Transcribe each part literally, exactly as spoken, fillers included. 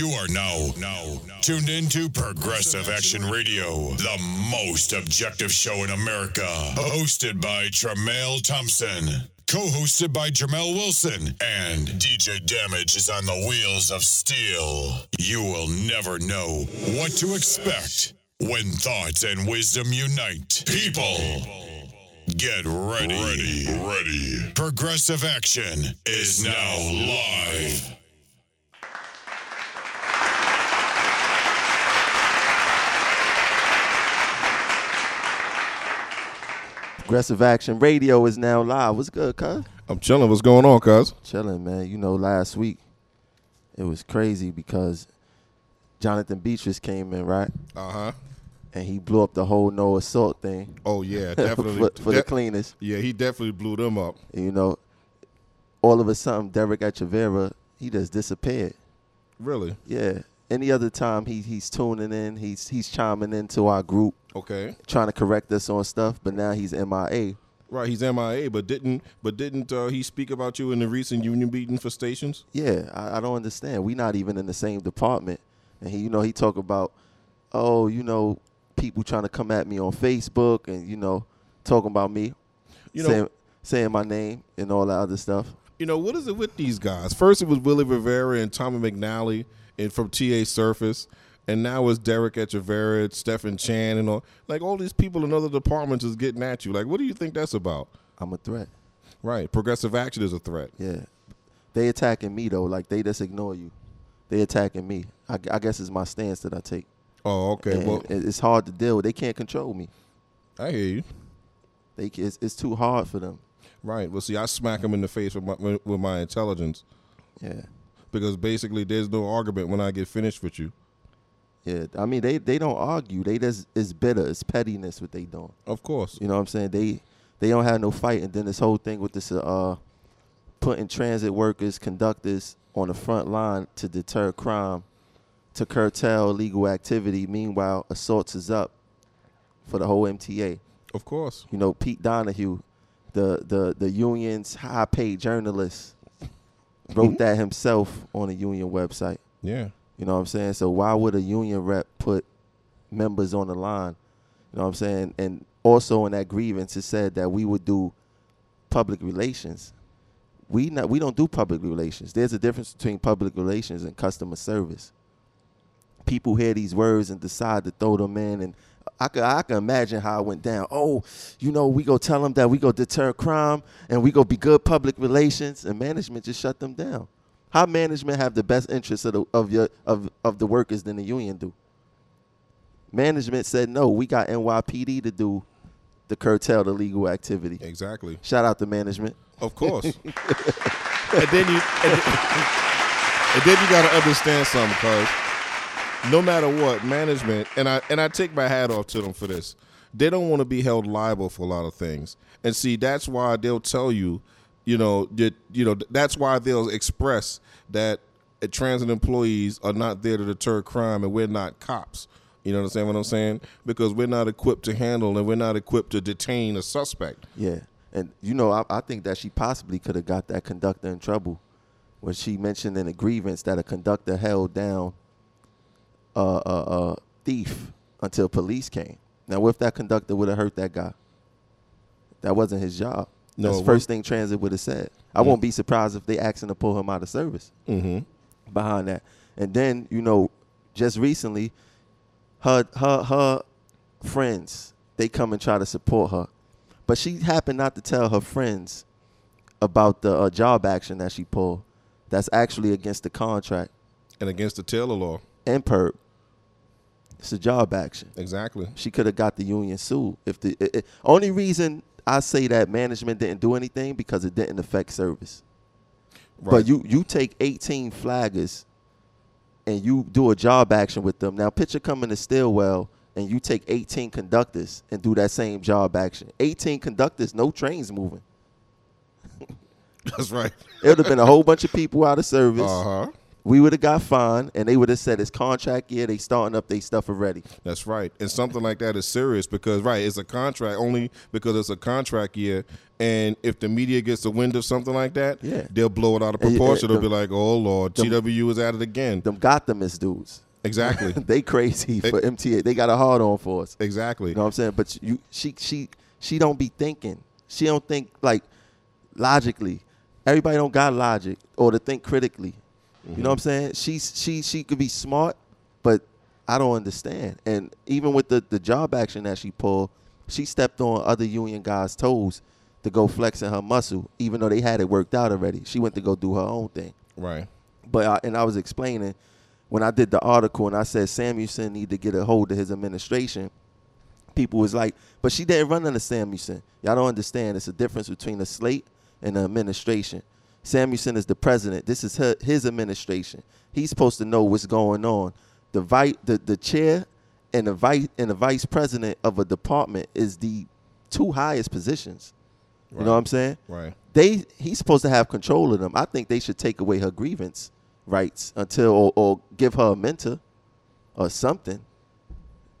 You are now, now, now tuned into Progressive Action Radio, the most objective show in America. Hosted by Jamel Thompson. Co-hosted by Jamel Wilson. And D J Damage is on the wheels of steel. You will never know what to expect when thoughts and wisdom unite. People. Get ready. Ready. Ready. Progressive Action is now live. Progressive Action Radio is now live. What's good, cuz? I'm chilling. What's going on, cuz? Chilling, man. You know, last week it was crazy because Jonathan Beatrice came in, right? Uh-huh. And he blew up the whole no assault thing. Oh, yeah, definitely. for for De- the cleaners. Yeah, he definitely blew them up. You know, all of a sudden, Derek Echevarria, he just disappeared. Really? Yeah. Any other time, he he's tuning in, he's he's chiming into our group. Okay. Trying to correct us on stuff, but now he's M I A. Right, he's M I A, but didn't but didn't uh, he speak about you in the recent union meeting for stations? Yeah, I, I don't understand. We're not even in the same department. And, he, you know, he talk about, oh, you know, people trying to come at me on Facebook and, you know, talking about me, you know, saying, saying my name and all that other stuff. You know, what is it with these guys? First it was Willie Rivera and Tommy McNally and from T A Surface, and now it's Derek Echevarria, Stephen Chan, and all. Like, all these people in other departments is getting at you. Like, what do you think that's about? I'm a threat. Right. Progressive Action is a threat. Yeah. They attacking me, though. Like, they just ignore you. They attacking me. I, I guess it's my stance that I take. Oh, okay. And well, it's hard to deal with. They can't control me. I hear you. They it's, it's too hard for them. Right. Well, see, I smack them in the face with my with my intelligence. Yeah. Because basically, there's no argument when I get finished with you. Yeah. I mean, they, they don't argue. They just it's bitter. It's pettiness what they doing. Of course. You know what I'm saying? They they don't have no fight. And then this whole thing with this uh putting transit workers, conductors on the front line to deter crime. To curtail illegal activity. Meanwhile, assaults is up for the whole M T A. Of course. You know, Pete Donahue, the the, the union's high-paid journalist, wrote that himself on a union website. Yeah. You know what I'm saying? So why would a union rep put members on the line? You know what I'm saying? And also in that grievance, it said that we would do public relations. We not, we don't do public relations. There's a difference between public relations and customer service. People hear these words and decide to throw them in, and I can I can imagine how it went down. Oh, you know, we go tell them that we go deter crime and we go be good public relations, and management just shut them down. How management have the best interests of the, of your of, of the workers than the union do? Management said no. We got N Y P D to do the curtail the illegal activity. Exactly. Shout out to management. Of course. and then you and, and then you got to understand something, cuz. No matter what, management, and I and I take my hat off to them for this. They don't want to be held liable for a lot of things. And see, that's why they'll tell you, you know, that, you know, that's why they'll express that uh, transit employees are not there to deter crime and we're not cops. You know what I'm saying? What I'm saying? Because we're not equipped to handle and we're not equipped to detain a suspect. Yeah. And, you know, I, I think that she possibly could have got that conductor in trouble when she mentioned in a grievance that a conductor held down a uh, uh, uh, thief until police came. Now, what if that conductor would have hurt that guy? That wasn't his job. No, that's the first thing transit would have said. I mm-hmm. won't be surprised if they asked him to pull him out of service mm-hmm. behind that. And then, you know, just recently, her her her friends, they come and try to support her. But she happened not to tell her friends about the uh, job action that she pulled that's actually against the contract. And against the Taylor law. And perp. It's a job action. Exactly. She could have got the union sued. If the it, it, only reason I say that management didn't do anything because it didn't affect service. Right. But you you take eighteen flaggers and you do a job action with them. Now picture coming to Stillwell and you take eighteen conductors and do that same job action. eighteen conductors, no trains moving. That's right. It would have been a whole bunch of people out of service. Uh huh. we would have got fined, and they would have said it's contract year. They starting up their stuff already. That's right. And something like that is serious because, right, it's a contract only because it's a contract year. And if the media gets a wind of something like that, yeah. they'll blow it out of proportion. And, and, They'll them, be like, oh, Lord, them, G W is at it again. Them Gothamist dudes. Exactly. They crazy for it, M T A. They got a hard on for us. Exactly. You know what I'm saying? But you, she, she, she don't be thinking. She don't think, like, logically. Everybody don't got logic or to think critically. Mm-hmm. You know what I'm saying? She's, she she could be smart, but I don't understand. And even with the, the job action that she pulled, she stepped on other union guys' toes to go flexing her muscle, even though they had it worked out already. She went to go do her own thing. Right. But I, and I was explaining when I did the article and I said Samuelson need to get a hold of his administration, people was like, but she didn't run under Samuelson. Y'all don't understand. It's a difference between the slate and the administration. Samuelson is the president. This is her, his administration. He's supposed to know what's going on. The vice, the, the chair, and the vice and the vice president of a department is the two highest positions. Right. You know what I'm saying? Right. They he's supposed to have control of them. I think they should take away her grievance rights until or, or give her a mentor or something,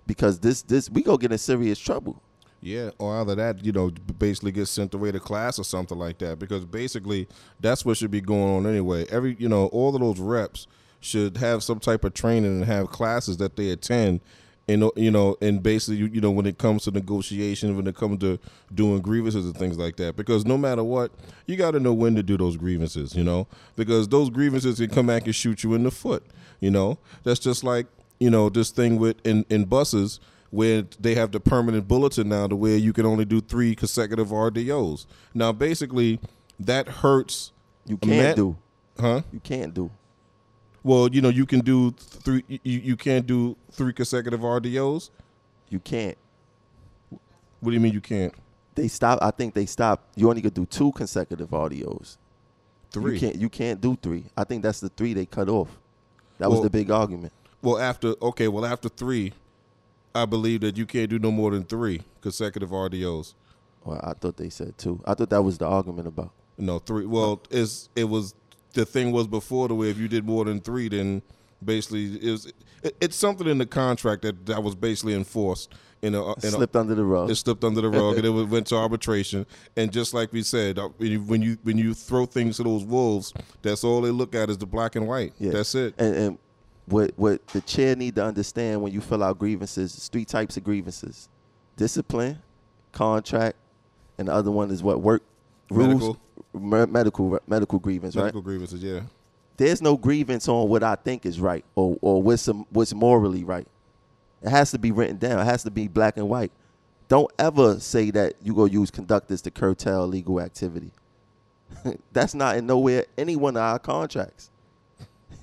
because this this we gonna get in serious trouble. Yeah, or either that, you know, basically get sent away to class or something like that, because basically that's what should be going on anyway. Every, you know, all of those reps should have some type of training and have classes that they attend, and, you know, and basically, you know, when it comes to negotiation, when it comes to doing grievances and things like that, because no matter what, you got to know when to do those grievances, you know, because those grievances can come back and shoot you in the foot, you know. That's just like, you know, this thing with in, in buses, where they have the permanent bulletin now to where you can only do three consecutive R D Os. Now, basically, that hurts. You can't do. Huh? You can't do. Well, you know, you can do three. You, you can't do three consecutive R D Os? You can't. What do you mean you can't? They stop. I think they stop. You only could do two consecutive R D Os. Three. You can't, you can't do three. I think that's the three they cut off. That well, was the big argument. Well, after, okay, well, after three, I believe that you can't do no more than three consecutive R D Os. Well, I thought they said two. I thought that was the argument about. No, three. Well, it's, it was the thing was before the way if you did more than three, then basically it was, it, it's something in the contract that, that was basically enforced. In a, in it slipped a, under the rug. It slipped under the rug, and it went to arbitration. And just like we said, when you when you throw things to those wolves, that's all they look at is the black and white. Yeah. That's it. And, and What, what the chair need to understand when you fill out grievances, it's three types of grievances. Discipline, contract, and the other one is what? Work rules? Medical. Medical, medical grievance, medical right? Medical grievances, yeah. There's no grievance on what I think is right or, or what's, some, what's morally right. It has to be written down. It has to be black and white. Don't ever say that you're going to use conductors to curtail illegal activity. That's not in nowhere any one of our contracts.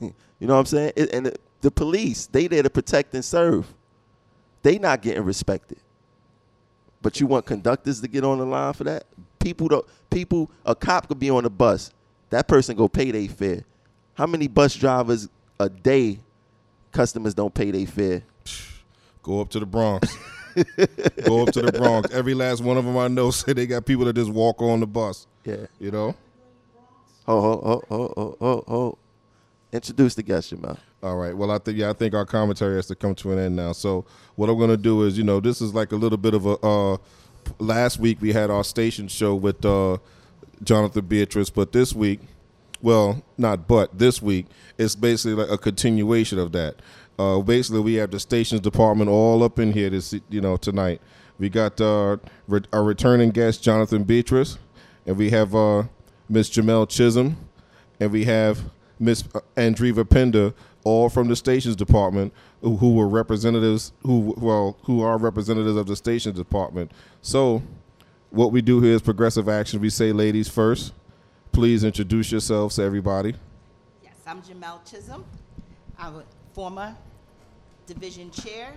You know what I'm saying? It, and the, the police, they there to protect and serve. They not getting respected. But you want conductors to get on the line for that? People, don't, people, a cop could be on the bus. That person go pay their fare. How many bus drivers a day customers don't pay their fare? Go up to the Bronx. Go up to the Bronx. Every last one of them I know say they got people that just walk on the bus. Yeah. You know? Oh, oh, oh, oh, oh, oh. Introduce the guest, Jamal. All right. Well, I think yeah, I think our commentary has to come to an end now. So what I'm going to do is, you know, this is like a little bit of a. Uh, last week we had our station show with uh, Jonathan Beatrice, but this week, well, not but this week, it's basically like a continuation of that. Uh, basically, we have the stations department all up in here this, you know, tonight. We got uh, re- our returning guest Jonathan Beatrice, and we have uh, Miss Jamel Chisholm, and we have Miss Andreva Pender, all from the stations department, who, who were representatives, who well, who are representatives of the stations department. So, what we do here is progressive action. We say, ladies first. Please introduce yourselves to everybody. Yes, I'm Jamel Chisholm. I'm a former division chair,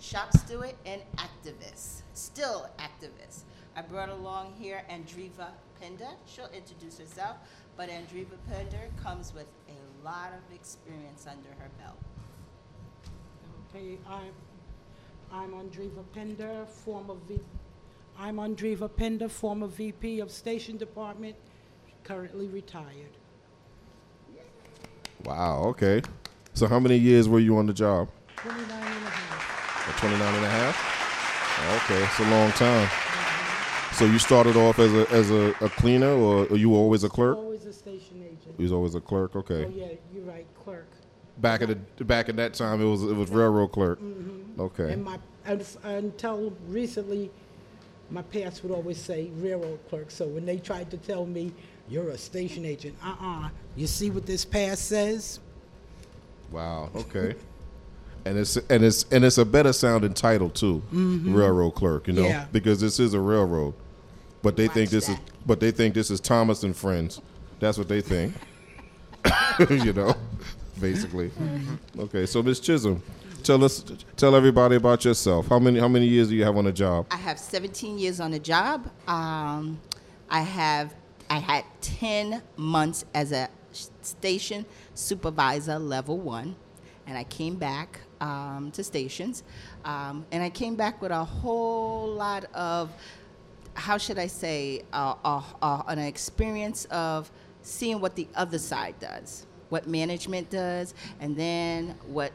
shop steward, and activist. Still activist. I brought along here Andreva Pender. She'll introduce herself. But Andreva Pender comes with a lot of experience under her belt. Okay, I'm, I'm Andreva Pender, former V. I'm Andreva Pender, former V P of Station Department, currently retired. Wow, okay. So how many years were you on the job? twenty-nine and a half. twenty-nine and a half? Okay, it's a long time. Mm-hmm. So you started off as a as a, a cleaner, or you were always a clerk? Always a station agent. You was always a clerk, okay. Oh, yeah, you're right, clerk. Back at the back at that time, it was it was railroad clerk. Mm-hmm. Okay. And my until recently, my parents would always say railroad clerk. So when they tried to tell me you're a station agent, uh-uh. You see what this pass says? Wow. Okay. and it's and it's and it's a better sounding title too, mm-hmm. railroad clerk. You know, yeah. because this is a railroad, but they Watch think this that. is but they think this is Thomas and Friends. That's what they think. You know. Basically. Okay, so Miz Chisholm, tell us, tell everybody about yourself. How many, how many years do you have on the job? I have seventeen years on the job. Um, I have, I had ten months as a station supervisor level one, and I came back um, to stations, um, and I came back with a whole lot of, how should I say, uh, uh, uh, an experience of seeing what the other side does. What management does, and then what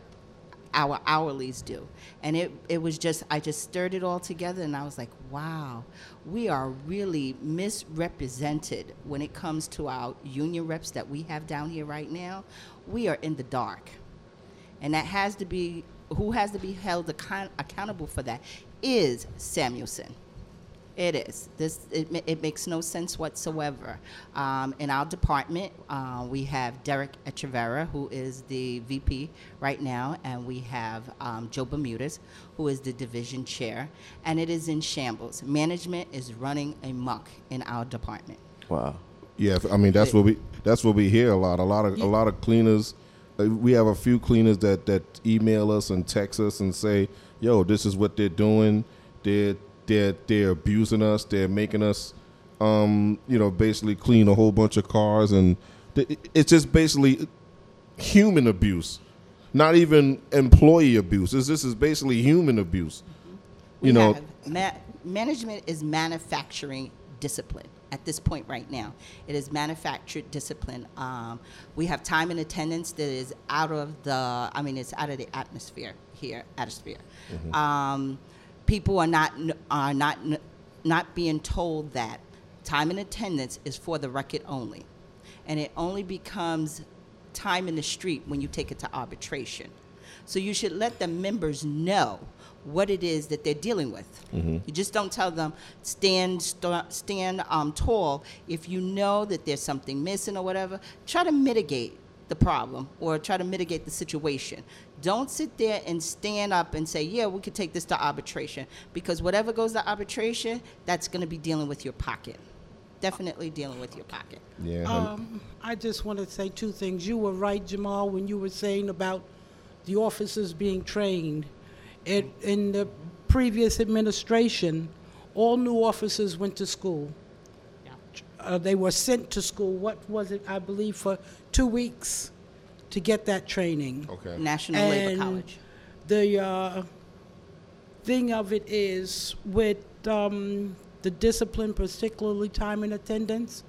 our hourlies do. And it, it was just, I just stirred it all together, and I was like, wow, we are really misrepresented when it comes to our union reps that we have down here right now. We are in the dark. And that has to be, who has to be held account- accountable for that is Samuelson. It is. This it, it makes no sense whatsoever. Um, in our department, uh, we have Derek Echevarria, who is the V P right now, and we have um, Joe Bermudez, who is the division chair, and it is in shambles. Management is running amok in our department. Wow. Yeah, I mean that's what we that's what we hear a lot. A lot of yeah. a lot of cleaners. We have a few cleaners that that email us and text us and say, "Yo, this is what they're doing. They're." They're, they're abusing us. They're making us, um, you know, basically clean a whole bunch of cars. And th- it's just basically human abuse, not even employee abuse. It's, this is basically human abuse. Mm-hmm. You we know, ma- management is manufacturing discipline at this point right now. It is manufactured discipline. Um, we have time and attendance that is out of the, I mean, it's out of the atmosphere here, atmosphere. Mm-hmm. Um People are not are not not being told that time and attendance is for the record only, and it only becomes time in the street when you take it to arbitration. So you should let the members know what it is that they're dealing with. Mm-hmm. You just don't tell them stand st- stand um, tall if you know that there's something missing or whatever. Try to mitigate the problem or try to mitigate the situation. Don't sit there and stand up and say, yeah, we could take this to arbitration, because whatever goes to arbitration, that's going to be dealing with your pocket. Definitely dealing with your pocket. Yeah. Um, I just want to say two things. You were right, Jamal, when you were saying about the officers being trained. It, in the previous administration, all new officers went to school. Uh, they were sent to school, what was it, I believe, for two weeks to get that training. Okay. National and Labor College. The uh, thing of it is with um, the discipline, particularly time and attendance,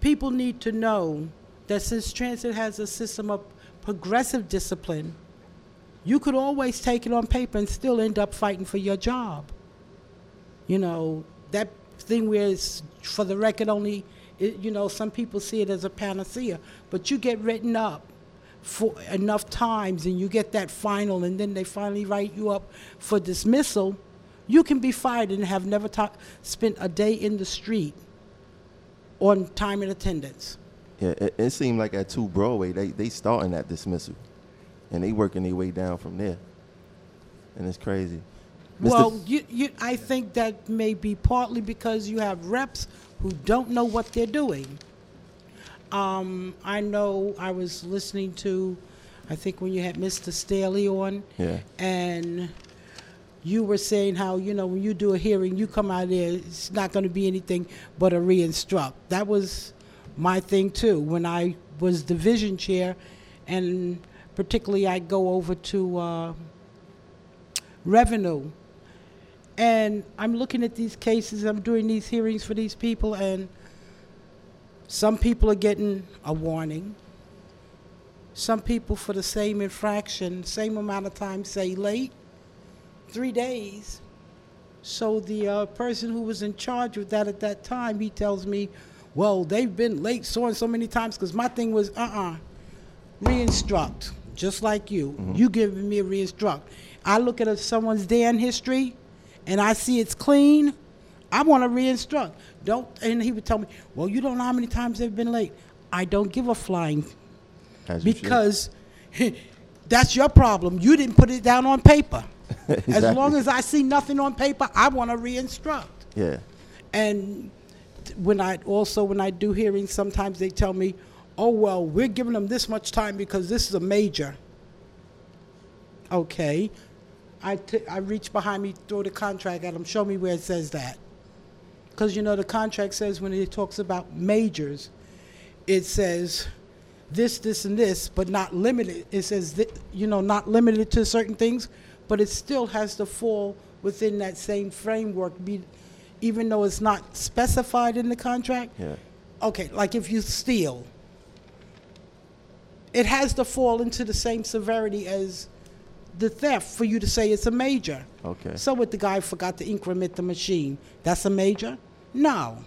people need to know that since transit has a system of progressive discipline, you could always take it on paper and still end up fighting for your job. You know, that thing where it's for the record only, it, you know, some people see it as a panacea, but you get written up for enough times and you get that final, and then they finally write you up for dismissal, you can be fired and have never ta- spent a day in the street on time and attendance. Yeah, it, it seemed like at Two Broadway, they, they starting that dismissal, and they working their way down from there, and it's crazy. Mister Well, you, you, I think that may be partly because you have reps who don't know what they're doing. Um, I know I was listening to, I think when you had Mister Staley on, yeah. and you were saying how, you know, when you do a hearing, you come out there, it's not going to be anything but a re-instruct. That was my thing, too, when I was division chair, and particularly I go over to uh, Revenue. And I'm looking at these cases, I'm doing these hearings for these people, and Some people are getting a warning. Some people for the same infraction, same amount of time, say late, three days. So the uh, person who was in charge of that at that time, he tells me, well, they've been late so and so many times, because my thing was, uh-uh, re-instruct, just like you. Mm-hmm. You giving me a re-instruct. I look at if someone's day in history and I see it's clean, I want to re-instruct. Don't, and he would tell me, well, you don't know how many times they've been late. I don't give a flying, because that's your problem. You didn't put it down on paper. Exactly. As long as I see nothing on paper, I want to re-instruct. Yeah. And when I also, when I do hearings, sometimes they tell me, oh, well, we're giving them this much time because this is a major. Okay. I, t- I reach behind me, throw the contract at them, show me where it says that. Because, you know, the contract says when it talks about majors, it says this, this, and this, but not limited. It says, th- you know, not limited to certain things, but it still has to fall within that same framework, be, even though it's not specified in the contract. Yeah. Okay, like if you steal, it has to fall into the same severity as the theft for you to say it's a major. Okay. So what, the guy forgot to increment the machine, that's a major? No.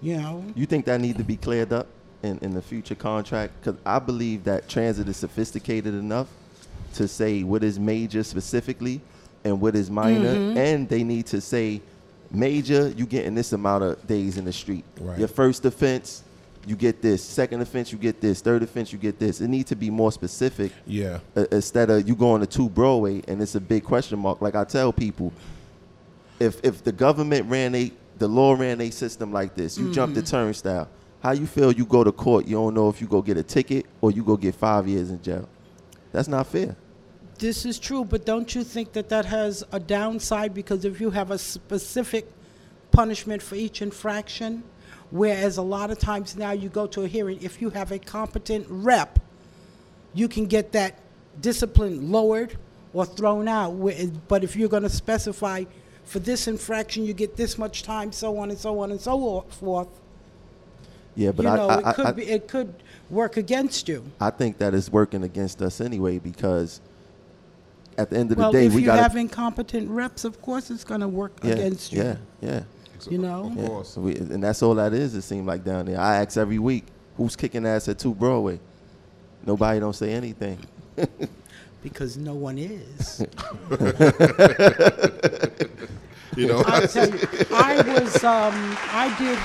You know. You think that need to be cleared up in, in the future contract? Because I believe that transit is sophisticated enough to say what is major specifically and what is minor. Mm-hmm. And they need to say, major, you getting this amount of days in the street. Right. Your first offense, you get this. Second offense, you get this. Third offense, you get this. It needs to be more specific. Yeah. Uh, instead of you going to Two Broadway and it's a big question mark. Like I tell people, if if the government ran a, the law ran a system like this, you mm-hmm. jump the turnstile. How you feel you go to court, you don't know if you go get a ticket or you go get five years in jail. That's not fair. This is true, but don't you think that that has a downside? Because if you have a specific punishment for each infraction, whereas a lot of times now you go to a hearing, if you have a competent rep, you can get that discipline lowered or thrown out. But if you're going to specify for this infraction, you get this much time, so on and so on and so forth. Yeah, but you I, know, I, it, could I, be, it could work against you. I think that is working against us anyway, because at the end of well, the day, we got. Well, if you have incompetent reps, of course, it's going to work yeah, against you. Yeah, yeah. You know, of course. Yeah. So we, and that's all that is. It seemed like down there. I ask every week, who's kicking ass at Two Broadway? Nobody don't say anything. Because no one is. You know, I tell you, I was, um, I did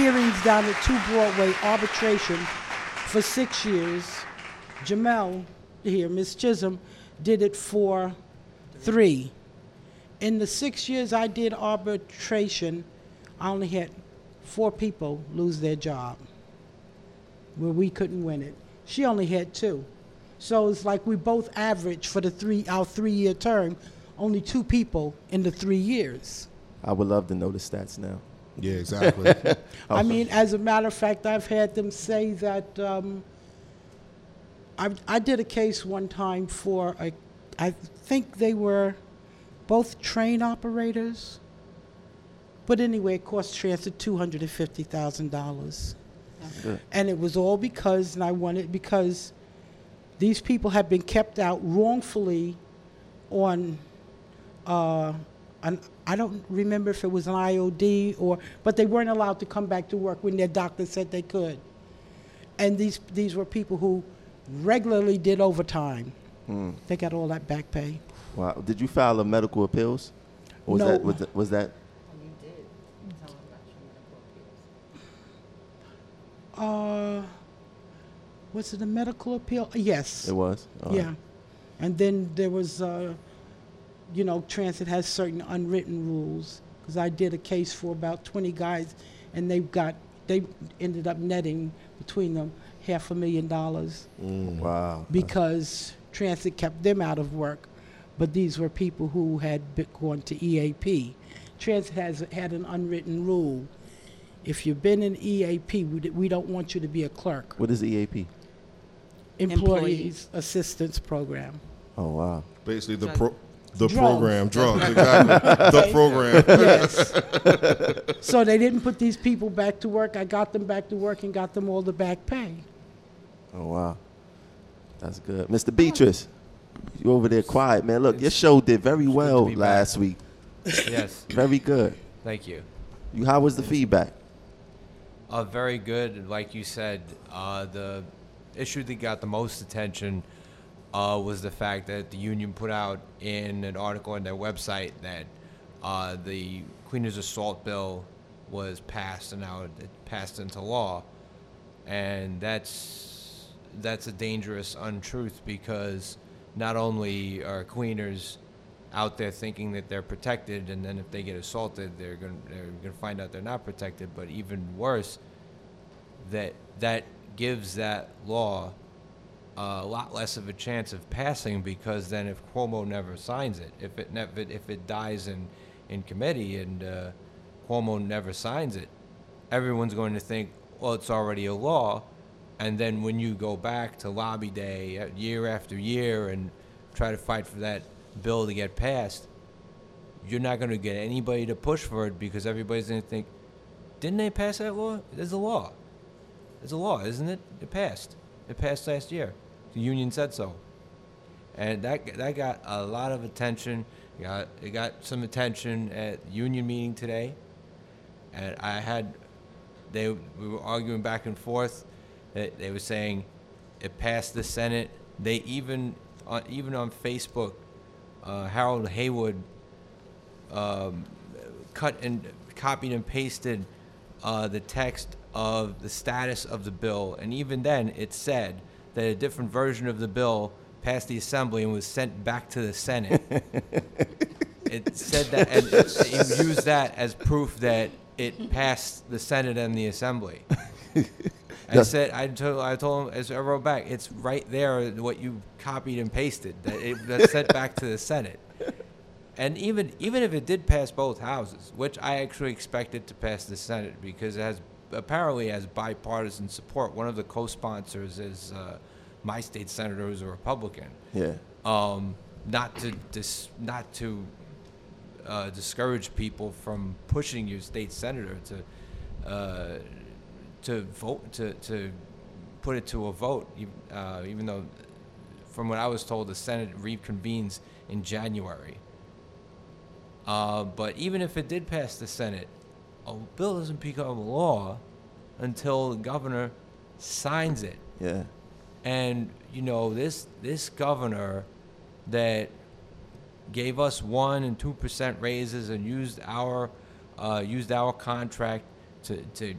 hearings down at Two Broadway arbitration for six years. Jamel here, Miss Chisholm, did it for three. In the six years I did arbitration, I only had four people lose their job where we couldn't win it. She only had two. So it's like we both averaged for the three our three-year term, only two people in the three years. I would love to know the stats now. Yeah, exactly. I mean, as a matter of fact, I've had them say that um, I, I did a case one time for, a, I think they were, both train operators, but anyway, it cost transit two hundred fifty thousand dollars. Okay. And it was all because, and I wanted, because these people had been kept out wrongfully on, uh, an, I don't remember if it was an I O D or, but they weren't allowed to come back to work when their doctor said they could. And these, these were people who regularly did overtime. Mm. They got all that back pay. Wow. Did you file a medical appeals? Or was no. That, was that, was that? You did. Tell about your medical appeals. Uh, was it a medical appeal? Yes. It was? All yeah. Right. And then there was, uh, you know, transit has certain unwritten rules. Because I did a case for about twenty guys, and they got, they ended up netting between them half a million dollars. Mm, wow. Because transit kept them out of work. But these were people who had gone to E A P. Transit has had an unwritten rule. If you've been in E A P, we don't want you to be a clerk. What is E A P? Employees, Employees. Assistance Program. Oh, wow. Basically, the pro- The drugs. program, drugs, exactly. The program. Yes. So they didn't put these people back to work. I got them back to work and got them all the back pay. Oh, wow. That's good. Mister Beatrice, you over there quiet, man. Look, it's your show did very well last back. week. Yes. Very good. Thank you. You, how was the feedback? Uh, very good. Like you said, uh, the issue that got the most attention Uh, was the fact that the union put out in an article on their website that uh, the Queen's Assault Bill was passed and now it passed into law. And that's that's a dangerous untruth, because not only are Queeners out there thinking that they're protected, and then if they get assaulted, they're gonna, they're gonna find out they're not protected, but even worse, that that gives that law Uh, a lot less of a chance of passing, because then if Cuomo never signs it, if it never, if it dies in, in committee and uh, Cuomo never signs it, everyone's going to think, well, it's already a law, and then when you go back to lobby day year after year and try to fight for that bill to get passed, you're not going to get anybody to push for it, because everybody's going to think, didn't they pass that law? There's a law. There's a law, isn't it? It passed. It passed last year. The union said so. And that that got a lot of attention. It got, it got some attention at the union meeting today. And I had, they we were arguing back and forth. They, they were saying it passed the Senate. They even, on, even on Facebook, uh, Harold Haywood um, cut and copied and pasted uh, the text of the status of the bill, and even then it said that a different version of the bill passed the Assembly and was sent back to the Senate. It said that, and it used that as proof that it passed the Senate and the Assembly. I said, I told, I told him, as I wrote back, it's right there what you copied and pasted, that it was sent back to the Senate. And even even if it did pass both houses, which I actually expected to pass the Senate, because it has apparently has bipartisan support. One of the co-sponsors is uh, my state senator, who's a Republican. Yeah. Um, not to dis- not to uh, discourage people from pushing your state senator to uh, to vote to to put it to a vote. Uh, even though, from what I was told, the Senate reconvenes in January. Uh, but even if it did pass the Senate, a bill doesn't become law until the governor signs it. Yeah. And, you know, this this governor that gave us one and two percent raises and used our uh, used our contract to, to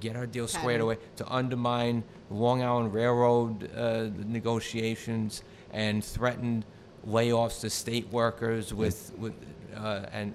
get our deal squared away, to undermine Long Island Railroad uh, negotiations, and threatened layoffs to state workers with with uh, and.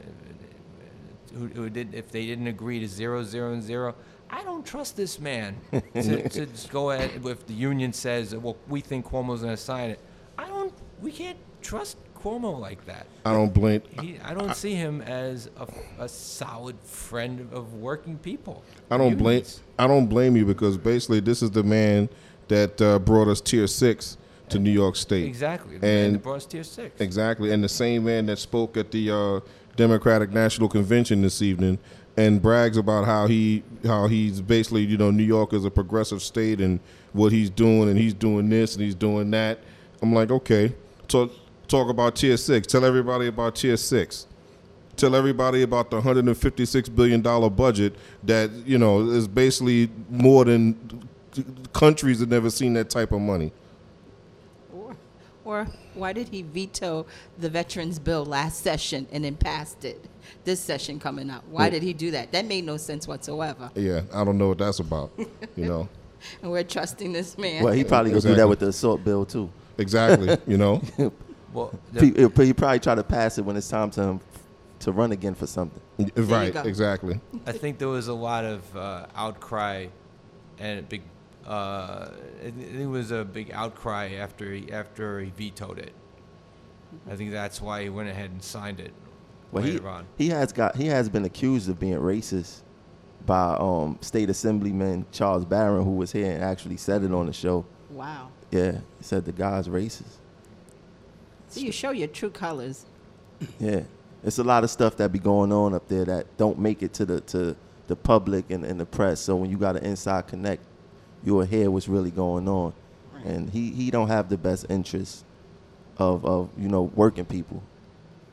Who, who did if they didn't agree to zero, zero, and zero. I don't trust this man to, to just go ahead if the union says, well, we think Cuomo's going to sign it. I don't, we can't trust Cuomo like that. I don't blame. He, I don't I, see him as a, a solid friend of working people. I don't blame, I don't blame you, because basically this is the man that uh, brought us tier six to New York State. Exactly. The and man that brought us tier six. Exactly. And the same man that spoke at the uh, Democratic National Convention this evening and brags about how he how he's basically, you know, New York is a progressive state and what he's doing, and he's doing this and he's doing that. I'm like, okay, talk, talk about tier six. Tell everybody about tier six. Tell everybody about the one hundred fifty-six billion dollars budget that, you know, is basically more than countries have never seen that type of money. Or why did he veto the veterans bill last session and then passed it this session coming up? Why yeah. did he do that? That made no sense whatsoever. Yeah, I don't know what that's about, you know. And we're trusting this man. Well, he probably exactly. going to do that with the assault bill, too. Exactly, you know. Well, he, he probably try to pass it when it's time to him to run again for something. Right, exactly. I think there was a lot of uh, outcry and big... Uh, it, it was a big outcry after he, after he vetoed it. I think that's why he went ahead and signed it. Well, later he, on. he has got he has been accused of being racist by um, State Assemblyman Charles Barron, who was here and actually said it on the show. Wow. Yeah, he said the guy's racist. So you show your true colors Yeah. It's a lot of stuff that be going on up there that don't make it to the to the public and, and the press. So when you got an inside connect, you'll hear what's really going on. Right. And he, he don't have the best interest of, of, you know, working people,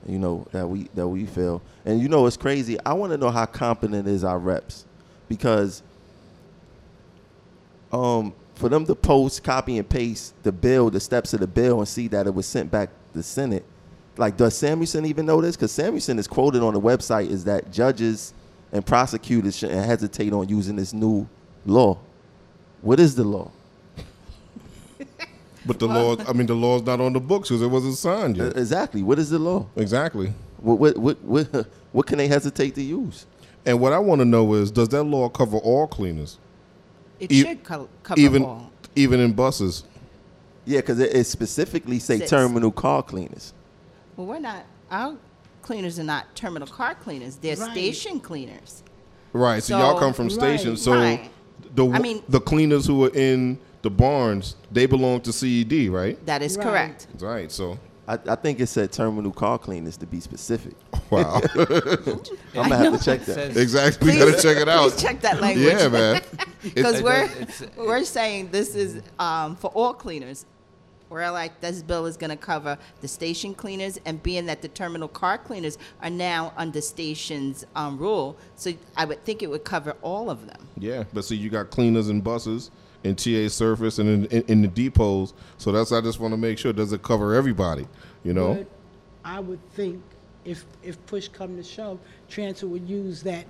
you know, that we that we feel. And, you know, it's crazy. I want to know how competent is our reps, because um, for them to post, copy and paste the bill, the steps of the bill, and see that it was sent back to the Senate. Like, does Samuelson even know this? Because Samuelson is quoted on the website is that judges and prosecutors shouldn't hesitate on using this new law. What is the law? But the law, I mean, the law's not on the books because it wasn't signed yet. Exactly. What is the law? Exactly. What what what what, what can they hesitate to use? And what I want to know is, does that law cover all cleaners? It e- should co- cover even, all. Even in buses. Yeah, because it, it specifically say Six. terminal car cleaners. Well, we're not, our cleaners are not terminal car cleaners. They're right. station cleaners. Right. So, so y'all come from stations. Right. So right. the I mean, the cleaners who are in the barns, they belong to C E D, right? That is right. correct. Right. So I, I think it said terminal car cleaners to be specific. Wow. I'm going to have to check that. that. Exactly. Please, you got to check it out. Please check that language. Yeah, man. Because we're, we're saying this is um, for all cleaners. We're like, this bill is going to cover the station cleaners, and being that the terminal car cleaners are now under station's um, rule, so I would think it would cover all of them. Yeah, but see, you got cleaners in buses, in T A surface, and in, in, in the depots, so that's I just want to make sure, does it cover everybody, you know? But I would think if if push come to shove, Transit would use that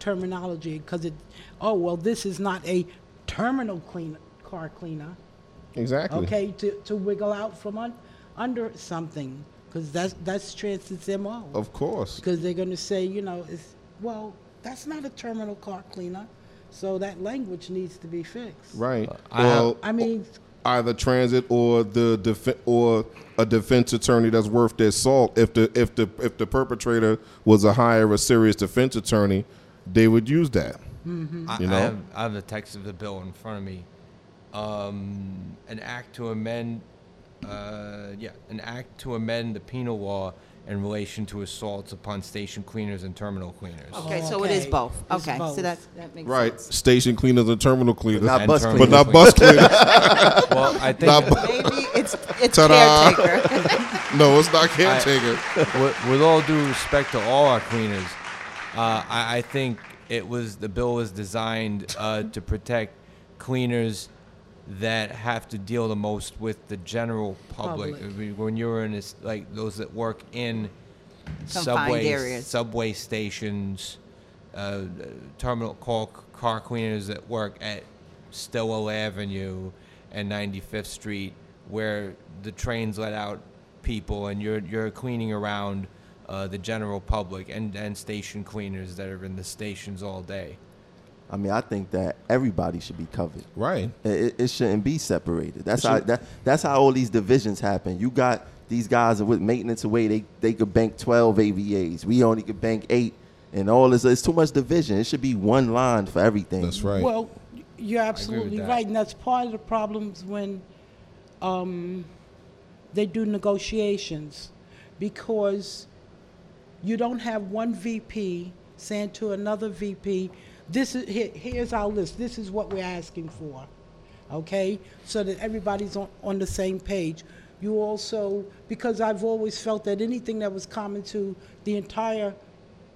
terminology because it, oh, well, this is not a terminal cleaner, car cleaner. Exactly. Okay, to, to wiggle out from un, under something, because that's, that's Transit's M O. Of course. Because they're going to say, you know, it's, well, that's not a terminal car cleaner, so that language needs to be fixed. Right. I, well, I mean, either Transit or the def- or a defense attorney that's worth their salt. If the if the if the perpetrator was a hire a serious defense attorney, they would use that. Mm-hmm. I, you know? I have I have the text of the bill in front of me. Um, an act to amend, uh, yeah, an act to amend the penal law in relation to assaults upon station cleaners and terminal cleaners. Okay, so okay. it is both. It's okay, both. So that that makes right. sense. Right, station cleaners and terminal cleaners, but not bus cleaners. But not bus cleaners. Well, I think maybe it's it's Ta-da. caretaker. No, it's not caretaker. I, with, with all due respect to all our cleaners, uh, I, I think it was the bill was designed uh, to protect cleaners that have to deal the most with the general public. public. I mean, when you're in this, like those that work in subway, subway stations, uh, terminal car, car cleaners that work at Stillwell Avenue and ninety-fifth Street, where the trains let out people, and you're you're cleaning around uh, the general public and, and station cleaners that are in the stations all day. I mean, I think that everybody should be covered. Right. It, it shouldn't be separated. That's how that, that's how all these divisions happen. You got these guys with maintenance away. They they could bank twelve A V As. We only could bank eight, and all this. It's too much division. It should be one line for everything. That's right. Well, you're absolutely right, and that's part of the problems when um, they do negotiations, because you don't have one V P saying to another V P, this is here, here's our list. This is what we're asking for, okay? So that everybody's on, on the same page. You also, because I've always felt that anything that was common to the entire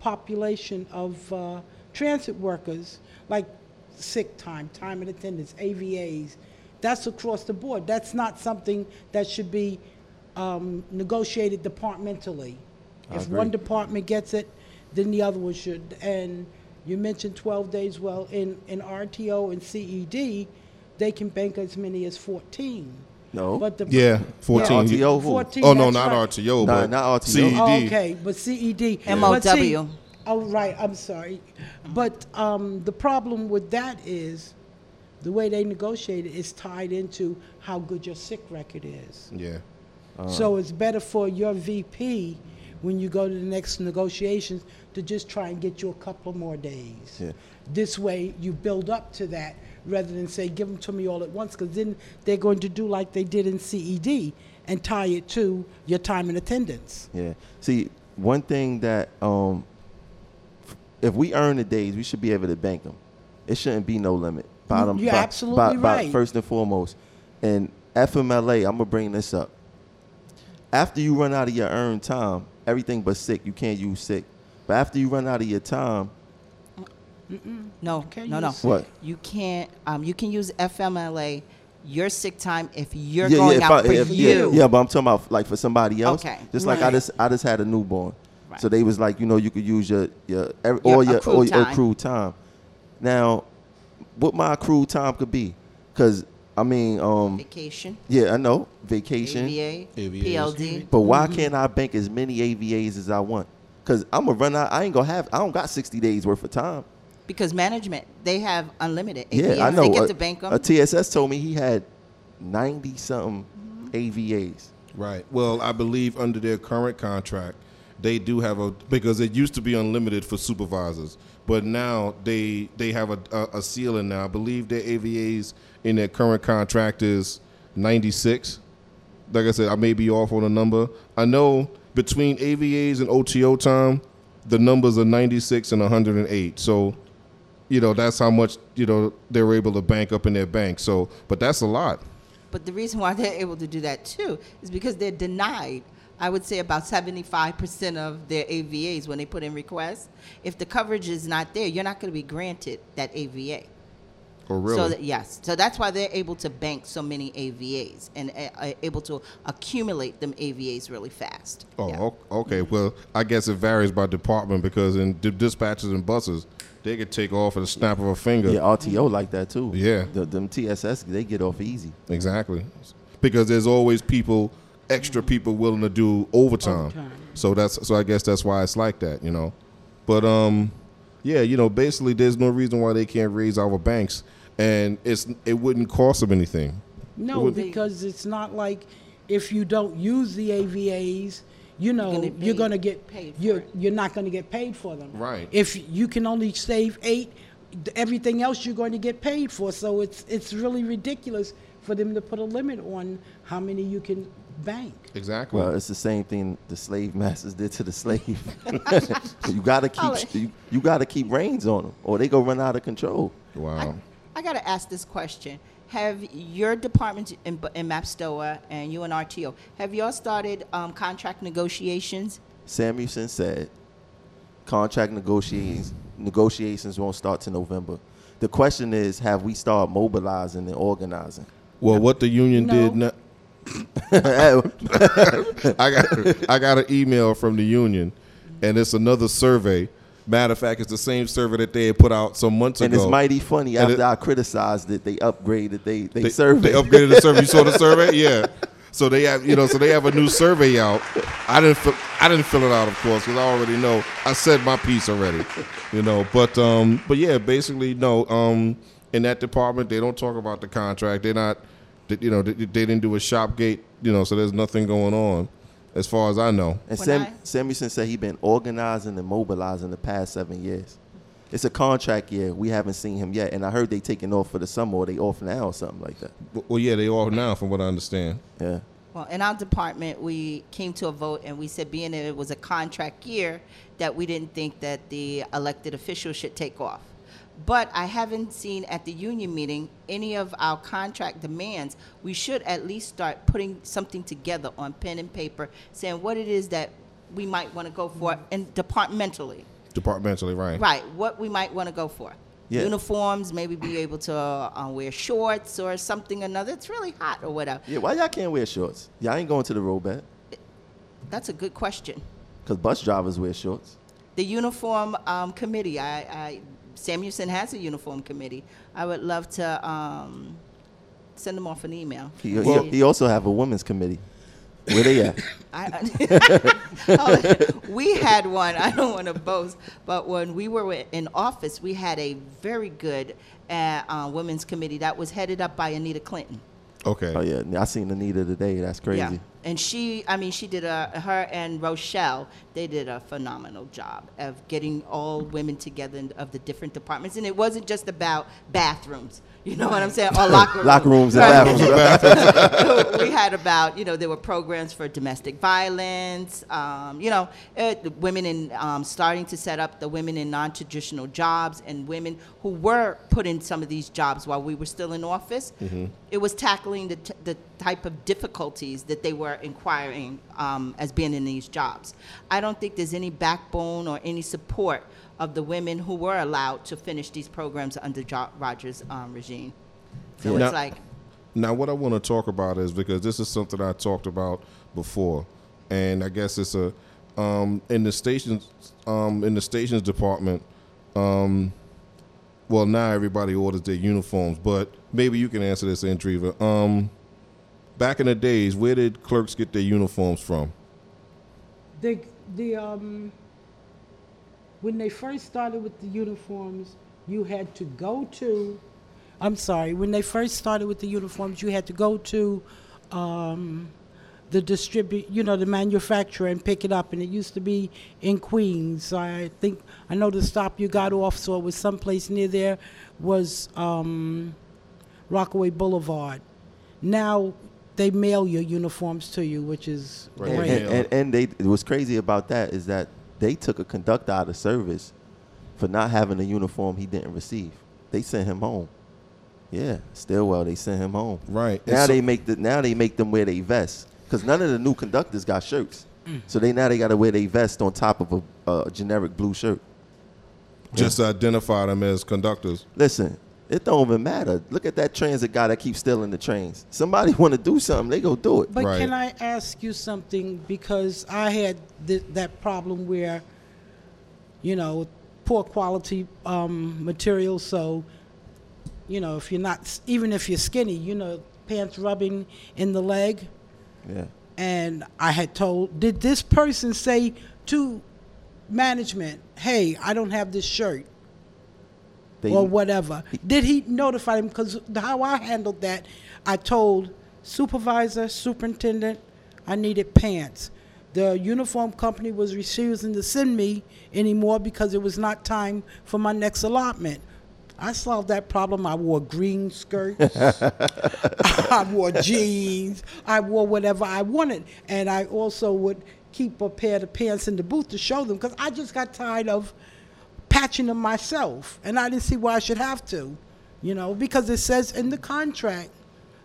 population of uh, transit workers, like sick time, time and attendance, A V As, that's across the board. That's not something that should be um, negotiated departmentally. I if agree. One department gets it, then the other one should. And you mentioned twelve days. Well, in, in R T O and C E D, they can bank as many as fourteen. No. But the yeah, fourteen. Yeah, R T O. fourteen oh, no, not right. R T O, but no, not R T O. C E D. Oh, okay, but C E D. M O W. Oh, right, I'm sorry. But um, the problem with that is the way they negotiate it is tied into how good your sick record is. Yeah. Uh, so it's better for your V P when you go to the next negotiations to just try and get you a couple more days. Yeah. This way you build up to that rather than say, give them to me all at once, because then they're going to do like they did in C E D. and tie it to your time in attendance. Yeah. See, one thing that um, if we earn the days, we should be able to bank them. It shouldn't be no limit. Bottom, You're by, absolutely by, right. By first and foremost. And F M L A, I'm going to bring this up. After you run out of your earned time, everything but sick, you can't use sick. But after you run out of your time, Mm-mm. No, no, no. What? You can't. Um, you can use F M L A, your sick time, if you're yeah, going yeah, if out I, for if, you. Yeah, yeah, but I'm talking about like for somebody else. Okay. Just right. like I just, I just had a newborn, right. so they was like, you know, you could use your your, your or your accrued, or your accrued time. time. Now, what my accrued time could be, because I mean, um, vacation. Yeah, I know vacation. A V A, P L D. But why mm-hmm. can't I bank as many A V As as I want? Because I'm gonna run out. I ain't gonna have. I don't got sixty days worth of time. Because management, they have unlimited A V As. Yeah, I know. They get a, to bank them. A T S S told me he had ninety-something mm-hmm. A V As. Right. Well, I believe under their current contract, they do have a, because it used to be unlimited for supervisors, but now they they have a, a, a ceiling now. I believe their A V As in their current contract is ninety-six. Like I said, I may be off on a number. I know between A V As and O T O time, the numbers are ninety-six and one hundred eight. So, you know, that's how much, you know, they were able to bank up in their bank. So, but that's a lot. But the reason why they're able to do that, too, is because they're denied, I would say, about seventy-five percent of their A V As when they put in requests. If the coverage is not there, you're not going to be granted that A V A. Oh, really? So, that, yes. So that's why they're able to bank so many A V As and uh, are able to accumulate them A V As really fast. Oh, yeah. Okay. Mm-hmm. Well, I guess it varies by department, because in d- dispatches and buses, they could take off at a snap of a finger. Yeah, R T O like that too. Yeah. The, them T S S, they get off easy. Exactly. Because there's always people, extra people willing to do overtime. overtime. So that's so I guess that's why it's like that, you know. But, um, yeah, you know, basically there's no reason why they can't raise our banks. And it's it wouldn't cost them anything. No, it because it's not like if you don't use the A V As, you know, you're, you're going to get paid. You're it. you're not going to get paid for them. Right. If you can only save eight, everything else you're going to get paid for. So it's it's really ridiculous for them to put a limit on how many you can bank. Exactly. Well, it's the same thing the slave masters did to the slave. You got to keep you, you got to keep reins on them, or they go run out of control. Wow. I, I got to ask this question. Have your department in, in MAPSTOA and you and R T O, have y'all started um, contract negotiations? Samuelson said contract negotiations negotiations won't start till November. The question is, have we started mobilizing and organizing? Well, what the union no. did not... I got I got an email from the union, and it's another survey. Matter of fact, it's the same survey that they had put out some months and ago. And it's mighty funny. And after it, I criticized it, they upgraded they they, they survey. They upgraded the survey. You saw the survey, yeah. So they have, you know, so they have a new survey out. I didn't, fill, I didn't fill it out, of course, because I already know. I said my piece already, you know. But, um, but yeah, basically, no. Um, in that department, they don't talk about the contract. They're not, they, you know, they, they didn't do a shop gate, you know. So there's nothing going on, as far as I know. And Sam, I, Samuelson said he's been organizing and mobilizing the past seven years. It's a contract year. We haven't seen him yet. And I heard they taking off for the summer, or they off now or something like that. Well, yeah, they off now from what I understand. Yeah. Well, in our department, we came to a vote, and we said, being that it was a contract year, that we didn't think that the elected officials should take off. But I haven't seen at the union meeting any of our contract demands. We should at least start putting something together on pen and paper, saying what it is that we might want to go for, and departmentally. Departmentally, right. Right, what we might want to go for. Yeah. Uniforms, maybe be able to uh, wear shorts or something or another. It's really hot or whatever. Yeah, why y'all can't wear shorts? Y'all ain't going to the road back. That's a good question. Because bus drivers wear shorts. The uniform um, committee, I... I Samuelson has a uniform committee. I would love to um, send them off an email. He, well, he also have a women's committee. Where they at? I, oh, we had one. I don't want to boast, but when we were in office, we had a very good uh, uh, women's committee that was headed up by Anita Clinton. Okay. Oh yeah, I seen Anita today. That's crazy. Yeah. And she, I mean, she did a, her and Rochelle, they did a phenomenal job of getting all women together in, of the different departments. And it wasn't just about bathrooms, you know what I'm saying, or locker rooms. Locker rooms and bathrooms. We had about, you know, there were programs for domestic violence, um, you know, it, women in, um, starting to set up the women in non-traditional jobs and women who were put in some of these jobs while we were still in office. Mm-hmm. It was tackling the, t the type of difficulties that they were inquiring um, as being in these jobs. I don't think there's any backbone or any support of the women who were allowed to finish these programs under jo Rogers' um, regime. So now, it's like... Now what I want to talk about is, because this is something I talked about before, and I guess it's a, um, in the stations, um, in the stations department, um, well, now everybody orders their uniforms, but maybe you can answer this, Andreva. Um, Back in the days, where did clerks get their uniforms from? The, the, um, when they first started with the uniforms, you had to go to, I'm sorry, when they first started with the uniforms, you had to go to um, the distribu- you know, the manufacturer and pick it up. And it used to be in Queens. I think, I know the stop you got off, so it was someplace near there, was um, Rockaway Boulevard. Now, they mail your uniforms to you, which is right. great. And, and, and they, what's crazy about that is that they took a conductor out of service for not having a uniform he didn't receive. They sent him home. Yeah, Stillwell, they sent him home. Right. Now, so they make the, now they make them wear their vests, because none of the new conductors got shirts. Mm. So they now they got to wear their vest on top of a, a generic blue shirt. Just yeah. identify them as conductors. Listen. It don't even matter. Look at that transit guy that keeps stealing the trains. Somebody want to do something, they go do it. But right. Can I ask you something? Because I had th that problem where, you know, poor quality um, material. So, you know, if you're not, even if you're skinny, you know, pants rubbing in the leg. Yeah. And I had told, did this person say to management, hey, I don't have this shirt? Thing. Or whatever. Did he notify him? Because how I handled that, I told supervisor, superintendent, I needed pants. The uniform company was refusing to send me anymore because it was not time for my next allotment. I solved that problem. I wore green skirts. I wore jeans. I wore whatever I wanted. And I also would keep a pair of pants in the booth to show them, because I just got tired of patching them myself, and I didn't see why I should have to, you know, because it says in the contract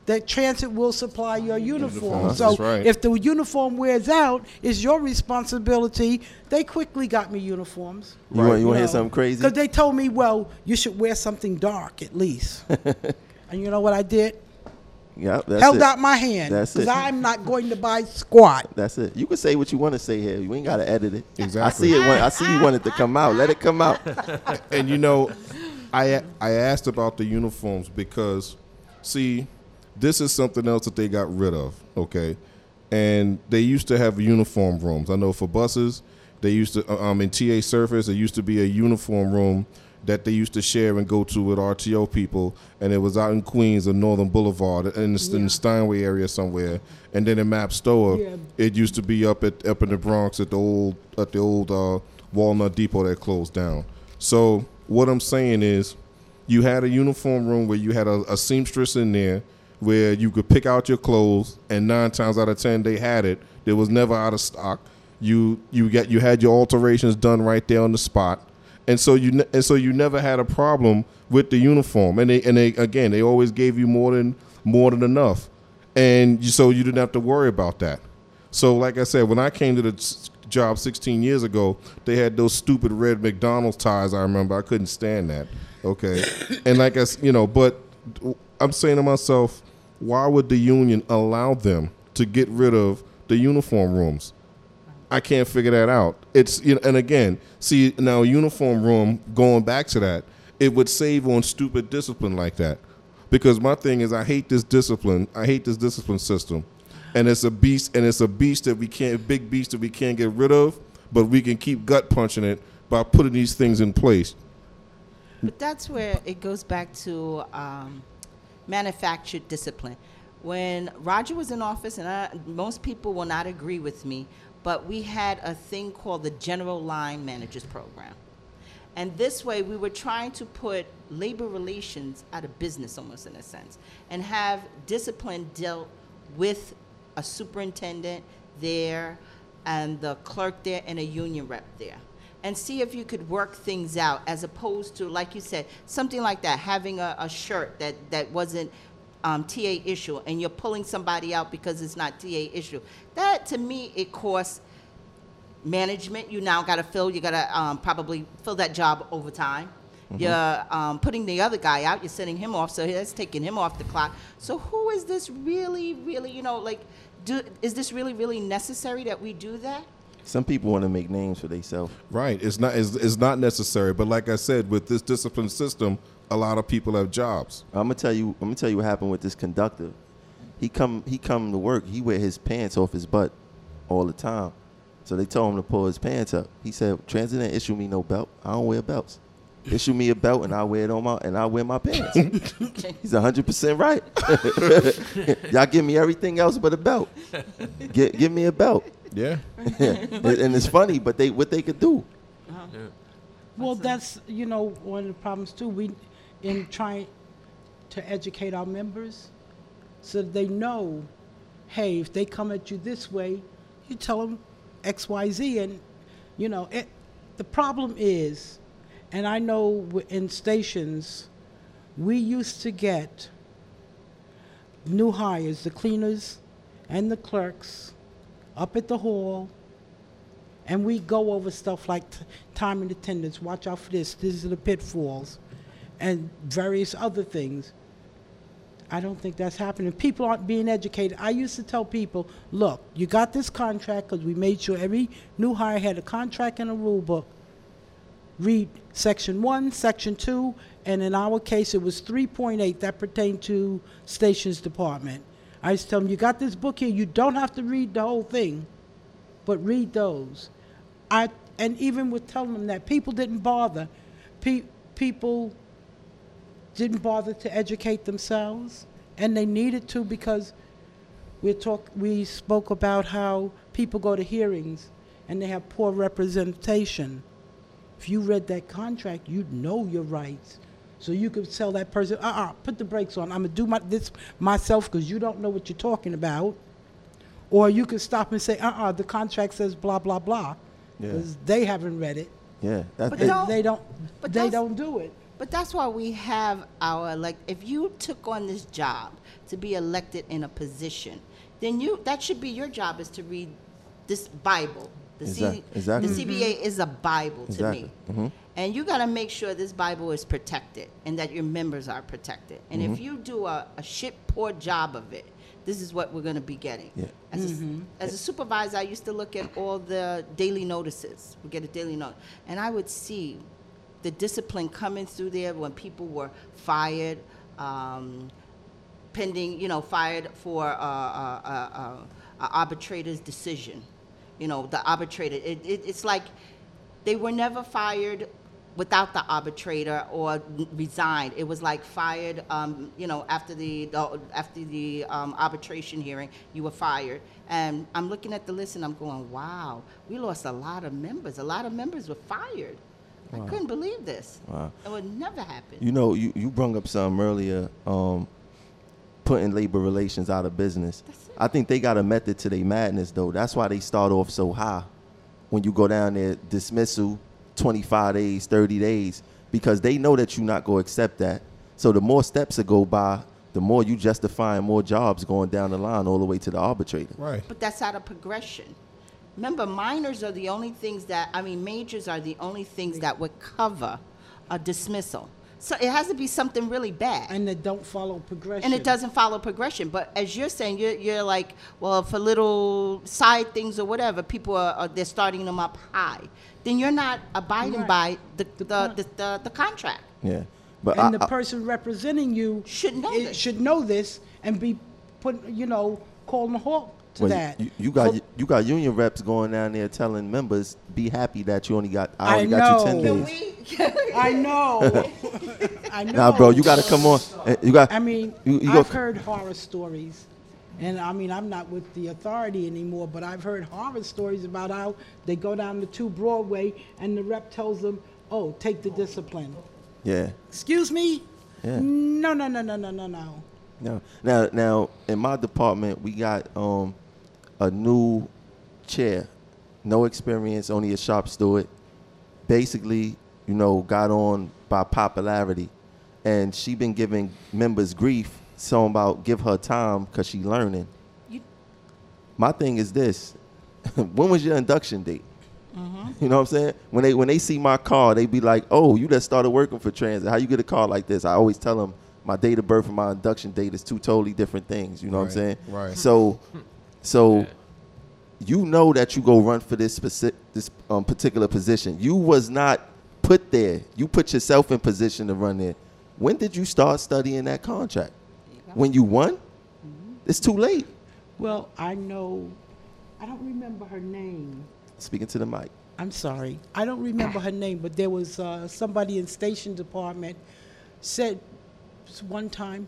that transit will supply your uniform. Beautiful. So right. If the uniform wears out, it's your responsibility. They quickly got me uniforms. You right. want to hear something crazy? Because they told me, well, you should wear something dark at least. And you know what I did? Yep, that's Held it. out my hand. That's it. Because I'm not going to buy squat. That's it. You can say what you want to say here. You ain't got to edit it. Exactly. I see it. I see you want it to come out. Let it come out. And, you know, I, I asked about the uniforms because, see, this is something else that they got rid of, okay? And they used to have uniform rooms. I know for buses, they used to, um, in T A Surface, there used to be a uniform room that they used to share and go to with R T O people, and it was out in Queens or Northern Boulevard in the, yeah. in the Steinway area somewhere, and then in Map Store, yeah. it used to be up at up in the Bronx at the old at the old uh, Walnut Depot that closed down. So what I'm saying is, you had a uniform room where you had a, a seamstress in there where you could pick out your clothes, and nine times out of ten they had it. It was never out of stock. You you got you had your alterations done right there on the spot. And so you and so you never had a problem with the uniform, and they and they again they always gave you more than more than enough, and you, so you didn't have to worry about that. So like I said, when I came to the job sixteen years ago, they had those stupid red McDonald's ties. I remember I couldn't stand that. Okay, and like I you know, but I'm saying to myself, why would the union allow them to get rid of the uniform rooms? I can't figure that out. It's you know, and again, see now uniform room, going back to that, it would save on stupid discipline like that, because my thing is I hate this discipline. I hate this discipline system, and it's a beast. And it's a beast that we can't, big beast that we can't get rid of, but we can keep gut punching it by putting these things in place. But that's where it goes back to um, manufactured discipline. when Roger was in office, and I, most people will not agree with me, but we had a thing called the General Line Managers Program. And this way, we were trying to put labor relations out of business, almost in a sense, and have discipline dealt with a superintendent there and the clerk there and a union rep there, and see if you could work things out, as opposed to, like you said, something like that, having a, a shirt that, that wasn't um, T A issue, and you're pulling somebody out because it's not T A issue. That, to me, it costs management. You now got to fill, you got to um, probably fill that job over time. Mm-hmm. You're um, putting the other guy out, you're sending him off, so that's taking him off the clock. So who is this really, really, you know, like, do, is this really, really necessary that we do that? Some people want to make names for themselves. Right. It's not, it's, it's not necessary. But like I said, with this discipline system, a lot of people have jobs. I'm gonna tell you. I'm gonna tell you what happened with this conductor. He come. He come to work. He wear his pants off his butt all the time. So they told him to pull his pants up. He said, "Transit didn't issue me no belt. I don't wear belts. Issue me a belt, and I wear it on my and I wear my pants." He's one hundred percent right. Y'all give me everything else but a belt. Get, give me a belt. Yeah. And it's funny, but they what they could do. Uh-huh. Yeah. Well, that's, you know, one of the problems too. We, in trying to educate our members, so that they know, hey, if they come at you this way, you tell them X, Y, Z, and you know it. The problem is, and I know in stations, we used to get new hires, the cleaners and the clerks, up at the hall, and we go over stuff like t- time and attendance, watch out for this, these are the pitfalls, and various other things. I don't think that's happening. People aren't being educated. I used to tell people, look, you got this contract because we made sure every new hire had a contract and a rule book. Read section one, section two, and in our case it was three point eight that pertained to stations department. I just tell them, you got this book here. You don't have to read the whole thing, but read those. I and even with telling them that, people didn't bother. Pe- people didn't bother to educate themselves, and they needed to, because we talk. We spoke about how people go to hearings and they have poor representation. If you read that contract, you'd know your rights. So you could tell that person, uh-uh, put the brakes on. I'm going to do my, this myself because you don't know what you're talking about. Or you could stop and say, uh-uh, the contract says blah, blah, blah, because yeah. they haven't read it. Yeah. That's but they, don't, they, don't, but they don't do it. But that's why we have our, like, if you took on this job to be elected in a position, then you that should be your job, is to read this Bible. The, exactly. C, exactly. the C B A is a Bible to exactly. me. Mm-hmm. And you got to make sure this Bible is protected and that your members are protected. And mm-hmm. if you do a, a shit poor job of it, this is what we're going to be getting. Yeah. As, mm-hmm. a, as a supervisor, I used to look at all the daily notices. We get a daily notice. And I would see the discipline coming through there when people were fired, um, pending, you know, fired for uh, uh, uh, uh, an arbitrator's decision. You know, the arbitrator, it, it, it's like they were never fired without the arbitrator or resigned. It was like fired, um, you know, after the, the after the um, arbitration hearing, you were fired. And I'm looking at the list and I'm going, wow, we lost a lot of members. A lot of members were fired. Wow. I couldn't believe this. Wow. It would never happen. You know, you, you brought up something earlier, um, putting labor relations out of business. That's it. I think they got a method to their madness, though. That's why they start off so high. When you go down there, dismissal, twenty-five days, thirty days, because they know that you're not going to accept that. So the more steps that go by, the more you justifying more jobs going down the line all the way to the arbitrator. Right. But that's out of progression. Remember, minors are the only things that, I mean, majors are the only things that would cover a dismissal. So it has to be something really bad. And it don't follow progression. And it doesn't follow progression. But as you're saying, you're, you're like, well, for little side things or whatever, people are, are they're starting them up high. Then you're not abiding right. by the the, the, the, the the contract. Yeah, but and I, the I, person representing you should know it, this. should know this and be put, you know, calling a halt to well, that. You, you got so, you got union reps going down there telling members, be happy that you only got I only I got you ten days. I know. I know. Nah, bro, you got to come on. You got. I mean, you, you I've go. heard horror stories. And I mean, I'm not with the authority anymore, but I've heard horror stories about how they go down to Two Broadway and the rep tells them, oh, take the discipline. Yeah. Excuse me? Yeah. No, no, no, no, no, no, no. No. Now, now, in my department, we got um, a new chair. No experience, only a shop steward. Basically, you know, got on by popularity. And she been giving members grief, something about give her time because she learning. You My thing is this. When was your induction date? Mm-hmm. You know what I'm saying? When they when they see my car, they be like, oh, you just started working for transit. How you get a car like this? I always tell them my date of birth and my induction date is two totally different things. You know right, what I'm saying? Right. So, so yeah. you know that you go run for this, speci- this um, particular position. You was not put there. You put yourself in position to run there. When did you start studying that contract? When you won? Mm-hmm. It's too late. Well, I know. I don't remember her name. Speaking to the mic. I'm sorry. I don't remember her name, but there was uh, somebody in station department said one time,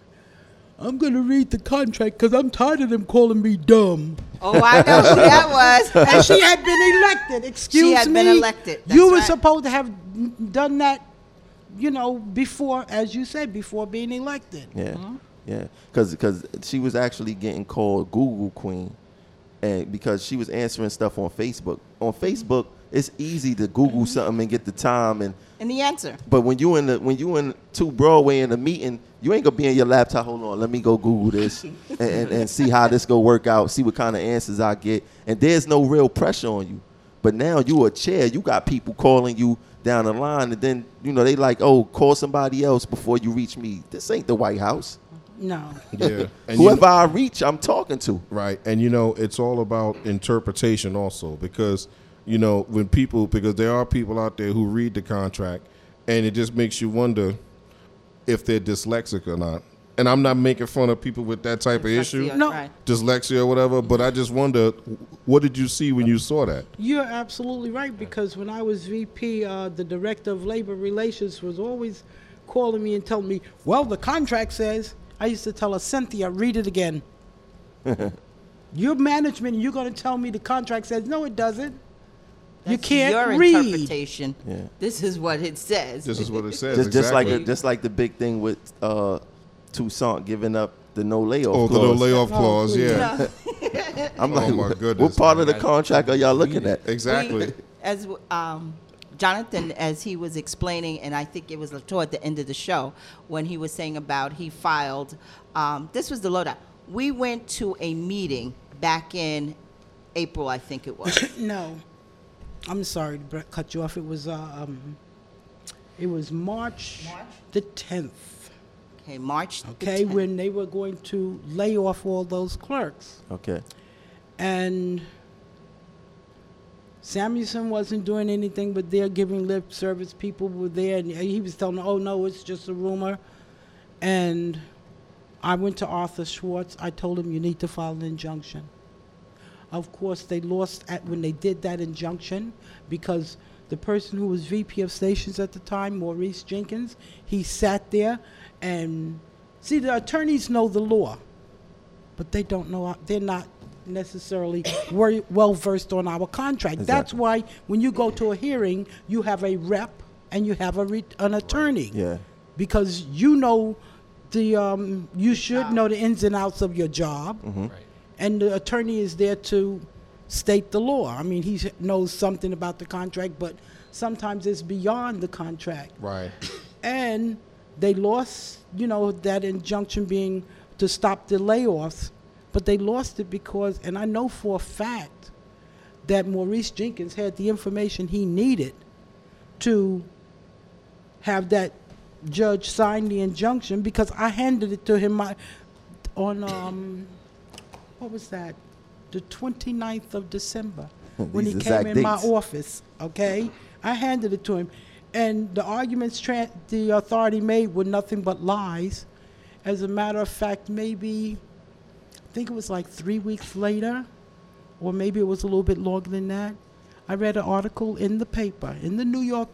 I'm going to read the contract because I'm tired of them calling me dumb. Oh, I know who that was. And she had been elected. Excuse me. She had me. been elected. That's you were right. supposed to have done that, you know, before, as you said, before being elected. Yeah, mm-hmm. yeah. Because because she was actually getting called Google Queen. And because she was answering stuff on Facebook. On Facebook, it's easy to Google something and get the time and and the answer. But when you in the when you in Two Broadway in a meeting, you ain't gonna be in your laptop. Hold on, let me go Google this and, and, and see how this gonna work out. See what kind of answers I get. And there's no real pressure on you. But now you a chair. You got people calling you down the line, and then you know they like, oh, call somebody else before you reach me. This ain't the White House. No. Yeah. And whoever you know, I reach, I'm talking to. Right. And, you know, it's all about interpretation also because, you know, when people, because there are people out there who read the contract and it just makes you wonder if they're dyslexic or not. And I'm not making fun of people with that type dyslexia, of issue, no. right. dyslexia or whatever, but I just wonder, what did you see when you saw that? You're absolutely right because when I was V P, uh, the director of labor relations was always calling me and telling me, well, the contract says... I used to tell her, Cynthia, read it again. Your management, you're going to tell me the contract says, no, it doesn't. That's you can't your read. Your interpretation. Yeah. This is what it says. This is what it says. Just, exactly. just, like, just like the big thing with uh, Toussaint giving up the no layoff oh, clause. Oh, the no layoff clause, oh, yeah. yeah. I'm oh, like, my goodness, what part man, of the contract are y'all looking at? Exactly. We, as um, Jonathan, as he was explaining, and I think it was toward the end of the show, when he was saying about he filed, um, this was the lowdown. We went to a meeting back in April, I think it was. No, I'm sorry to cut you off. It was, uh, um, it was March, March the tenth. Okay, March okay, the tenth. Okay, when they were going to lay off all those clerks. Okay. And... Samuelson wasn't doing anything, but they're giving lip service. People were there, and he was telling them, oh, no, it's just a rumor. And I went to Arthur Schwartz. I told him, you need to file an injunction. Of course, they lost at when they did that injunction because the person who was V P of stations at the time, Maurice Jenkins, he sat there. And see, the attorneys know the law, but they don't know, they're not necessarily were well versed on our contract. Exactly. That's why when you go to a hearing, you have a rep and you have a re- an attorney. Yeah. Because you know the um, you should uh, know the ins and outs of your job, mm-hmm. right. and the attorney is there to state the law. I mean, he knows something about the contract, but sometimes it's beyond the contract. Right. And they lost, you know, that injunction being to stop the layoffs. But they lost it because, and I know for a fact that Maurice Jenkins had the information he needed to have that judge sign the injunction because I handed it to him on, um, what was that, the twenty-ninth of December when he came in dates. my office, okay? I handed it to him. And the arguments tra- the authority made were nothing but lies. As a matter of fact, maybe... I think it was like three weeks later, or maybe it was a little bit longer than that, I read an article in the paper, in the New York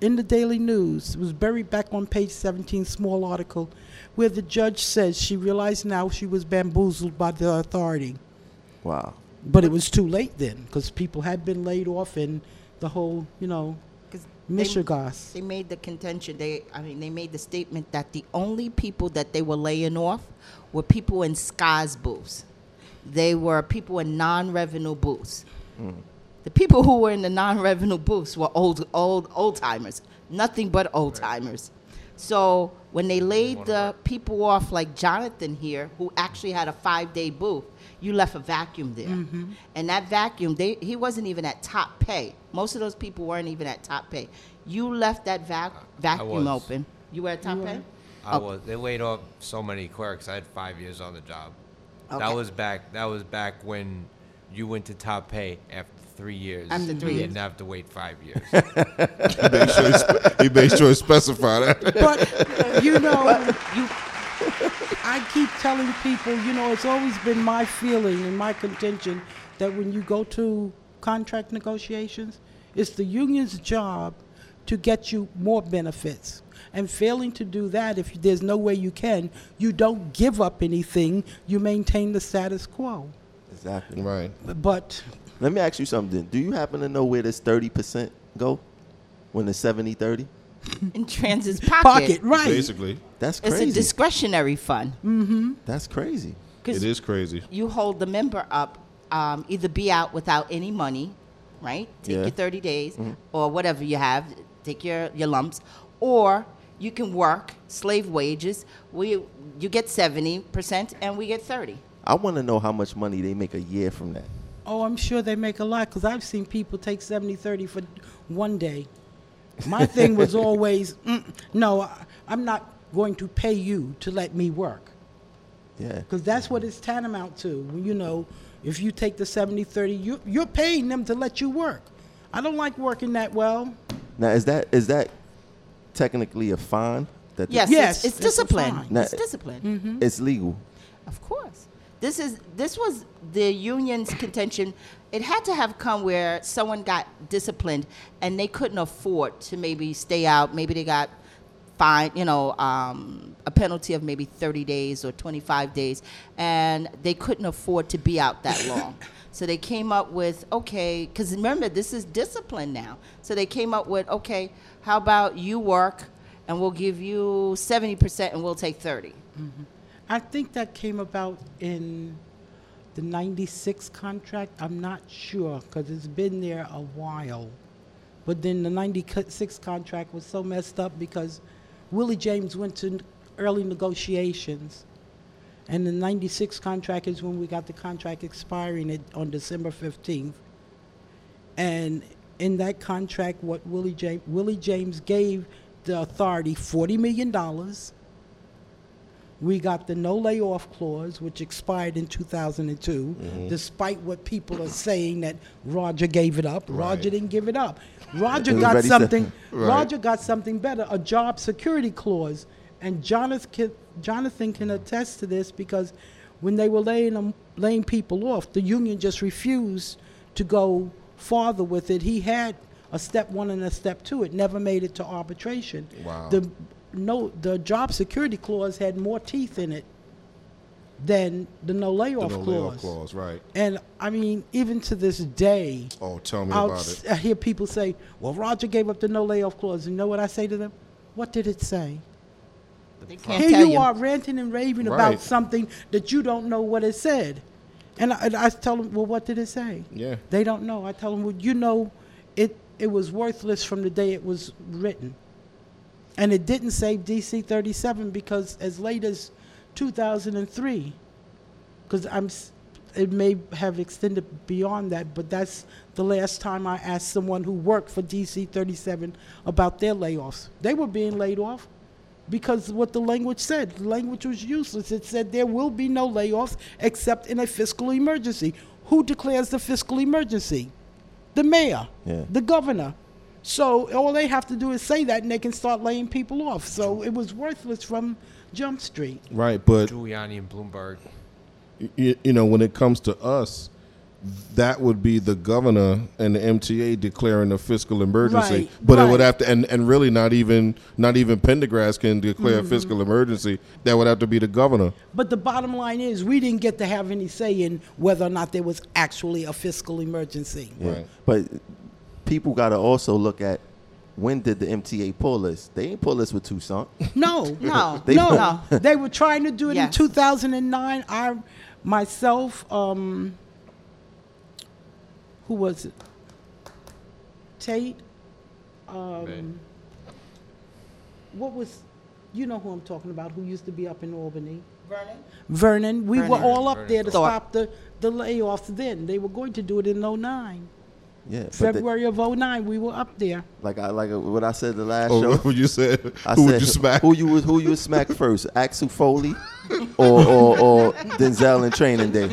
in the Daily News. It was buried back on page seventeen, small article, where the judge says she realized now she was bamboozled by the authority. Wow. But it was too late then, because people had been laid off and the whole, you know, mischigas. They, they made the contention, they, I mean, they made the statement that the only people that they were laying off were people in SCOTUS booths. They were people in non-revenue booths. Mm. The people who were in the non-revenue booths were old, old, old-timers. Nothing but old-timers. Right. So when they laid the people off, like Jonathan here, who actually had a five-day booth, you left a vacuum there. Mm-hmm. And that vacuum, they, he wasn't even at top pay. Most of those people weren't even at top pay. You left that vac vacuum open. You were at top pay? I was. They laid off so many clerks. I had five years on the job. Okay. That was back. That was back when you went to top pay after three years. After three you years, didn't have to wait five years. He made sure he, he made sure he specified that. But you know, you, I keep telling people, you know, it's always been my feeling and my contention that when you go to contract negotiations, it's the union's job to get you more benefits. And failing to do that, if there's no way you can, you don't give up anything. You maintain the status quo. Exactly. Right. But let me ask you something. Do you happen to know where this thirty percent go when it's seventy thirty? In transit's pocket. Pocket, right. Basically. That's crazy. It's a discretionary fund. Mm-hmm. That's crazy. It is crazy. You hold the member up, um, either be out without any money, right? Take yeah. your thirty days mm-hmm. or whatever you have. Take your, your lumps. Or you can work slave wages. We you get seventy percent and we get thirty. I want to know how much money they make a year from that. Oh, I'm sure they make a lot, because I've seen people take seventy thirty for one day. My thing was always, mm, no, I, I'm not going to pay you to let me work. Yeah. Because that's what it's tantamount to. You know, if you take the seventy thirty, you, you're paying them to let you work. I don't like working that well. Now, is that is that... technically a fine? That yes, yes, it's, it's discipline. Now, it's discipline. Mm-hmm. It's legal. Of course. This is this was the union's contention. It had to have come where someone got disciplined and they couldn't afford to maybe stay out. Maybe they got fined, you know, um, a penalty of maybe thirty days or twenty-five days, and they couldn't afford to be out that long. So they came up with, okay, because remember, this is discipline now. So they came up with, okay, how about you work and we'll give you seventy percent and we'll take thirty. Mm-hmm. I think that came about in the ninety-six contract. I'm not sure because it's been there a while. But then the ninety-six contract was so messed up because Willie James went to early negotiations. And the ninety-six contract is when we got the contract expiring it on December fifteenth. And in that contract, what Willie James, Willie James gave the authority forty million dollars. We got the no layoff clause, which expired in two thousand two, mm-hmm. despite what people are saying that Roger gave it up. Right. Roger didn't give it up. Roger got something. Right. Roger got something better, a job security clause. And Jonathan, Jonathan can attest to this because when they were laying them, laying people off, the union just refused to go farther with it. He had a step one and a step two. It never made it to arbitration. Wow. The no, the job security clause had more teeth in it than the no layoff the no clause. Layoff clause, right? And I mean, even to this day, oh, tell me I'll about it. I hear people say, "Well, Roger gave up the no layoff clause." You know what I say to them? What did it say? They can't Here you, you are ranting and raving right. about something that you don't know what it said. And I, and I tell them, well, what did it say? Yeah. They don't know. I tell them, well, you know, it, it was worthless from the day it was written. And it didn't save D C thirty-seven because as late as two thousand three, because I'm, it may have extended beyond that, but that's the last time I asked someone who worked for D C thirty-seven about their layoffs. They were being laid off. Because what the language said, the language was useless. It said there will be no layoffs except in a fiscal emergency. Who declares the fiscal emergency? The mayor, yeah. the governor. So all they have to do is say that, and they can start laying people off. So it was worthless from Jump Street. Right, but Giuliani and Bloomberg. You, you know, when it comes to us, that would be the governor and the M T A declaring a fiscal emergency. Right, but right. it would have to, and, and really not even not even Pendergrass can declare mm-hmm. a fiscal emergency. That would have to be the governor. But the bottom line is we didn't get to have any say in whether or not there was actually a fiscal emergency. Right. Yeah. But people got to also look at, when did the M T A pull us? They ain't pull us with Toussaint. No, no, they no, no. They were trying to do it yes. in two thousand nine. I, myself, um, who was it? Tate. Um, what was, you know who I'm talking about, who used to be up in Albany. Vernon. Vernon. We Vernon. were all up Vernon. there to Thor. stop the, the layoffs then. They were going to do it in oh nine. Yeah, February the, of oh nine, we were up there. Like I like what I said the last oh, show. Who you said? I who said, would you smack? Who you who you smack first? Axel Foley, or, or or Denzel in Training Day?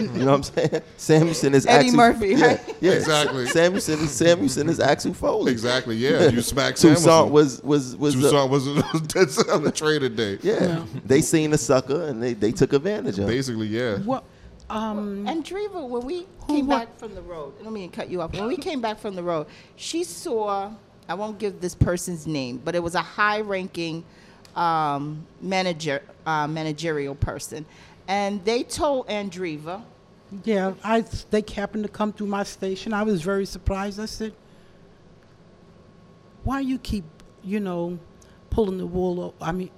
You know what I'm saying? Samuelson is Eddie Axel, Murphy. Yeah, right? yeah, exactly. Samuelson is Samuelson is Axel Foley. Exactly. Yeah, you smacked Samuelson. Toussaint was was was Toussaint a, was Denzel in Training Day. Yeah, yeah. They seen the sucker and they, they took advantage of. Basically, yeah. Well, Um, well, Andreva, when we came what? back from the road, let me cut you off. When we came back from the road, she saw, I won't give this person's name, but it was a high-ranking um, manager, uh, managerial person. And they told Andreva. Yeah, I, they happened to come through my station. I was very surprised. I said, why you keep, you know, pulling the wool over? I mean,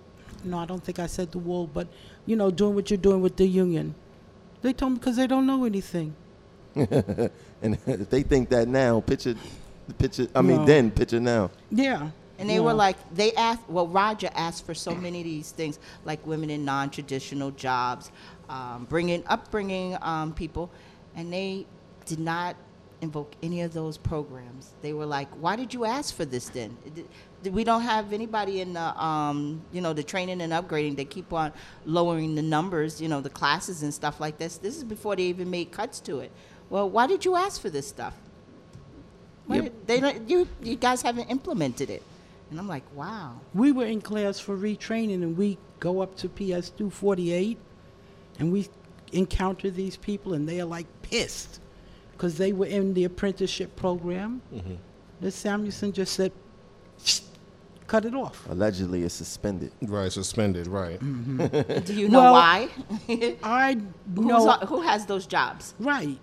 no, I don't think I said the wool, but, you know, doing what you're doing with the union. They told me because they don't know anything. And if they think that now, picture, picture. I mean, no. then picture now. Yeah. And they yeah. were like, they asked, well, Roger asked for so many of these things, like women in non-traditional jobs, um, bringing, upbringing um, people, and they did not invoke any of those programs. They were like, why did you ask for this then? We don't have anybody in the, um, you know, the training and upgrading. They keep on lowering the numbers, you know, the classes and stuff like this. This is before they even made cuts to it. Well, why did you ask for this stuff? Yep. Did, they don't, you, you guys haven't implemented it. And I'm like, wow. We were in class for retraining, and we go up to P S two forty-eight, and we encounter these people, and they are, like, pissed because they were in the apprenticeship program. Mm-hmm. Miz Samuelson just said, cut it off. Allegedly, it's suspended. Right, suspended, right. Mm-hmm. Do you know well, why? I know. Who's, who has those jobs? Right.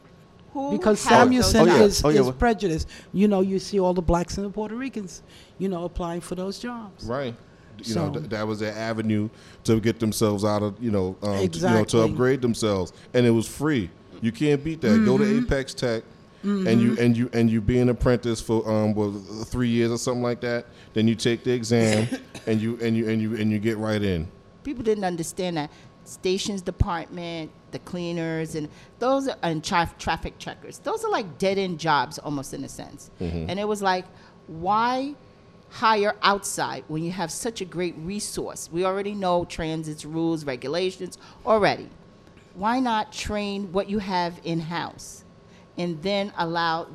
Who because Samuelson oh, yeah. is, oh, yeah. is prejudiced. You know, you see all the blacks and the Puerto Ricans, you know, applying for those jobs. Right. You so. know, th- that was their avenue to get themselves out of, you know, um, exactly. you know, to upgrade themselves. And it was free. You can't beat that. Mm-hmm. Go to Apex Tech. Mm-hmm. And you and you and you be an apprentice for um well, three years or something like that. Then you take the exam, and you and you and you and you get right in. People didn't understand that stations department, the cleaners, and those are, and tra- traffic checkers. Those are like dead end jobs, almost in a sense. Mm-hmm. And it was like, why hire outside when you have such a great resource? We already know transit's rules, regulations already. Why not train what you have in house? And then allow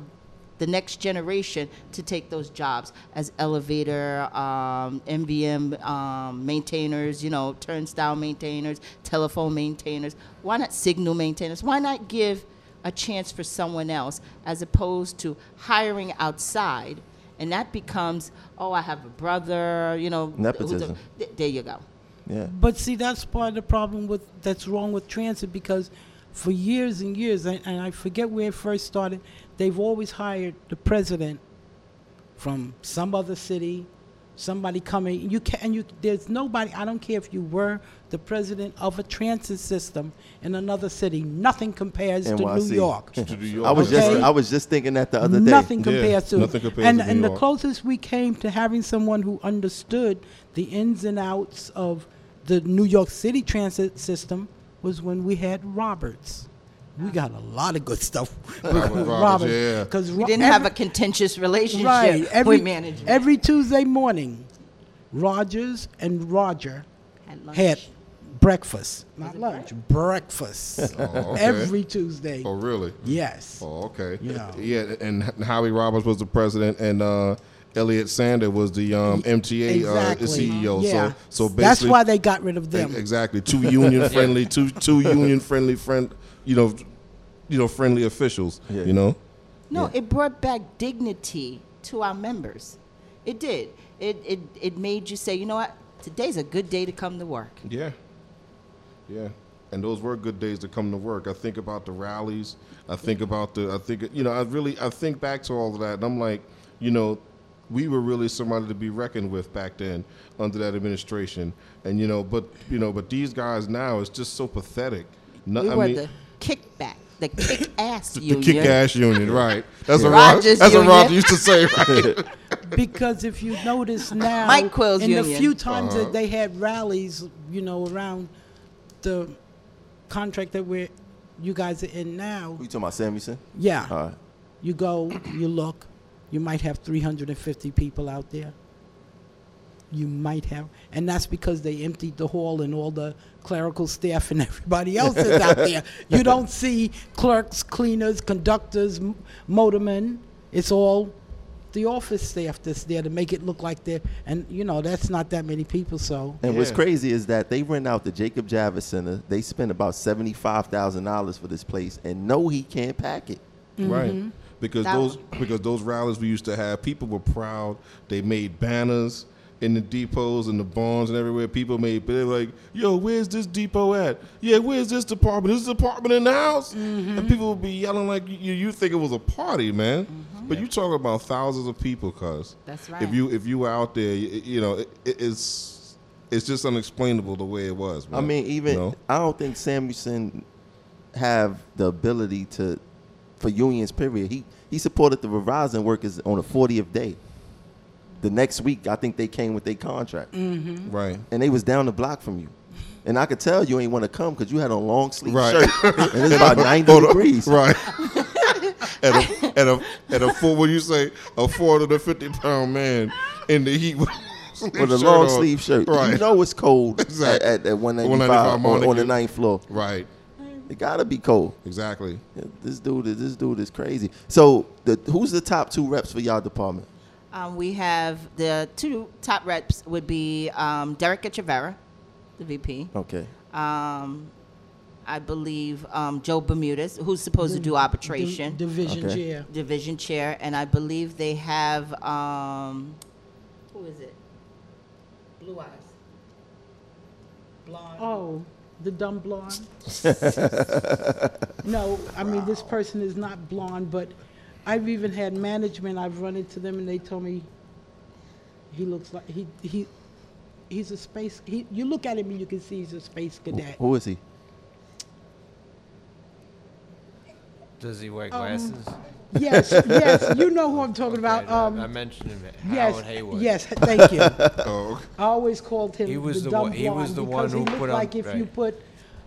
the next generation to take those jobs as elevator, um, M V M um, maintainers, you know, turnstile maintainers, telephone maintainers. Why not signal maintainers? Why not give a chance for someone else as opposed to hiring outside? And that becomes, oh, I have a brother, you know. Nepotism. Th- there you go. Yeah. But see, that's part of the problem with that's wrong with transit because for years and years, and, and I forget where it first started, they've always hired the president from some other city, somebody coming. You can, and you, there's nobody, I don't care if you were the president of a transit system in another city. Nothing compares N Y C. To New York. To New York. I, was okay? just, I was just thinking that the other day. Nothing compares yeah, to. Nothing compares and, to New and York. The closest we came to having someone who understood the ins and outs of the New York City transit system was when we had Roberts. We got a lot of good stuff with Robert, Roberts. Yeah. Cause we didn't every, have a contentious relationship right, every, with management. Every Tuesday morning, Rogers and Roger had, lunch. had breakfast. Not lunch, lunch, breakfast. Oh, okay. Every Tuesday. Oh, really? Yes. Oh, okay. You know. Yeah, and Howie Roberts was the president, and uh, Elliot Sander was the um, M T A exactly. uh, C E O, yeah. so so basically that's why they got rid of them. Exactly, two union friendly, two two union friendly friend, you know, you know, friendly officials, yeah. you know? No, yeah. it brought back dignity to our members. It did. It, it it made you say, you know what, today's a good day to come to work. Yeah. Yeah. And those were good days to come to work. I think about the rallies. I think about the, I think, you know, I really, I think back to all of that. And I'm like, you know, we were really somebody to be reckoned with back then under that administration. And, you know, but, you know, but these guys now, it's just so pathetic. No, we I were mean, the kickback, the kick-ass union. The kick-ass union, right. That's, yeah. what, Rogers that's union. what Roger used to say, right? Because if you notice now, Mike Quill's in union. the few times uh-huh. that they had rallies, you know, around the contract that we're, you guys are in now. What are you talking about, Samuelson? Yeah. All right. You go, you look, you might have three hundred fifty people out there. You might have, and that's because they emptied the hall and all the clerical staff and everybody else is out there. You don't see clerks, cleaners, conductors, m motormen. It's all the office staff that's there to make it look like they're, and you know, that's not that many people, so. And yeah. what's crazy is that they rent out the Jacob Javits Center. They spent about seventy-five thousand dollars for this place, and no, he can't pack it. Mm-hmm. Right, because that those, because those rallies we used to have, people were proud, they made banners, in the depots and the barns and everywhere, people made, they're like, yo, where's this depot at? Yeah, where's this department? Is this department in the house? Mm-hmm. And people would be yelling like, you, you think it was a party, man. Mm-hmm. But you talking about thousands of people, cuz. That's right. If you if you were out there, you, you know, it, it's it's just unexplainable the way it was, man. I mean, even, you know? I don't think Samuelson have the ability to, for unions, period. He, he supported the Verizon workers on the fortieth day. The next week, I think they came with their contract. Mm-hmm. Right. And they was down the block from you. And I could tell you ain't want to come because you had a long sleeve right. shirt. And it's about ninety degrees. Right. And a, and a, and a four, what do you say, a four hundred fifty pound man in the heat with, with a long on. sleeve shirt. Right. You know it's cold exactly. at, at, at one ninety-five, one ninety-five on, on the ninth floor. Right. It got to be cold. Exactly. Yeah, this, dude is, this dude is crazy. So the, who's the top two reps for y'all department? Um, we have the two top reps would be um, Derek Echevarria, the V P. Okay. Um, I believe um, Joe Bermudez, who's supposed the, to do arbitration. The, division okay. chair. Division chair. And I believe they have, um, who is it? Blue eyes. Blonde. Oh, the dumb blonde. No, I mean, this person is not blonde, but... I've even had management, I've run into them and they told me he looks like, he, he he's a space, he, you look at him and you can see he's a space cadet. Who is he? Does he wear glasses? Um, yes, yes, you know who I'm talking okay, about. Um, I mentioned him, Howard yes, Hayward. Yes, thank you. Oh. I always called him he was the, the dumb one, he was the one who he looked put like on, if right. you put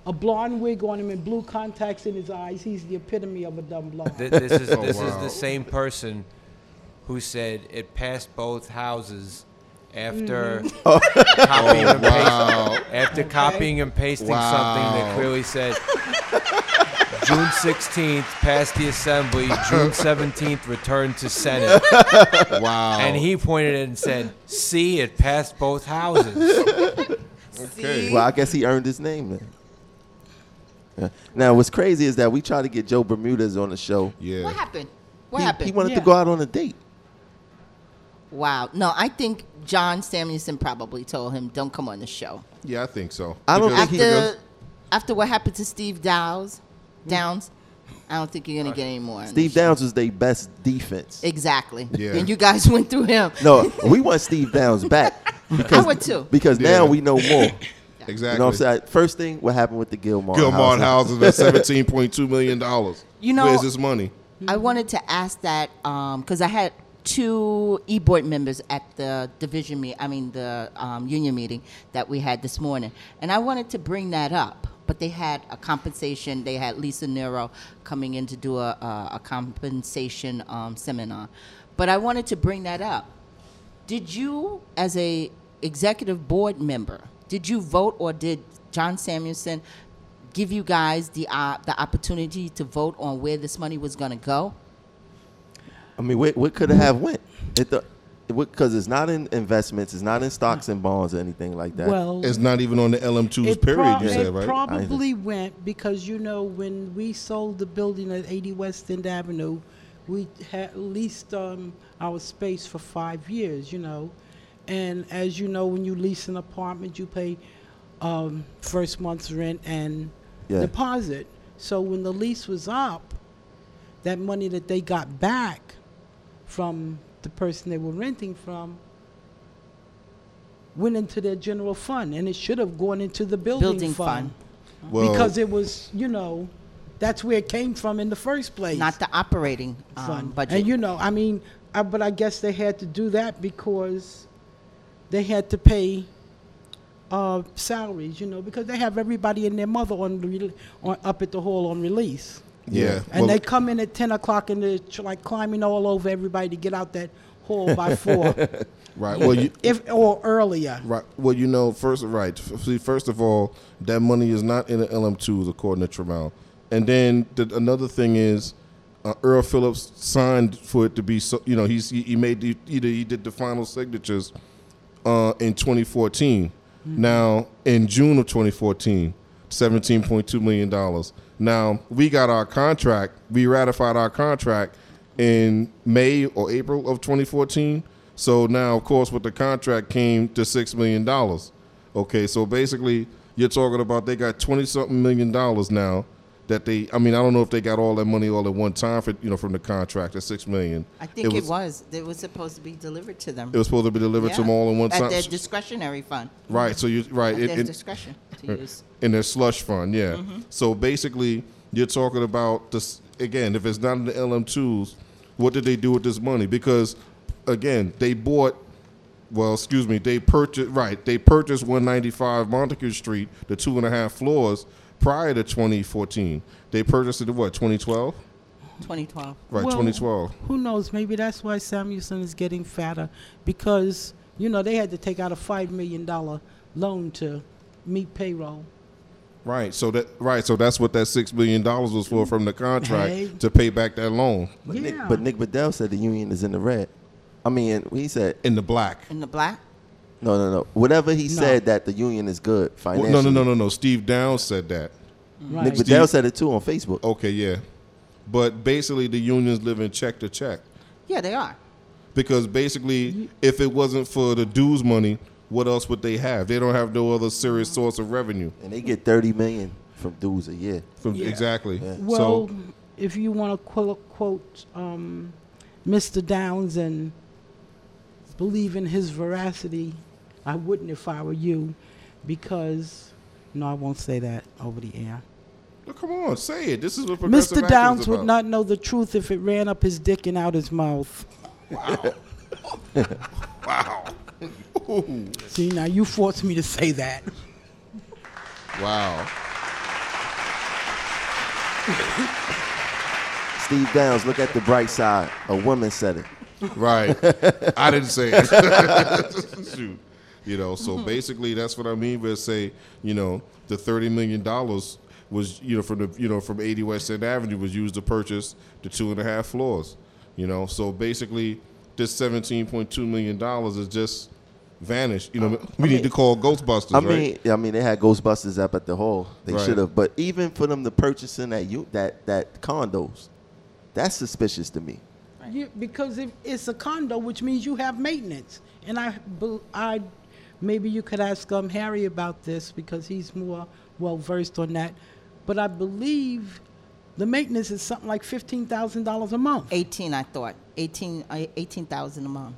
a blonde wig on him and blue contacts in his eyes. He's the epitome of a dumb blonde. Th this is, this oh, wow. is the same person who said it passed both houses after mm. copying, oh, and wow. pasting, after okay. copying and pasting wow. something that clearly said June sixteenth, passed the assembly, June seventeenth, returned to Senate. Wow. And he pointed it and said, see, it passed both houses. Okay. Well, I guess he earned his name then. Yeah. Now, what's crazy is that we tried to get Joe Bermudez on the show. Yeah. What happened? What he, happened? He wanted yeah. to go out on a date. Wow. No, I think John Samuelson probably told him, don't come on the show. Yeah, I think so. I don't after, think he after what happened to Steve Downs, Downs, I don't think you're going right. to get any more. Steve Downs show. was their best defense. Exactly. Yeah. And you guys went through him. No, we want Steve Downs back. Because, I would too. Because yeah. now we know more. Exactly. You know what I'm saying? First thing, what happened with the Gilmore Gilmore houses at seventeen point two million dollars? You know, where's this money? I wanted to ask that because um, I had two e-board members at the division meet. I mean, the um, union meeting that we had this morning, and I wanted to bring that up. But they had a compensation. They had Lisa Nero coming in to do a, a, a compensation um, seminar. But I wanted to bring that up. Did you, as a executive board member? Did you vote, or did John Samuelson give you guys the uh, the opportunity to vote on where this money was going to go? I mean, what could have went? It the, Because it's not in investments, it's not in stocks and bonds or anything like that. Well, it's not even on the L M two's period, you said, right? It probably went because, you know, when we sold the building at eighty West End Avenue, we had leased um, our space for five years, you know. And as you know, when you lease an apartment, you pay um, first month's rent and yeah. deposit. So when the lease was up, that money that they got back from the person they were renting from went into their general fund, and it should have gone into the building, building fund, fund. Well, because it was, you know, that's where it came from in the first place. Not the operating um, fund. Budget. And, you know, I mean, I, but I guess they had to do that because they had to pay uh, salaries, you know, because they have everybody and their mother on, re on up at the hall on release. Yeah, and well, they come in at ten o'clock and they're like climbing all over everybody to get out that hall by four, right? Well, you, if or earlier, right? Well, you know, first, right? See, first of all, that money is not in the L M twos according to Trammell, and then the, another thing is, uh, Earl Phillips signed for it to be, so, you know, he's he, he made the, either he did the final signatures uh, in twenty fourteen. Mm-hmm. Now, in June of twenty fourteen, seventeen point two million dollars. Now, we got our contract, we ratified our contract in May or April of twenty fourteen. So now, of course, with the contract came to six million dollars. Okay, so basically, you're talking about they got twenty-something million dollars now that they, I mean, I don't know if they got all that money all at one time, for you know, from the contract, at six million dollars. I think it was. It was, it was supposed to be delivered to them. It was supposed to be delivered yeah. to them all at one time. At their discretionary fund. Right, so you, right. At it, their it, discretion to use. In their slush fund, yeah. Mm-hmm. So basically, you're talking about this again. If it's not in the L M twos, what did they do with this money? Because again, they bought. Well, excuse me, they purchased. Right, they purchased one ninety-five Montague Street, the two and a half floors, prior to twenty fourteen. They purchased it in what, twenty twelve? twenty twelve. Right, well, twenty twelve. Who knows? Maybe that's why Samuelson is getting fatter, because you know they had to take out a five million dollar loan to meet payroll. Right, so that right, so that's what that six million dollars was for from the contract hey. to pay back that loan. But, yeah. Nick, but Nick Bedell said the union is in the red. I mean, he said in the black. In the black? No, no, no. Whatever he no. said that the union is good financially. Well, no, no, no, no, no. Steve Downs said that. Right. Nick Steve, Bedell said it too on Facebook. Okay, yeah, but basically the unions live in check to check. Yeah, they are. Because basically, if it wasn't for the dues money, what else would they have? They don't have no other serious source of revenue. And they get thirty million dollars from dues a year. From, yeah. Exactly. Yeah. Well, so, if you want to quote, quote um, Mister Downs and believe in his veracity, I wouldn't if I were you, because, no, I won't say that over the air. Well, come on, say it. This is what progressive Mister Downs is about. Would not know the truth if it ran up his dick and out his mouth. Wow. Wow. Ooh. See, now you forced me to say that. Wow. Steve Downs, look at the bright side. A woman said it. Right. I didn't say it. Shoot. You know, so mm-hmm. basically that's what I mean by say, you know, the thirty million dollars was, you know, from the, you know, from eighty West End Avenue was used to purchase the two and a half floors. You know, so basically this seventeen point two million dollars is just vanished. You know, um, we I need mean, to call Ghostbusters. I mean, right? I mean, they had Ghostbusters up at the hall. They right. should have. But even for them to purchase in that you that that condos, that's suspicious to me. Right. You, because if it's a condo, which means you have maintenance, and I, I, maybe you could ask um Harry about this because he's more well versed on that. But I believe the maintenance is something like fifteen thousand dollars a month. Eighteen, I thought. Eighteen, uh, eighteen thousand a month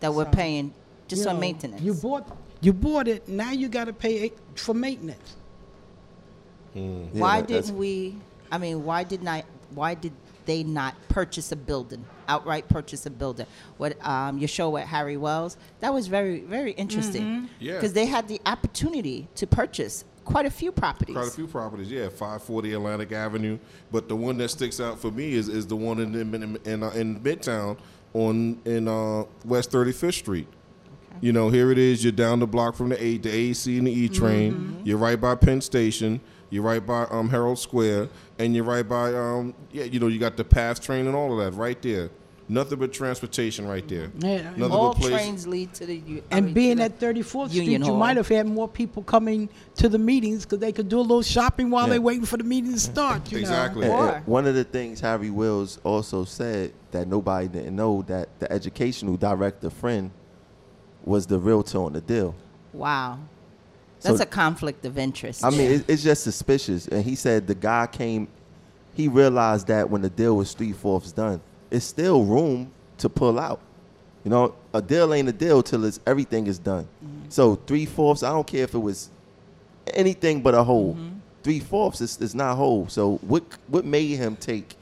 that so. we're paying. Just on maintenance. You bought, you bought it. Now you got to pay it for maintenance. Mm. Yeah, why didn't we? I mean, why did not? Why did they not purchase a building? Outright purchase a building? What um, your show with Harry Wells? That was very, very interesting. Mm-hmm. Yeah, because they had the opportunity to purchase quite a few properties. Quite a few properties. Yeah, five forty Atlantic Avenue. But the one that sticks out for me is is the one in in in, uh, in Midtown on in uh, West thirty-fifth Street. You know, here it is. You're down the block from the A, the A, C, and the E train. Mm-hmm. You're right by Penn Station. You're right by um, Herald Square, and you're right by um, yeah. You know, you got the PATH train and all of that right there. Nothing but transportation right there. Yeah. Nothing all but trains lead to the U And I mean, being at thirty-fourth Union Street, Hall. You might have had more people coming to the meetings because they could do a little shopping while yeah. they're waiting for the meeting to start. You exactly. know? And, and one of the things Harry Wills also said that nobody didn't know, that the educational director friend was the realtor on the deal. Wow. That's so, a conflict of interest. I mean, it, it's just suspicious. And he said the guy came, he realized that when the deal was three-fourths done, it's still room to pull out. You know, a deal ain't a deal till it's, everything is done. Mm-hmm. So three-fourths, I don't care if it was anything but a whole. Mm-hmm. Three-fourths is, is not whole. So what what made him take?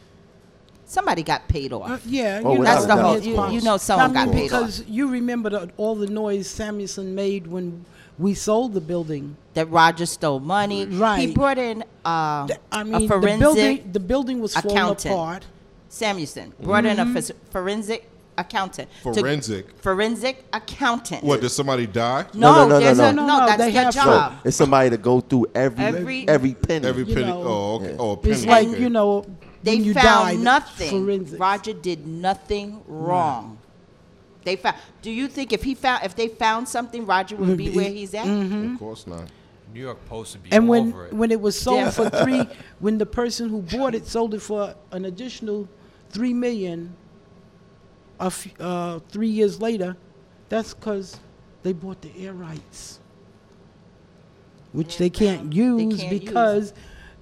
Somebody got paid off. Uh, yeah. Oh, you know, that's the whole, you, you know someone I mean, got paid because off. Because you remember the, all the noise Samuelson made when we sold the building. That Rogers stole money. Right. He brought in uh, the, I mean, a forensic the building, the building was accountant. Falling apart. Samuelson brought mm-hmm. in a forensic accountant. Forensic. To, forensic accountant. What? Did somebody die? No, no, no, no, no. A, no, no, no that's their job. So it's somebody to go through every every, every penny. Every penny. Know, oh, okay. Yeah. Oh, a penny. It's like okay. you know they when you found died, nothing. Forensics. Roger did nothing wrong. Mm. They found. Do you think if he found if they found something, Roger would be where he's at? Mm-hmm. Of course not. New York Post would be and all when, over it. And when it was sold yeah. for three, when the person who bought it sold it for an additional three million, a f uh, three years later, that's because they bought the air rights, which they can't use they can't because use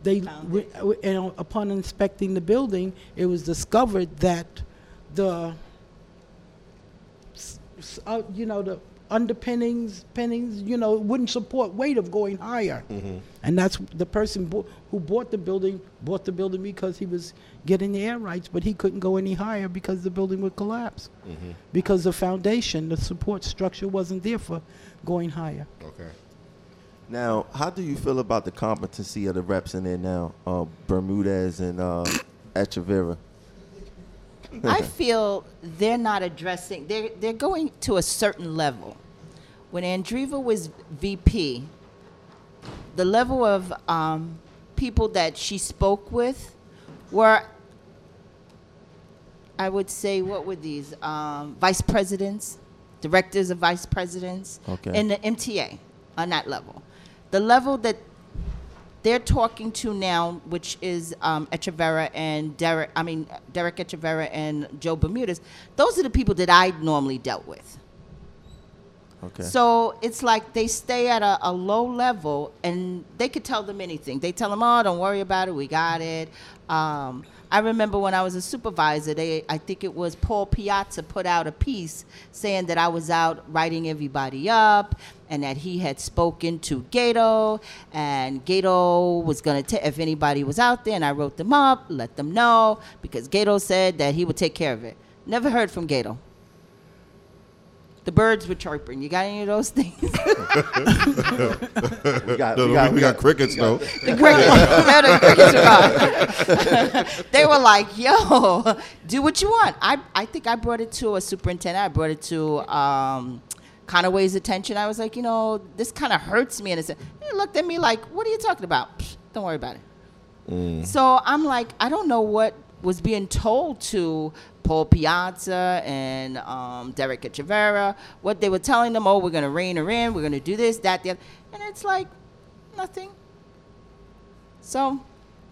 they. W and upon inspecting the building, it was discovered that the, uh, you know the. underpinnings, pinnings, you know, wouldn't support weight of going higher. Mm-hmm. And that's the person bo who bought the building, bought the building because he was getting the air rights, but he couldn't go any higher because the building would collapse. Mm-hmm. Because the foundation, the support structure wasn't there for going higher. Okay. Now, how do you feel about the competency of the reps in there now, uh, Bermudez and uh, Echevarria? I feel they're not addressing, they're, they're going to a certain level. When Andreva was V P, the level of um, people that she spoke with were, I would say, what were these? Um, vice presidents, directors of vice presidents, okay. in the M T A on that level. The level that they're talking to now, which is um, Echevarria and Derek, I mean, Derek Echevarria and Joe Bermudez, those are the people that I normally dealt with. Okay. So it's like they stay at a, a low level, and they could tell them anything. They tell them, oh, don't worry about it, we got it. Um, I remember when I was a supervisor, they, I think it was Paul Piazza put out a piece saying that I was out writing everybody up and that he had spoken to Gato, and Gato was going to, if anybody was out there, and I wrote them up, let them know, because Gato said that he would take care of it. Never heard from Gato. The birds were chirping. You got any of those things? we got, no, we, no, got we, we got crickets, though. The crickets, the crickets were They were like, yo, do what you want. I, I think I brought it to a superintendent. I brought it to um, Conaway's attention. I was like, you know, this kind of hurts me. And it said, he looked at me like, what are you talking about? Psh, don't worry about it. Mm. So I'm like, I don't know what was being told to Paul Piazza and um, Derek Echevarria, what they were telling them, oh, we're going to rein her in, we're going to do this, that, the other. And it's like nothing. So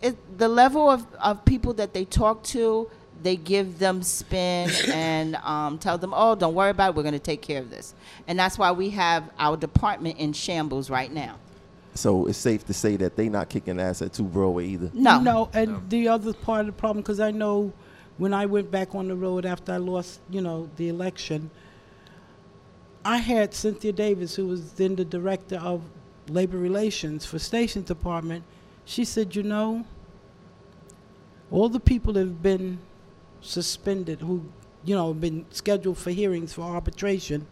it, the level of, of people that they talk to, they give them spin and um, tell them, oh, don't worry about it, we're going to take care of this. And that's why we have our department in shambles right now. So it's safe to say that they not kicking ass at Two Broadway either. No. No, and no. the other part of the problem, because I know when I went back on the road after I lost, you know, the election, I had Cynthia Davis, who was then the director of labor relations for Station Department. She said, you know, all the people that have been suspended who, you know, have been scheduled for hearings for arbitration,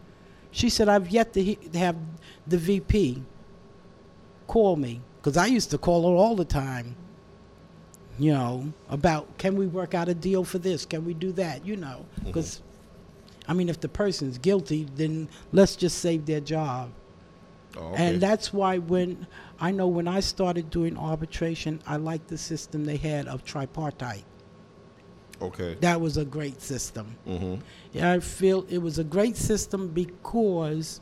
she said, I've yet to he have the V P call me, because I used to call her all the time, you know, about can we work out a deal for this, can we do that, you know, because mm-hmm. I mean, if the person's guilty, then let's just save their job. Oh, okay. And that's why when I know when I started doing arbitration, I liked the system they had of tripartite. Okay. That was a great system. Mm-hmm. Yeah, I feel it was a great system because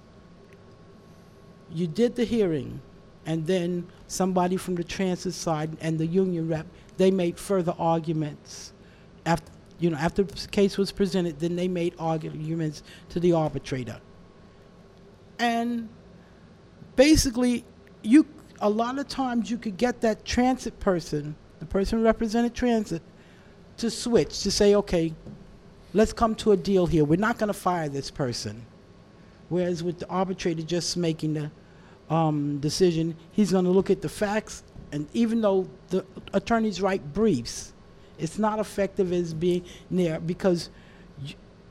you did the hearing, and then somebody from the transit side and the union rep, they made further arguments. After, you know, after the case was presented, then they made arguments to the arbitrator. And basically, you a lot of times you could get that transit person, the person who represented transit, to switch, to say, okay, let's come to a deal here. We're not going to fire this person. Whereas with the arbitrator just making the um, decision, he's going to look at the facts, and even though the attorneys write briefs, it's not effective as being there, because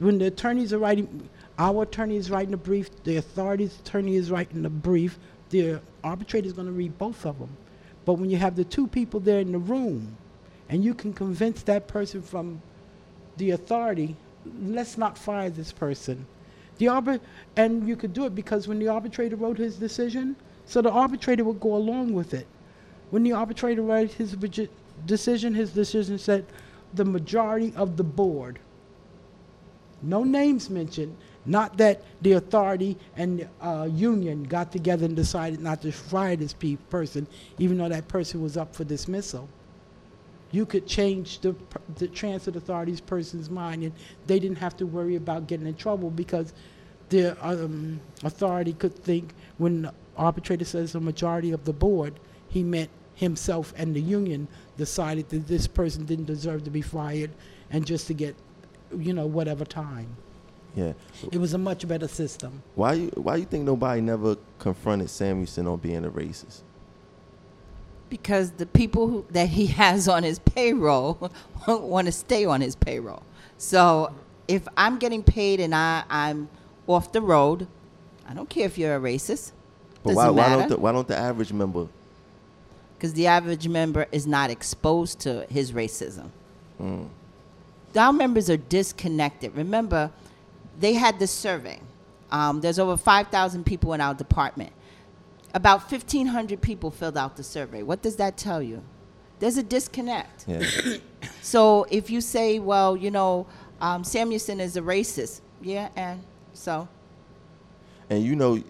when the attorneys are writing, our attorney is writing a brief, the authority's attorney is writing a brief, the arbitrator is going to read both of them. But when you have the two people there in the room, and you can convince that person from the authority, let's not fire this person. The arbit- and you could do it because when the arbitrator wrote his decision, so the arbitrator would go along with it. When the arbitrator wrote his decision, his decision said the majority of the board. No names mentioned, not that the authority and the uh, union got together and decided not to fire this pe- person, even though that person was up for dismissal. You could change the, the transit authority's person's mind, and they didn't have to worry about getting in trouble because the um, authority could think when the arbitrator says a majority of the board, he meant himself and the union decided that this person didn't deserve to be fired and just to get, you know, whatever time. Yeah. It was a much better system. Why you, why you think nobody never confronted Samuelson on being a racist? Because the people who, that he has on his payroll want to stay on his payroll. So if I'm getting paid and I, I'm off the road, I don't care if you're a racist. But why, why don't the, why don't the average member? Because the average member is not exposed to his racism. Mm. Our members are disconnected. Remember, they had this survey. Um, there's over five thousand people in our department. About fifteen hundred people filled out the survey. What does that tell you? There's a disconnect. Yeah. So if you say, well, you know, um, Samuelson is a racist, yeah, and so? And you know,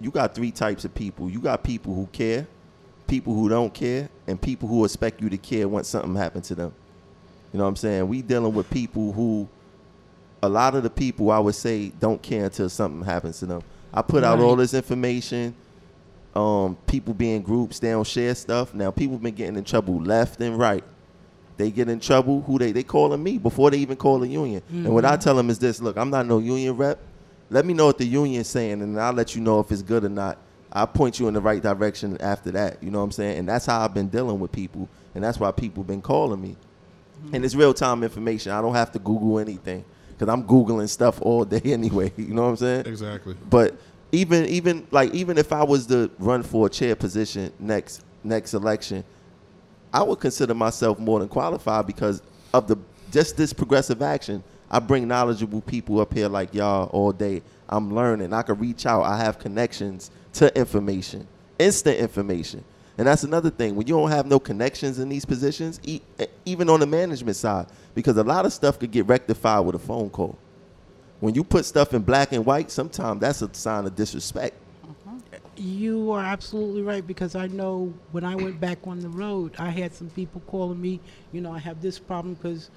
you got three types of people. You got people who care, people who don't care, and people who expect you to care once something happened to them. You know what I'm saying? We dealing with people who, a lot of the people I would say don't care until something happens to them. I put right. out all this information. Um, people be in groups, they don't share stuff. Now people been getting in trouble left and right. They get in trouble. Who they they calling me before they even call the union. Mm-hmm. And what I tell them is this: look, I'm not no union rep. Let me know what the union's saying, and I'll let you know if it's good or not. I'll point you in the right direction after that. You know what I'm saying? And that's how I've been dealing with people, and that's why people been calling me. Mm-hmm. And it's real time information. I don't have to Google anything because I'm Googling stuff all day anyway. You know what I'm saying? Exactly. But Even even like even if I was to run for a chair position next next election, I would consider myself more than qualified because of the just this progressive action. I bring knowledgeable people up here like y'all all day. I'm learning. I can reach out. I have connections to information, instant information. And that's another thing. When you don't have no connections in these positions, e- even on the management side, because a lot of stuff could get rectified with a phone call. When you put stuff in black and white, sometimes that's a sign of disrespect. Uh-huh. You are absolutely right, because I know when I went back on the road, I had some people calling me, you know, I have this problem because,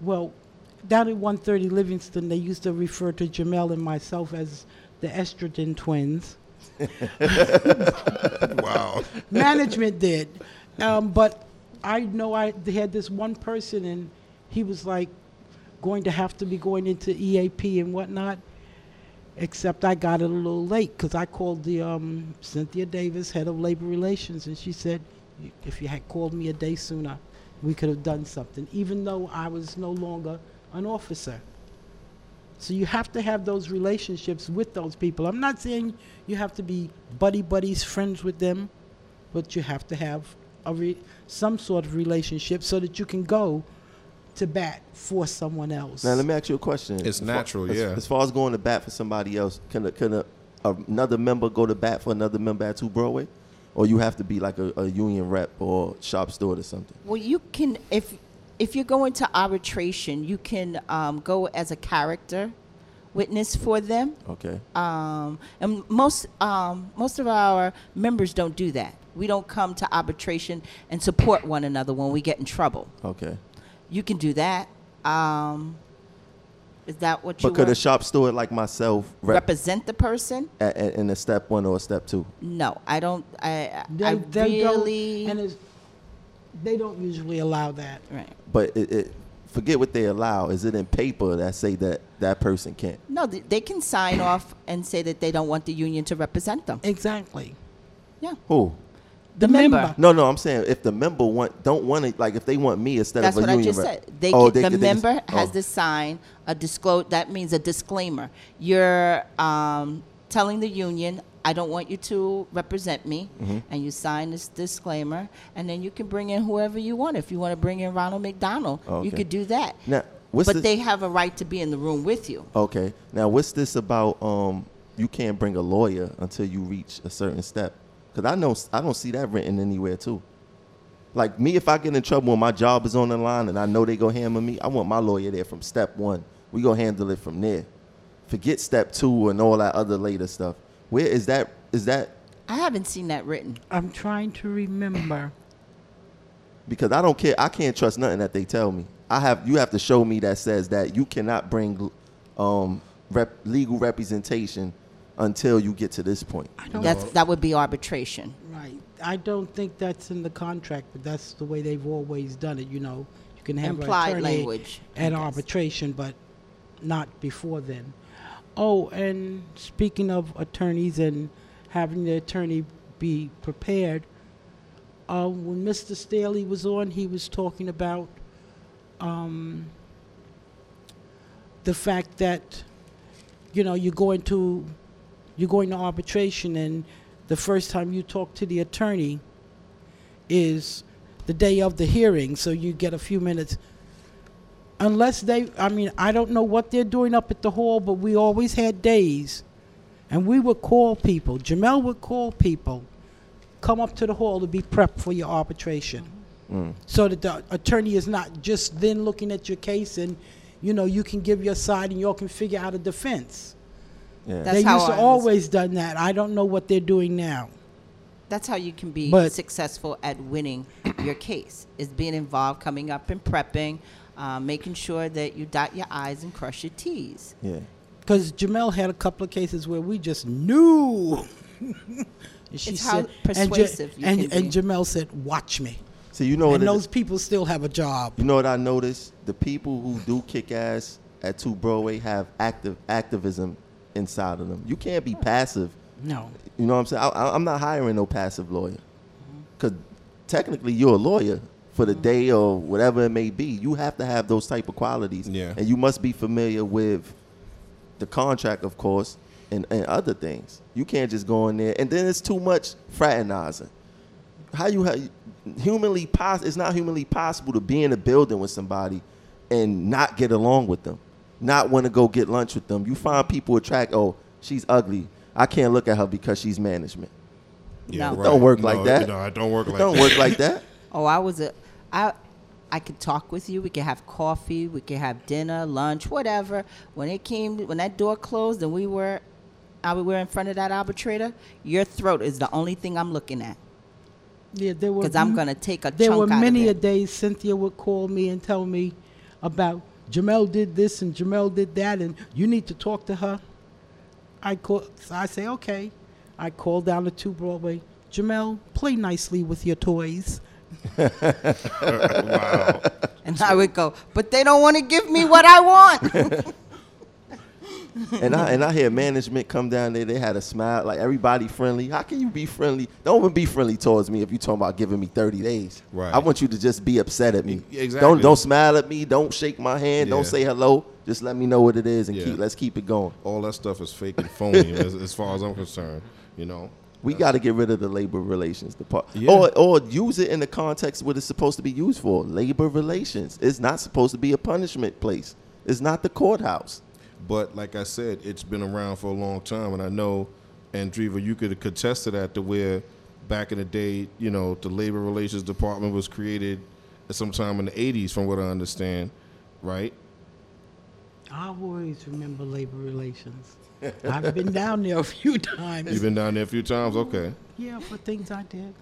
well, down at one thirty Livingston, they used to refer to Jamel and myself as the estrogen twins. Wow. Management did. Um, but I know I they had this one person, and he was like, going to have to be going into E A P and whatnot, except I got it a little late because I called the um, Cynthia Davis, head of labor relations, and she said, if you had called me a day sooner, we could have done something, even though I was no longer an officer. So you have to have those relationships with those people. I'm not saying you have to be buddy-buddies, friends with them, but you have to have a re- some sort of relationship so that you can go to bat for someone else. Now, let me ask you a question. It's as natural, far, yeah. As, as far as going to bat for somebody else, can, a, can a, another member go to bat for another member at Two Broadway? Or you have to be like a, a union rep or shop steward or something? Well, you can, if if you're going to arbitration, you can um, go as a character witness for them. Okay. Um, and most um, most of our members don't do that. We don't come to arbitration and support one another when we get in trouble. Okay. You can do that. Um, is that what you But could want? A shop steward like myself rep represent the person? At, at, in a step one or a step two? No, I don't. I, they, I they really... Don't, and they don't usually allow that. Right. But it... it forget what they allow. Is it in paper that say that that person can't? No, they, they can sign off and say that they don't want the union to represent them. Exactly. Yeah. Who? The, the member. member. No, no, I'm saying if the member want don't want it, like if they want me instead That's of a union. That's what I just said. They oh, can, they, the they member just, oh. has to sign a disclose. That means a disclaimer. You're um, telling the union, I don't want you to represent me, mm-hmm. and you sign this disclaimer, and then you can bring in whoever you want. If you want to bring in Ronald McDonald, oh, okay. you could do that. Now, what's but this? They have a right to be in the room with you. Okay. Now, what's this about um, you can't bring a lawyer until you reach a certain step? Because I know I don't see that written anywhere, too. Like me, if I get in trouble and my job is on the line and I know they go hammer me, I want my lawyer there from step one. We go handle it from there. Forget step two and all that other later stuff. Where is that? Is that? I haven't seen that written. I'm trying to remember. Because I don't care. I can't trust nothing that they tell me. I have. You have to show me that says that you cannot bring um, rep, legal representation until you get to this point. I don't that's, that would be arbitration. Right. I don't think that's in the contract, but that's the way they've always done it. You know, you can have implied language at arbitration, but not before then. Oh, and speaking of attorneys and having the attorney be prepared, uh, when Mister Staley was on, he was talking about um, the fact that, you know, you're going to you're going to arbitration, and the first time you talk to the attorney is the day of the hearing, so you get a few minutes. Unless they, I mean, I don't know what they're doing up at the hall, but we always had days. And we would call people. Jamel would call people, come up to the hall to be prepped for your arbitration. Mm. So that the attorney is not just then looking at your case and, you know, you can give your side and y'all can figure out a defense. Yeah. They used to always done that. I don't know what they're doing now. That's how you can be but successful at winning your case, is being involved, coming up and prepping. Uh, making sure that you dot your I's and cross your T's. Yeah. Because Jamel had a couple of cases where we just knew. and she it's said, how persuasive and, ja you and, can and, be. And Jamel said, watch me. So you know, and those people still have a job. You know what I noticed? The people who do kick ass at Two Broadway have active activism inside of them. You can't be passive. No. You know what I'm saying? I, I'm not hiring no passive lawyer. Because technically you're a lawyer. For the day or whatever it may be, you have to have those type of qualities. Yeah. And you must be familiar with the contract, of course, and, and other things. You can't just go in there. And then it's too much fraternizing. How you how, humanly pos- It's not humanly possible to be in a building with somebody and not get along with them, not want to go get lunch with them. You find people attract, oh, she's ugly. I can't look at her because she's management. Yeah, no. Right. Don't work no, like that. No, I don't work like don't that. Don't work like that. Oh, I was a... I I could talk with you. We could have coffee. We could have dinner, lunch, whatever. When it came, when that door closed and we were, I we were in front of that arbitrator, your throat is the only thing I'm looking at. Yeah, there were because I'm gonna take a. There chunk were many out of it. A days Cynthia would call me and tell me about Jamel did this and Jamel did that, and you need to talk to her. I call. So I say okay. I call down to Two Broadway. Jamel, play nicely with your toys. Wow. And I would go, but they don't want to give me what I want. and I and I hear management come down there. They had a smile, like everybody friendly. How can you be friendly? Don't even be friendly towards me if you're talking about giving me thirty days. Right. I want you to just be upset at me. Exactly. Don't don't smile at me. Don't shake my hand. Yeah. Don't say hello. Just let me know what it is and yeah. keep let's keep it going. All that stuff is fake and phony, as, as far as I'm concerned. You know. We got to get rid of the labor relations department, yeah. or or use it in the context what it's supposed to be used for. Labor relations. It's not supposed to be a punishment place. It's not the courthouse. But like I said, it's been around for a long time, and I know, Andreva, you could contest to that. To where back in the day, you know, the labor relations department was created sometime in the eighties, from what I understand, right? I always remember labor relations. I've been down there a few times. You've been down there a few times? Okay. Yeah, for things I did.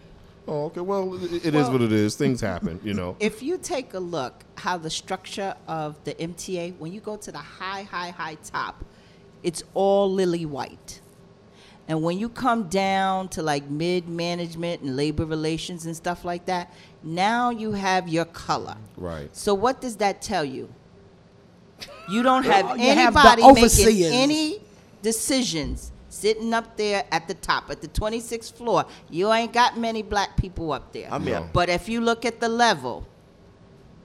Oh, okay. Well, it, it well, is what it is. Things happen, you know. If you take a look how the structure of the M T A, when you go to the high, high, high top, it's all lily white. And when you come down to like mid-management and labor relations and stuff like that, now you have your color. Right. So what does that tell you? You don't have well, anybody have making any decisions sitting up there at the top, at the twenty-sixth floor. You ain't got many black people up there. I mean, but if you look at the level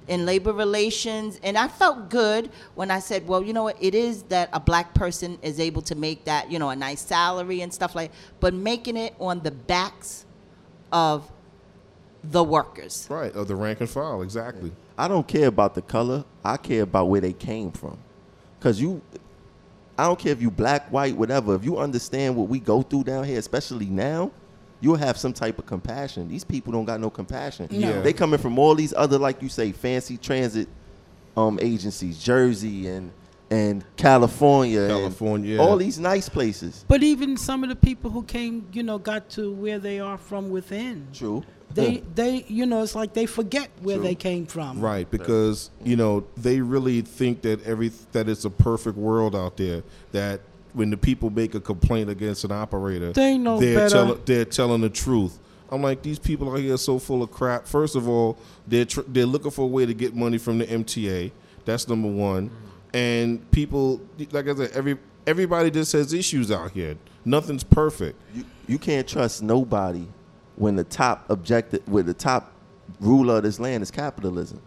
in labor relations, and I felt good when I said, well, you know what, it is that a black person is able to make that, you know, a nice salary and stuff like that, but making it on the backs of the workers. Right, of the rank and file, exactly. Yeah. I don't care about the color. I care about where they came from. Because you, I don't care if you black, white, whatever. If you understand what we go through down here, especially now, you'll have some type of compassion. These people don't got no compassion. No. Yeah. They coming from all these other, like you say, fancy transit um, agencies, Jersey and and California. California. And all these nice places. But even some of the people who came, you know, got to where they are from within. True. They, they, you know, it's like they forget where True. They came from. Right, because, you know, they really think that every that it's a perfect world out there, that when the people make a complaint against an operator, they know they're, tell, they're telling the truth. I'm like, these people out here are so full of crap. First of all, they're, tr- they're looking for a way to get money from the M T A. That's number one. And people, like I said, every everybody just has issues out here. Nothing's perfect. You, you can't trust nobody. When the top objective, with the top ruler of this land is capitalism,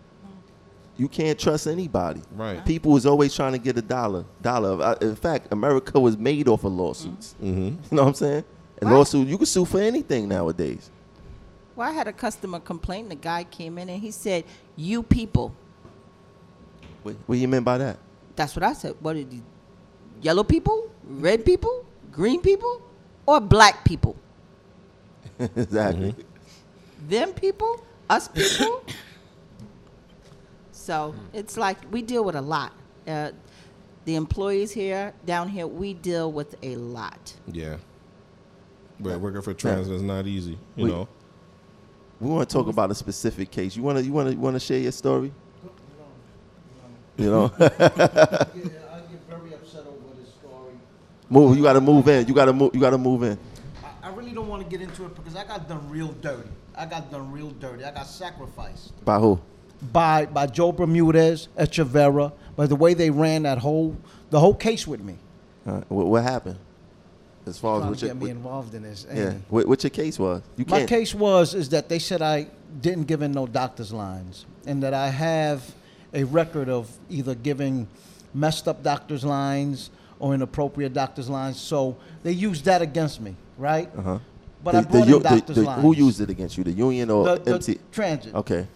you can't trust anybody. Right. People is always trying to get a dollar. Dollar. In fact, America was made off of lawsuits. Mm-hmm. You know what I'm saying? And lawsuits, you can sue for anything nowadays. Well, I had a customer complaint. The guy came in and he said, "You people." What, what do you mean by that? That's what I said. What did you, yellow people, red people, green people, or black people? Exactly. Mm-hmm. Them people, us people. So it's like we deal with a lot. Uh, the employees here, down here, we deal with a lot. Yeah. But working for transit is not easy, you we, know. We want to talk about a specific case. You want to you want to you want to share your story? You know. I get very upset over this story. Move. You got to move in. You got to move. You got to move in. I really don't want to get into it because I got done real dirty. I got done real dirty. I got sacrificed. By who? By by Joe Bermudez, Echevarria, by the way they ran that whole the whole case with me. Uh, what, what happened? As far You're as what get me involved in this. Yeah. You? What, what your case was? You My can't. case was is that they said I didn't give in no doctor's lines, and that I have a record of either giving messed up doctor's lines or inappropriate doctor's lines. So they used that against me. Right? Uh-huh. But the, I brought the, in doctor's the, the, lines. Who used it against you, the union or the, M T? The transit. Okay.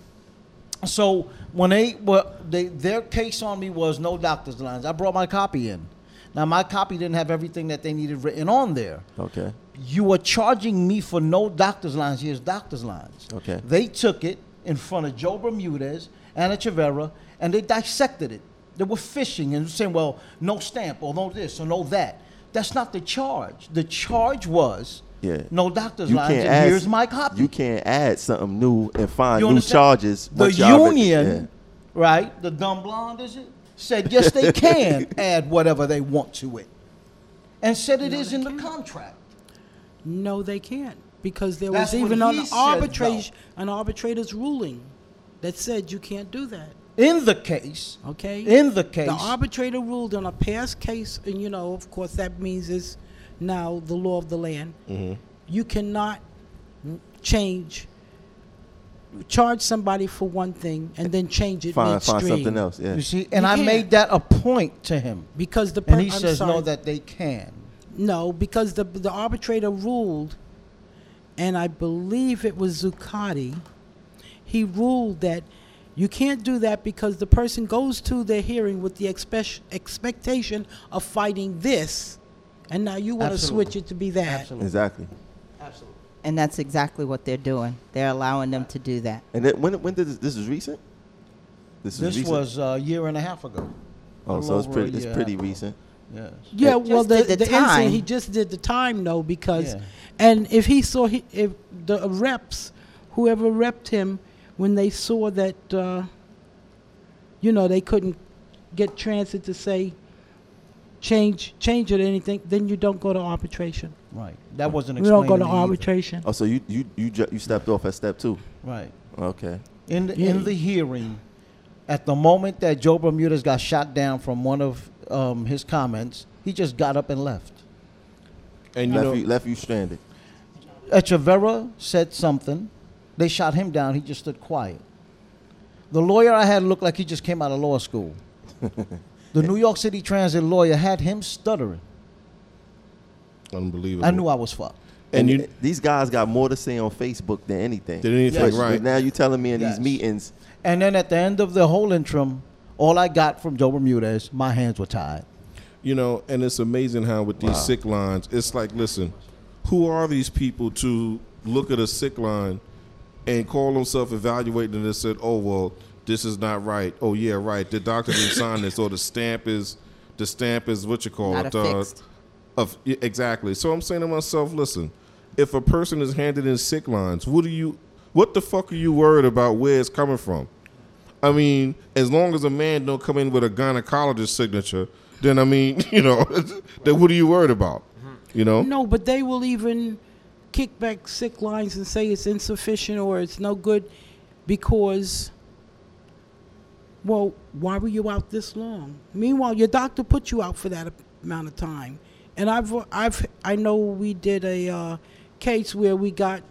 So when they were, they, their case on me was no doctor's lines. I brought my copy in. Now, my copy didn't have everything that they needed written on there. Okay. You were charging me for no doctor's lines. Here's doctor's lines. Okay. They took it in front of Joe Bermudez, Anna Echevarria, and they dissected it. They were fishing and saying, well, no stamp or no this or no that. That's not the charge. The charge was yeah. no doctor's you lines, and add, here's my copy. You can't add something new and find new charges. The union, already, yeah. right, the dumb blonde, is it, said, yes, they can add whatever they want to it, and said it no, is in can't. the contract. No, they can't, because there That's was even an, arbitration, an arbitrator's ruling that said you can't do that. In the case, okay. In the case, the arbitrator ruled on a past case, and you know, of course, that means it's now the law of the land. Mm-hmm. You cannot change, charge somebody for one thing and then change it find, midstream. Find something else. Yeah. You see, and you I can. made that a point to him because the per- and he I'm says sorry. no that they can. No, because the the arbitrator ruled, and I believe it was Zuccotti. He ruled that. You can't do that because the person goes to their hearing with the expe- expectation of fighting this, and now you want to switch it to be that. Absolutely. Exactly. Absolutely. And that's exactly what they're doing. They're allowing them to do that. And then when when did this, this is recent? This, this is was a year and a half ago. Oh, so it's pretty it's pretty recent. Yes. Yeah, well, the the, the time. He just did the time, though, because, yeah. and if he saw, he, if the reps, whoever repped him, when they saw that, uh, you know, they couldn't get transit to say, change change it or anything, then you don't go to arbitration. Right. That wasn't explained. We don't go to arbitration. Either. Oh, so you you you, ju- you stepped off at step two. Right. Okay. In the, yeah. in the hearing, at the moment that Joe Bermudez got shot down from one of Um, his comments, he just got up and left. And you left, know, you, left you stranded. Echevarria said something. They shot him down. He just stood quiet. The lawyer I had looked like he just came out of law school. The New York City Transit lawyer had him stuttering. Unbelievable. I knew I was fucked. And, and you, these guys got more to say on Facebook than anything. Than anything, yes. Right. Now you're telling me in yes. these meetings. And then at the end of the whole interim, all I got from Joe Bermudez, my hands were tied. You know, and it's amazing how with these wow. sick lines, it's like, listen, who are these people to look at a sick line and call themselves evaluating and said, oh, well, this is not right. Oh, yeah, right. The doctor didn't sign this. Or the stamp is, the stamp is what you call not it. Uh, of, exactly. So I'm saying to myself, listen, if a person is handed in sick lines, what do you, what the fuck are you worried about where it's coming from? I mean, as long as a man don't come in with a gynecologist signature, then, I mean, you know, then what are you worried about, you know? No, but they will even kick back sick lines and say it's insufficient or it's no good because, well, why were you out this long? Meanwhile, your doctor put you out for that amount of time. And I've, I've, I know we did a uh, case where we got,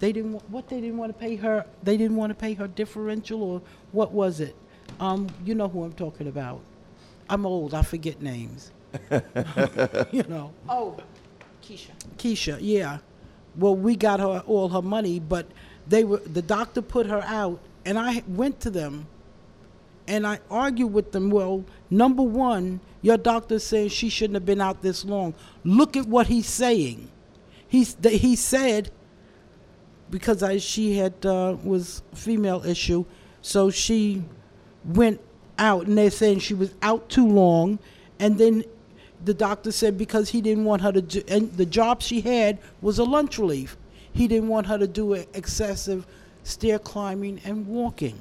They didn't what they didn't want to pay her. They didn't want to pay her differential, or what was it? Um, you know who I'm talking about. I'm old. I forget names. You know. Oh, Keisha. Keisha. Yeah. Well, we got her all her money, but they were the doctor put her out, and I went to them, and I argued with them. Well, number one, your doctor says she shouldn't have been out this long. Look at what he's saying. He's th- he said. Because I, she had uh, was female issue, so she went out, and they're saying she was out too long. And then the doctor said because he didn't want her to do, and the job she had was a lunch relief. He didn't want her to do excessive stair climbing and walking.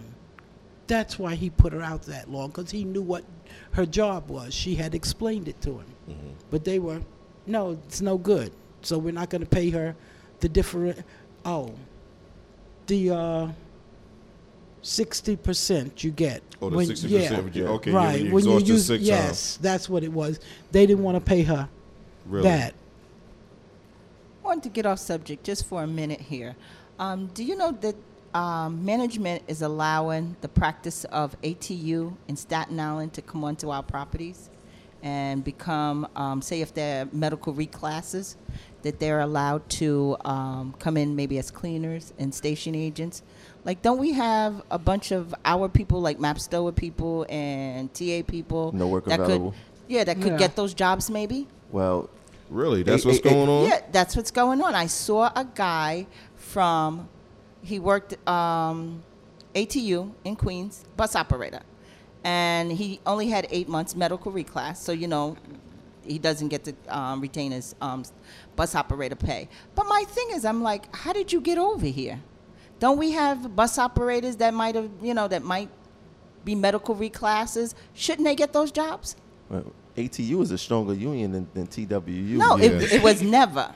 That's why he put her out that long, because he knew what her job was. She had explained it to him. Mm-hmm. But they were, no, it's no good. So we're not going to pay her the different. Oh, the uh, sixty percent you get. Oh, the when, sixty percent yeah, you get. Okay, right. Yeah, when you exhaust the sick time. Yes, that's what it was. They didn't want to pay her really? that. I wanted to get off subject just for a minute here. Um, do you know that um, management is allowing the practice of A T U in Staten Island to come onto our properties and become, um, say if they're medical reclasses, that they're allowed to um, come in maybe as cleaners and station agents. Like, don't we have a bunch of our people, like MAPSTOA people and T A people? No work that available. Could, yeah, that could yeah. get those jobs maybe. Well, really, that's it, what's it, going it, on? Yeah, that's what's going on. I saw a guy from, he worked um, A T U in Queens, bus operator. And he only had eight months medical reclass, so, you know, he doesn't get to um, retain his um, bus operator pay. But my thing is, I'm like, how did you get over here? Don't we have bus operators that might have, you know, that might be medical reclasses? Shouldn't they get those jobs? Well, A T U is a stronger union than, than T W U. No, yeah. it, it was never.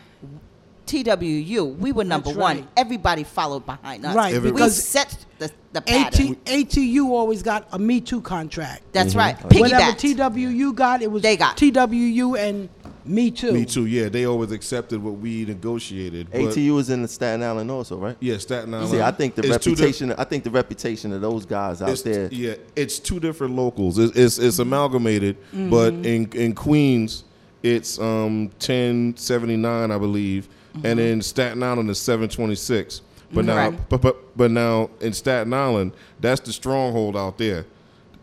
T W U, we were number right. one. Everybody followed behind us. Right, Everybody. We set the, the pattern. AT, ATU always got a Me Too contract. That's mm-hmm. right. Piggyback. Whatever T W U got, it was they got. T W U and Me Too. Me Too, yeah. They always accepted what we negotiated. A T U is in the Staten Island also, right? Yeah, Staten Island. See, I think the it's reputation. Di- I think the reputation of those guys out there. T- yeah, it's two different locals. It's it's, it's amalgamated, mm-hmm. but in in Queens, it's um ten seventy-nine, I believe. Mm-hmm. And then Staten Island is seven twenty-six. But now, right. but, but but now in Staten Island, that's the stronghold out there.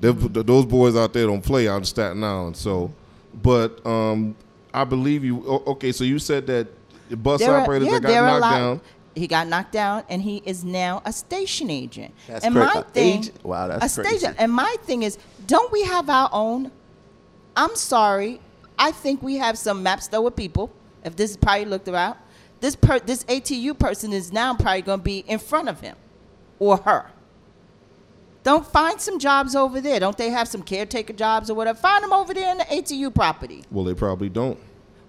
Mm-hmm. Those boys out there don't play out in Staten Island. So, but um, I believe you. Okay, so you said that the bus there operators are, yeah, that got knocked down. He got knocked down, and he is now a station agent. That's and my thing, Age? Wow, that's a crazy. Station, and my thing is, don't we have our own? I'm sorry, I think we have some map stolen people. If this is probably looked around, this per, this A T U person is now probably going to be in front of him or her. Don't find some jobs over there. Don't they have some caretaker jobs or whatever? Find them over there in the A T U property. Well, they probably don't.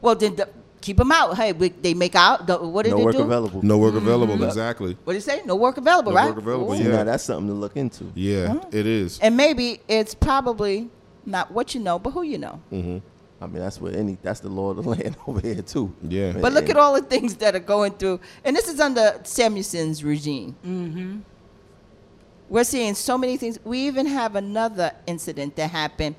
Well, then. The, Keep them out. Hey, we, they make out. The, what did no they do? No work available. No work available, mm-hmm. exactly. What did you say? No work available, no right? No work available, Ooh. yeah. Now that's something to look into. Yeah, mm-hmm. it is. And maybe it's probably not what you know, but who you know. Mm-hmm. I mean, that's where any that's the law of the land over here, too. Yeah. But look at all the things that are going through. And this is under Samuelson's regime. Mm-hmm. We're seeing so many things. We even have another incident that happened.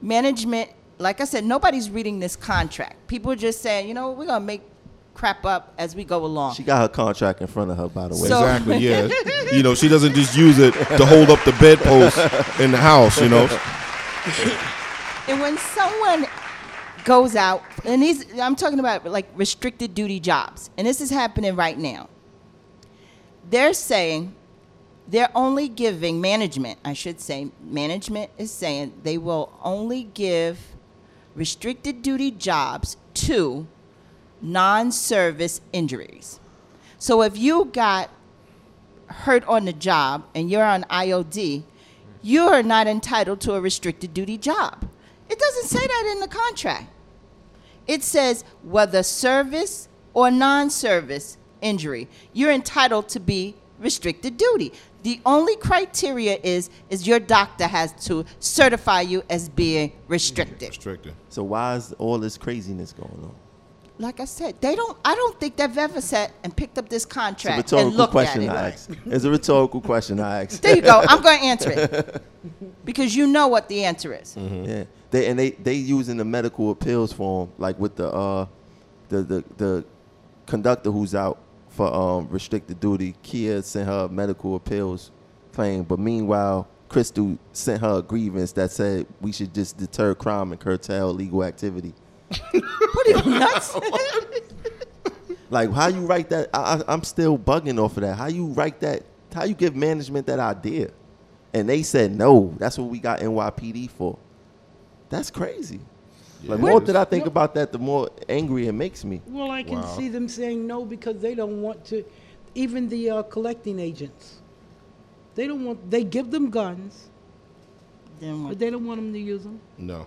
Management... Like I said, nobody's reading this contract. People are just saying, you know, we're going to make crap up as we go along. She got her contract in front of her, by the way. So exactly, yeah. You know, she doesn't just use it to hold up the bedpost in the house, you know. And when someone goes out, and these, I'm talking about like restricted duty jobs, and this is happening right now. They're saying they're only giving management, I should say, management is saying they will only give restricted duty jobs to non-service injuries. So if you got hurt on the job and you're on I O D, you are not entitled to a restricted duty job. It doesn't say that in the contract. It says whether service or non-service injury, you're entitled to be restricted duty. The only criteria is is your doctor has to certify you as being restricted. Restricted. So why is all this craziness going on? Like I said, they don't. I don't think they've ever sat and picked up this contract it's a and looked question at it. I ask. It's a rhetorical question I asked. There you go. I'm going to answer it because you know what the answer is. Mm-hmm. Yeah. They and they they using the medical appeals form like with the uh the the, the conductor who's out for um, restricted duty. Kia sent her medical appeals claim, but meanwhile, Crystal sent her a grievance that said we should just deter crime and curtail legal activity. What are you nuts? Like, how you write that? I, I, I'm still bugging off of that. How you write that? How you give management that idea? And they said no. That's what we got N Y P D for. That's crazy. Like, the more that I think no. about that, the more angry it makes me. Well, I can wow. see them saying no because they don't want to. Even the uh, collecting agents, they don't want. They give them guns, Damn. but they don't want them to use them. No,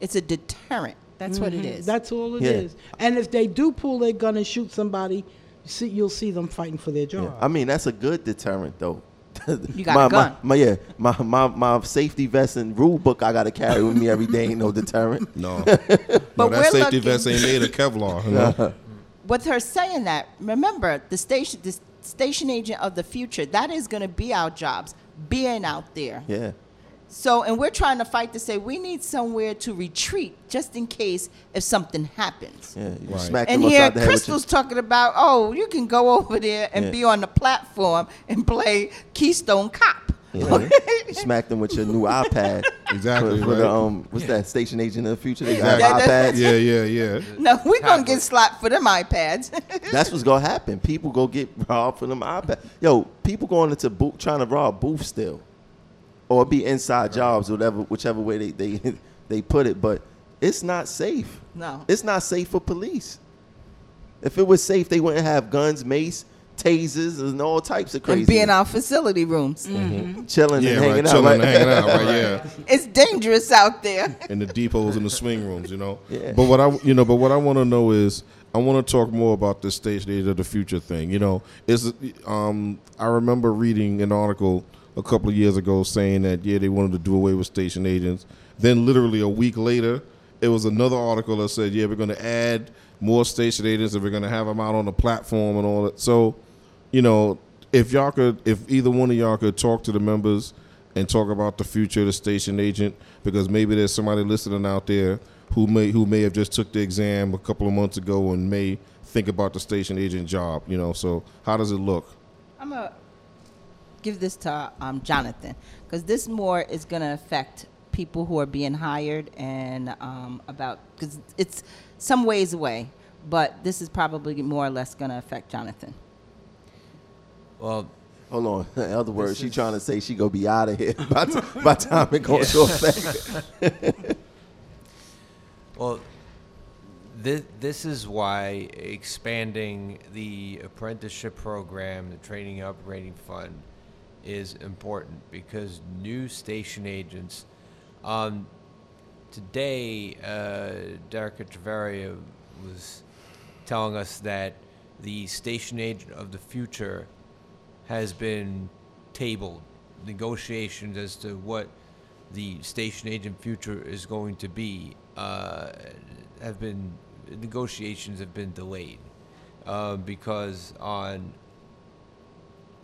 it's a deterrent. That's mm-hmm. what it is. That's all it yeah. is. And if they do pull their gun and shoot somebody, see, you'll see them fighting for their job. Yeah. I mean, that's a good deterrent, though. You got my, a gun. My, my, yeah, my, my my safety vest and rule book I got to carry with me every day ain't no deterrent. No. But no, that safety looking. vest ain't made of Kevlar. You know? No. With her saying that, remember, the station the station agent of the future, that is going to be our jobs, being out there. Yeah. So, and we're trying to fight to say we need somewhere to retreat just in case if something happens. Yeah, you right. smack and here, the Crystal's talking about, oh, you can go over there and yeah. be on the platform and play Keystone Cop. Yeah. You smack them with your new iPad. Exactly. For, for right. the, um, what's yeah. that, station agent of the future? They got exactly. iPads. Yeah, yeah, yeah. No, we're going to get slapped for them iPads. That's what's going to happen. People go get robbed for them iPads. Yo, people going into booth, trying to rob booth still. Or be inside jobs, whatever, whichever way they, they they put it. But it's not safe. No. It's not safe for police. If it was safe, they wouldn't have guns, mace, tasers, and all types of crazy. And be in our facility rooms. Mm-hmm. Chilling yeah, and hanging right, out. Chilling right? and hanging out, right, yeah. It's dangerous out there. In the depots and the swing rooms, you know. Yeah. But what I, you know, but what I want to know is, I want to talk more about this stage of the future thing. You know, it's, um, I remember reading an article a couple of years ago saying that, yeah, they wanted to do away with station agents. Then literally a week later, it was another article that said, yeah, we're going to add more station agents and we're going to have them out on the platform and all that. So, you know, if y'all could, if either one of y'all could talk to the members and talk about the future of the station agent, because maybe there's somebody listening out there who may who may have just took the exam a couple of months ago and may think about the station agent job, you know. So how does it look? I'm a... give this to um, Jonathan, because this more is going to affect people who are being hired and um, about, because it's some ways away, but this is probably more or less going to affect Jonathan. Well, hold on. In other words, she is... trying to say she gonna be out of here by, t- by time it goes to effect. Well, this this is why expanding the apprenticeship program, the training and operating fund, is important, because new station agents. Um, today, uh, Derek Echevarria was telling us that the station agent of the future has been tabled. Negotiations as to what the station agent future is going to be uh, have been negotiations have been delayed uh, because on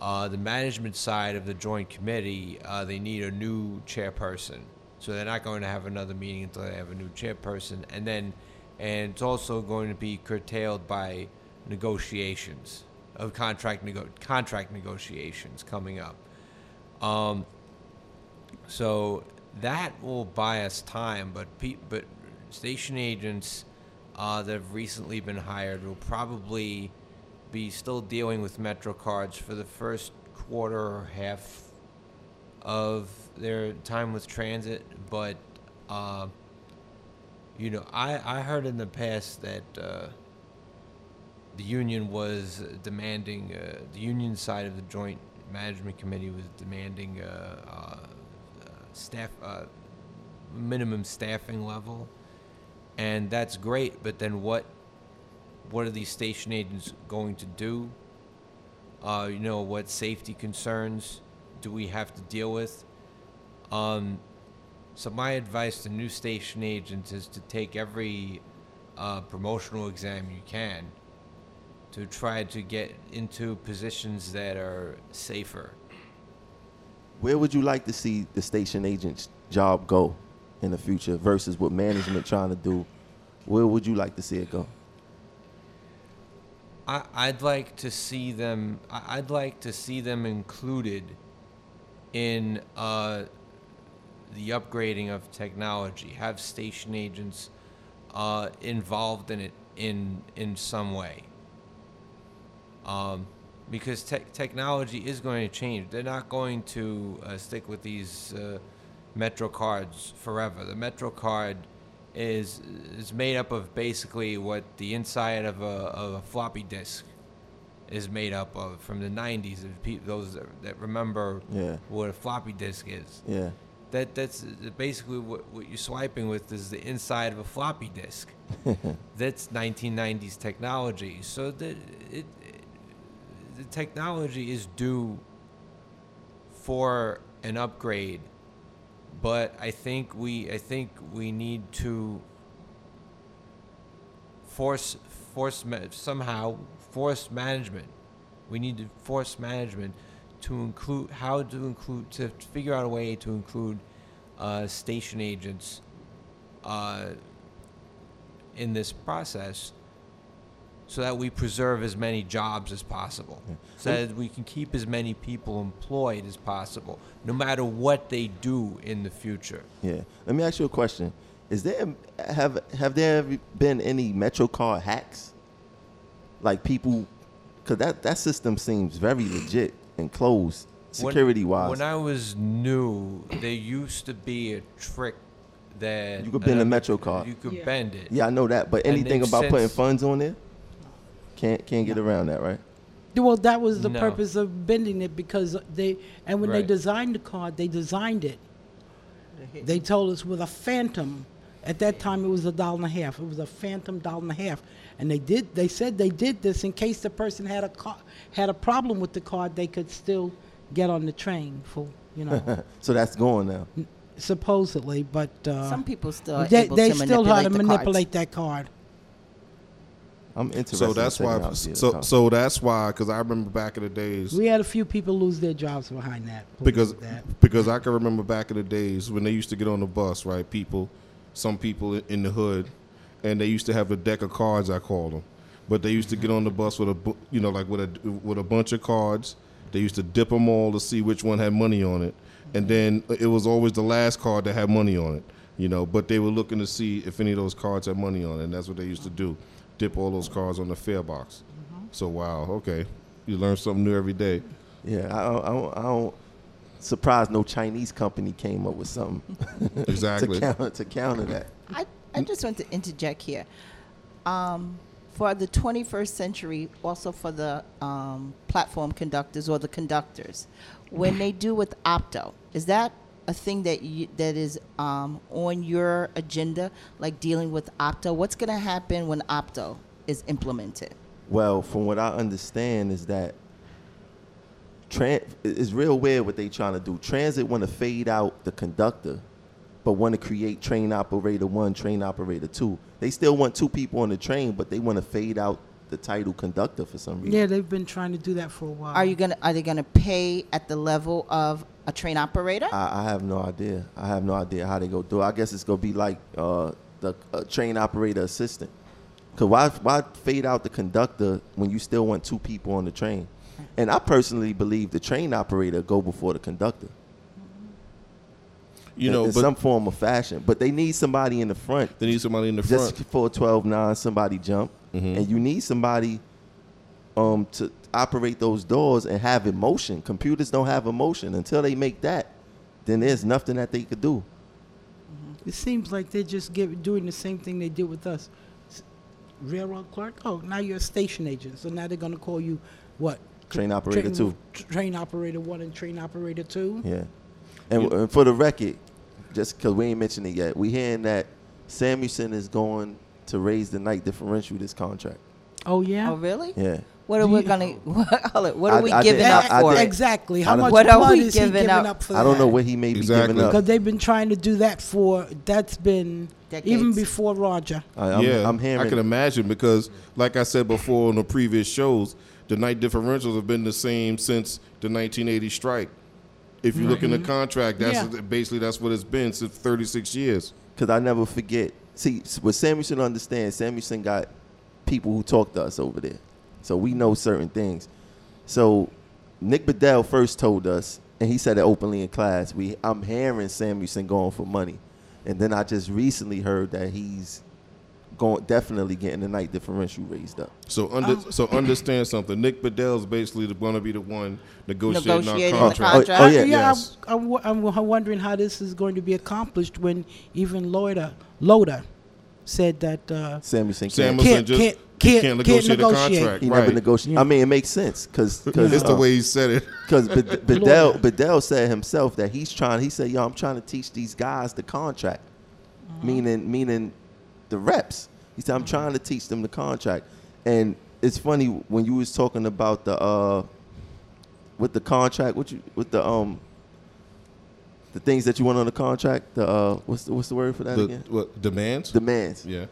uh, the management side of the Joint Committee, uh, they need a new chairperson. So they're not going to have another meeting until they have a new chairperson, and then and it's also going to be curtailed by negotiations of contract nego- contract negotiations coming up. Um, so that will buy us time, but pe- but station agents uh, that have recently been hired will probably be still dealing with MetroCards for the first quarter or half of their time with transit, but uh, you know, I, I heard in the past that uh, the union was demanding, uh, the union side of the Joint Management Committee was demanding uh, uh, staff uh, minimum staffing level, and that's great. But then what? What are these station agents going to do? Uh, you know, what safety concerns do we have to deal with? Um, so my advice to new station agents is to take every uh, promotional exam you can to try to get into positions that are safer. Where would you like to see the station agent's job go in the future versus what management trying to do? Where would you like to see it go? I, I'd like to see them. I, I'd like to see them included in uh, the upgrading of technology, have station agents uh, involved in it in in some way, um, because te- technology is going to change. They're not going to uh, stick with these uh, Metro cards forever. The Metro card is is made up of basically what the inside of a, of a floppy disk is made up of from the nineties. If those that remember yeah. what a floppy disk is, yeah, that that's basically what, what you're swiping with is the inside of a floppy disk. That's nineteen nineties technology. So the it, it the technology is due for an upgrade, but I think we I think we need to force force somehow. Force management. We need to force management to include how to include to figure out a way to include uh, station agents uh, in this process, so that we preserve as many jobs as possible, yeah. so that we can keep as many people employed as possible, no matter what they do in the future. Yeah. Let me ask you a question: Is there have have there been any MetroCard hacks? Like people, because that, that system seems very legit and closed security-wise. When, when I was new, there used to be a trick that... You could bend uh, a Metro card. You could yeah. bend it. Yeah, I know that. But anything about putting funds on there? Can't can't get around that, right? Well, that was the no. purpose of bending it, because they... And when right. they designed the card, they designed it. They told us with a phantom... At that time, it was a dollar and a half. It was a phantom dollar and a half, and they did. They said they did this in case the person had a car, had a problem with the card. They could still get on the train for you know. So that's gone now. Supposedly, but uh, some people still are they, able they to still manipulate how to the manipulate cards. That card. I'm interested. So that's in why. So so that's why, because I remember back in the days we had a few people lose their jobs behind that. Because that. because I can remember back in the days when they used to get on the bus, right? People. Some people in the hood, and they used to have a deck of cards, I call them, but they used to get on the bus with a, you know, like with a with a bunch of cards. They used to dip them all to see which one had money on it, and then it was always the last card that had money on it, you know. But they were looking to see if any of those cards had money on it, and that's what they used to do, dip all those cards on the fare box. Mm-hmm. So wow, okay, you learn something new every day. Yeah, I don't, I don't, I don't surprised no Chinese company came up with something exactly to counter to counter that. I, I just want to interject here. Um, for the twenty-first century, also for the um, platform conductors or the conductors, when they do with opto, is that a thing that you, that is um, on your agenda, like dealing with opto? What's going to happen when opto is implemented? Well, from what I understand is that Tran- it's real weird what they trying to do. Transit want to fade out the conductor, but want to create train operator one, train operator two. They still want two people on the train, but they want to fade out the title conductor for some reason. Yeah, they've been trying to do that for a while. Are you gonna? Are they gonna pay at the level of a train operator? I, I have no idea. I have no idea how they go do it. I guess it's gonna be like uh, the uh, train operator assistant. Cause why why fade out the conductor when you still want two people on the train? And I personally believe the train operator go before the conductor. You know, in some form or fashion. But they need somebody in the front. They need somebody in the front. Just for twelve nine, somebody jump. Mm-hmm. And you need somebody um, to operate those doors and have emotion. Computers don't have emotion. Until they make that, then there's nothing that they could do. It seems like they're just give, doing the same thing they did with us. Railroad clerk? Oh, now you're a station agent. So now they're going to call you what? Train operator train, two. Train operator one and train operator two. Yeah. And, w- and for the record, just because we ain't mentioned it yet, we hearing that Samuelson is going to raise the night differential this contract. Oh, yeah? Oh, really? Yeah. What are we gonna? What, what are I, we I giving did, up I, for? I exactly. How much what are we is giving, he giving up? up for I don't that? know what he may be exactly. giving up. Because they've been trying to do that for, that's been, decades. Even before Roger. I, I'm, yeah, I'm hearing I can it. imagine because, like I said before on the previous shows, the night differentials have been the same since the nineteen eighty strike. If you mm-hmm. look in the contract, that's yeah. what, basically that's what it's been since thirty-six years. Because I never forget. See, what Samuelson understands, Samuelson got people who talk to us over there. So we know certain things. So Nick Bedell first told us, and he said it openly in class, we I'm hearing Samuelson going for money. And then I just recently heard that he's Going, definitely getting the night differential raised up. So under, um, so understand something. Nick Bedell's basically going to be the one negotiating, negotiating our contract. The contract. Oh, oh, yeah, yes. I, I, I'm, I'm wondering how this is going to be accomplished when even Loda, Loda said that uh, Samuelson can't, can't, just, can't, can't, can't negotiate the contract. He right. never negotiated. Yeah. I mean, it makes sense because it's uh, the way he said it. Because Bed- Bedell, Bedell said himself that he's trying. He said, "Yo, I'm trying to teach these guys the contract," mm-hmm. meaning meaning the reps. He said, I'm trying to teach them the contract. And it's funny when you was talking about the uh, with the contract, what you with the um the things that you want on the contract, the uh what's the, what's the word for that the, again? What, demands? Demands. Yeah.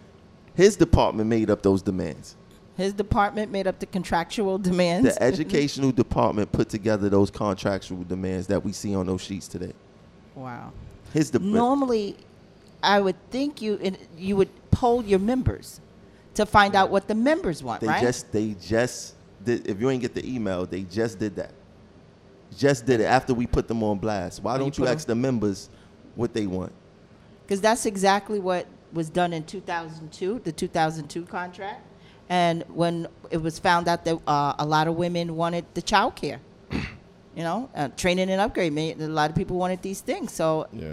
His department made up those demands. His department made up the contractual demands. The educational department put together those contractual demands that we see on those sheets today. Wow. His de- Normally I would think you in, you would poll your members to find out what the members want, they right? They just they just did. If you ain't get the email, they just did that. Just did it after we put them on blast. Why don't you, you ask them? the members what they want? Because that's exactly what was done in two thousand two, the two thousand two contract, and when it was found out that uh, a lot of women wanted the child care, you know, uh, training and upgrade. A lot of people wanted these things, so yeah.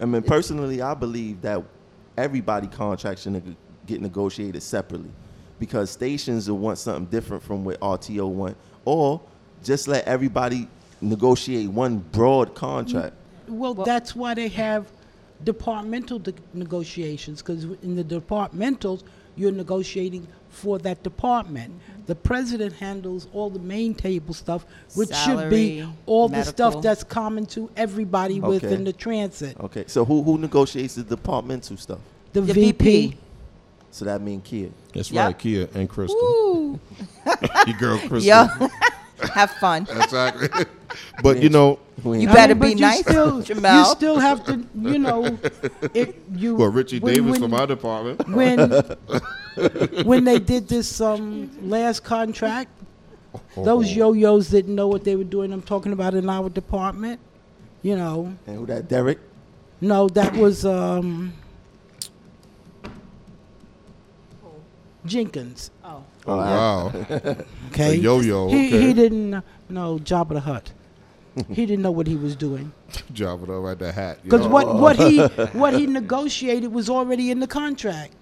I mean, personally, I believe that everybody contracts should neg- get negotiated separately because stations will want something different from what R T O want, or just let everybody negotiate one broad contract. Well, well that's why they have departmental de- negotiations because in the departmentals, you're negotiating for that department. Mm-hmm. The president handles all the main table stuff, which Salary, should be all medical. The stuff that's common to everybody okay. within the transit. Okay, so who who negotiates the departmental stuff? The, the V P. V P. So that means Kia. That's yep. right, Kia and Crystal. Ooh. Your girl Crystal. Yo. Have fun. Exactly. But, you know. You better I mean, be nice, still, Jamel. You still have to, you know. It, you, well, Richie when, Davis when, from our department. When when they did this um, last contract, oh. those yo-yos didn't know what they were doing. I'm talking about in our department, you know. And who that, Derek? No, that was um, Jenkins. Oh. Oh wow. Okay. Yo-yo. Okay. He, he didn't know Jabba the Hutt. He didn't know what he was doing. Jabba the Hutt, the hat. Because what what he what he negotiated was already in the contract.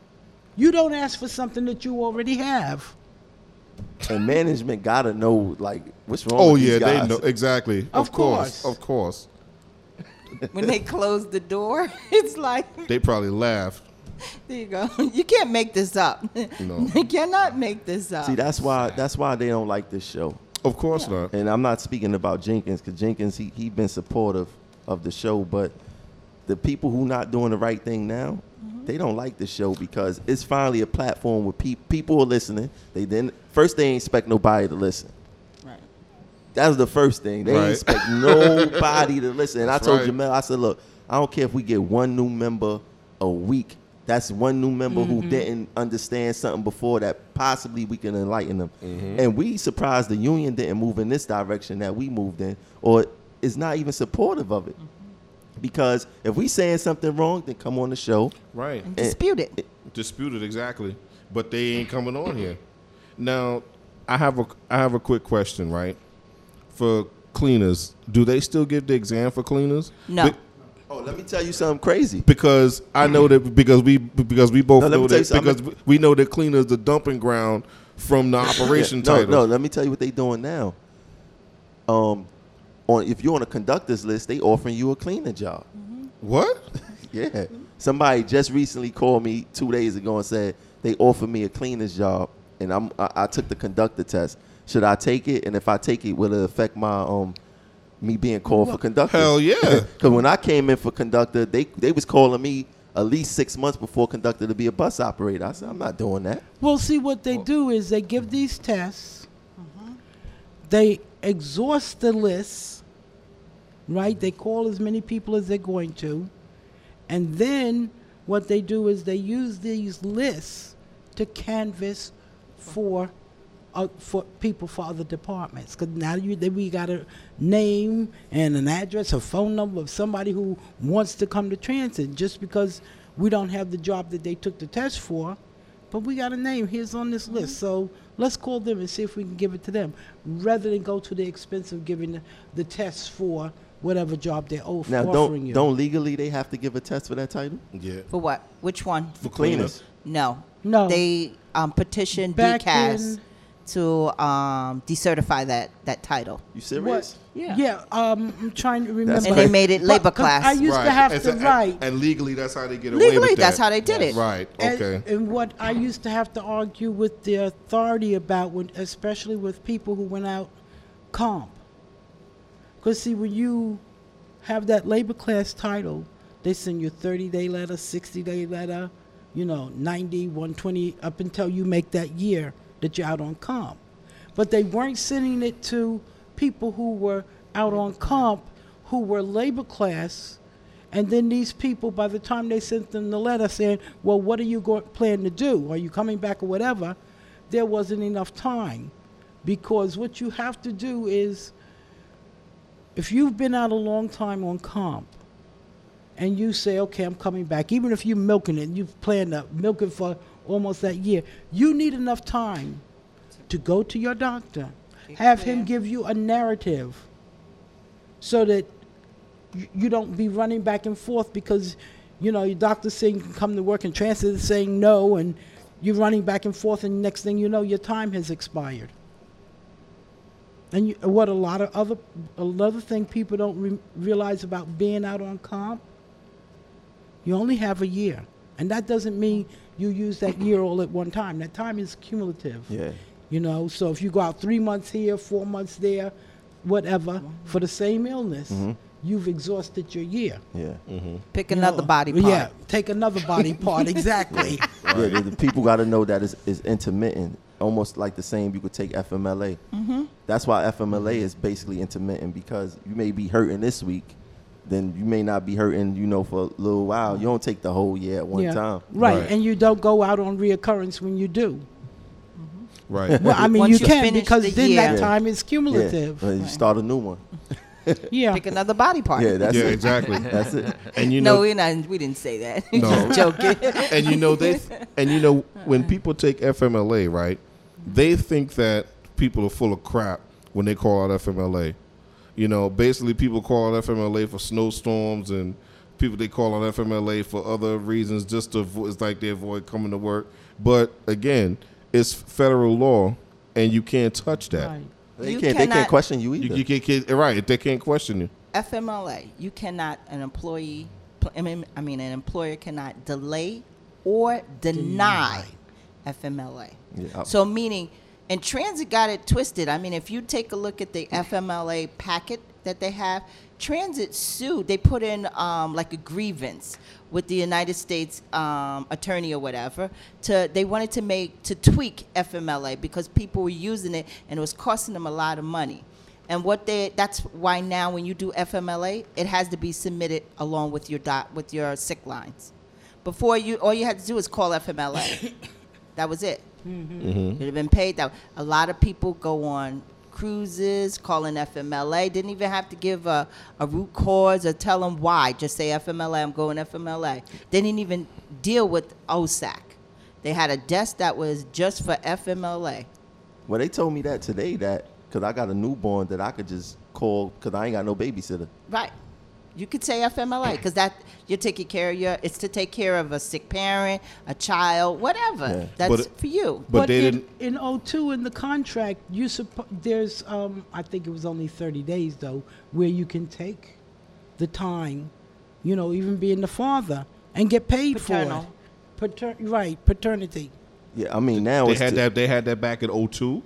You don't ask for something that you already have. And management gotta know like what's wrong. Oh with yeah, these guys. They know exactly. Of, of course. course, of course. When they closed the door, it's like they probably laughed. There you go. You can't make this up. No. You cannot make this up. See, that's why that's why they don't like this show. Of course yeah. not. And I'm not speaking about Jenkins because Jenkins he he been supportive of the show, but the people who not doing the right thing now. They don't like the show because it's finally a platform where pe people are listening. They didn't first they ain't expect nobody to listen. Right. That was the first thing. They right. ain't expect nobody to listen. And that's I told right. Jamel, I said, look, I don't care if we get one new member a week. That's one new member mm-hmm. who didn't understand something before that possibly we can enlighten them. Mm-hmm. And we surprised the union didn't move in this direction that we moved in, or is not even supportive of it. Mm-hmm. Because if we saying something wrong, then come on the show, right? And dispute it. Dispute it exactly. But they ain't coming on here. Now, I have a I have a quick question, right? For cleaners, do they still give the exam for cleaners? No. Be oh, let me tell you something crazy. Because I know that because we because we both no, know that because I'm we know that cleaners the dumping ground from the operation yeah, no, title. No, let me tell you what they doing now. Um. On, if you're on a conductor's list, they offering you a cleaning job. Mm-hmm. What? Yeah. Somebody just recently called me two days ago and said they offered me a cleaner's job, and I'm I, I took the conductor test. Should I take it? And if I take it, will it affect my um me being called well, for conductor? Hell yeah. Because when I came in for conductor, they they was calling me at least six months before conductor to be a bus operator. I said I'm not doing that. Well, see what they do is they give these tests. Uh-huh. They exhaust the list. Right, they call as many people as they're going to, and then what they do is they use these lists to canvass for uh, for people for other departments. Because now you, they, we got a name and an address, a phone number of somebody who wants to come to transit. Just because we don't have the job that they took the test for, but we got a name. Here's on this list, so let's call them and see if we can give it to them, rather than go to the expense of giving the, the tests for. Whatever job they're offering now, don't, you. Don't legally they have to give a test for that title? Yeah. For what? Which one? For cleaners. No. No. They um, petitioned D C A S to um, decertify that, that title. You serious? What? Yeah. Yeah. Um, I'm trying to remember. That's and right. they made it labor but, class. I used right. to have and to so, write. And, and legally, that's how they get legally, away with that. Legally, that's how they did yes. it. Right. Okay. And, and what I used to have to argue with the authority about, when, especially with people who went out comp. Because, see, when you have that labor class title, they send you a thirty-day letter, sixty-day letter, you know, ninety, one twenty, up until you make that year that you're out on comp. But they weren't sending it to people who were out on comp who were labor class. And then these people, by the time they sent them the letter saying, well, what are you going, plan to do? Are you coming back or whatever? There wasn't enough time. Because what you have to do is... If you've been out a long time on comp and you say, okay, I'm coming back, even if you're milking it, you've planned to milk it for almost that year, you need enough time to go to your doctor, have him give you a narrative so that you don't be running back and forth because, you know, your doctor's saying you can come to work and transit is saying no, and you're running back and forth, and next thing you know, your time has expired. And you, what a lot of other another thing people don't re realize about being out on comp, you only have a year, and that doesn't mean you use that year all at one time. That time is cumulative. Yeah. You know, so if you go out three months here, four months there, whatever, mm-hmm. for the same illness, mm-hmm. you've exhausted your year. Yeah. Mm-hmm. Pick you another know, body part. Yeah. Take another body part. Exactly. Yeah. Yeah, the people got to know that it's, it's intermittent. Almost like the same, you could take F M L A. Mm-hmm. That's why F M L A is basically intermittent, because you may be hurting this week, then you may not be hurting, you know, for a little while. You don't take the whole year at one yeah. time. Right. right, and you don't go out on reoccurrence when you do. Mm-hmm. Right. Well, I mean, Once you, you can because the then year. That yeah. time is cumulative. Yeah. Well, you right. start a new one. Yeah. Pick another body part. Yeah, that's yeah, it. exactly. That's it. And you know, no, we're not, we didn't say that. No. Just joking. And you know they, and you know when people take F M L A, right? They think that people are full of crap when they call out F M L A. You know, basically people call out F M L A for snowstorms, and people they call out F M L A for other reasons, just to avoid, it's like they avoid coming to work. But again, it's federal law, and you can't touch that. Right. They you can't. Cannot, they can't question you either. You, you can't, right? They can't question you. F M L A. You cannot. An employee. I mean, I mean, an employer cannot delay or deny, deny. F M L A. Yeah. So meaning, and transit got it twisted. I mean, if you take a look at the F M L A packet that they have, transit sued. They put in um, like a grievance with the United States um, attorney or whatever. To they wanted to make to tweak F M L A because people were using it and it was costing them a lot of money. And what they that's why now when you do F M L A, it has to be submitted along with your dot with your sick lines. Before you, all you had to do was call F M L A. That was it. Mm-hmm. Mm-hmm. You'd have been paid that. A lot of people go on cruises, calling F M L A. Didn't even have to give a, a root cause or tell them why. Just say F M L A, I'm going F M L A. They didn't even deal with O S A C. They had a desk that was just for F M L A. Well, they told me that today, that because I got a newborn that I could just call because I ain't got no babysitter. Right. You could say F M L A because that you're taking care of your. It's to take care of a sick parent, a child, whatever. Yeah. That's but, for you. But, but they in, didn't. In oh two, in the contract, you suppo- there's um, I think it was only thirty days though, where you can take the time, you know, even being the father and get paid Paternal. for it. Pater- right, paternity. Yeah, I mean now they it's had t- that. They had that back in oh two.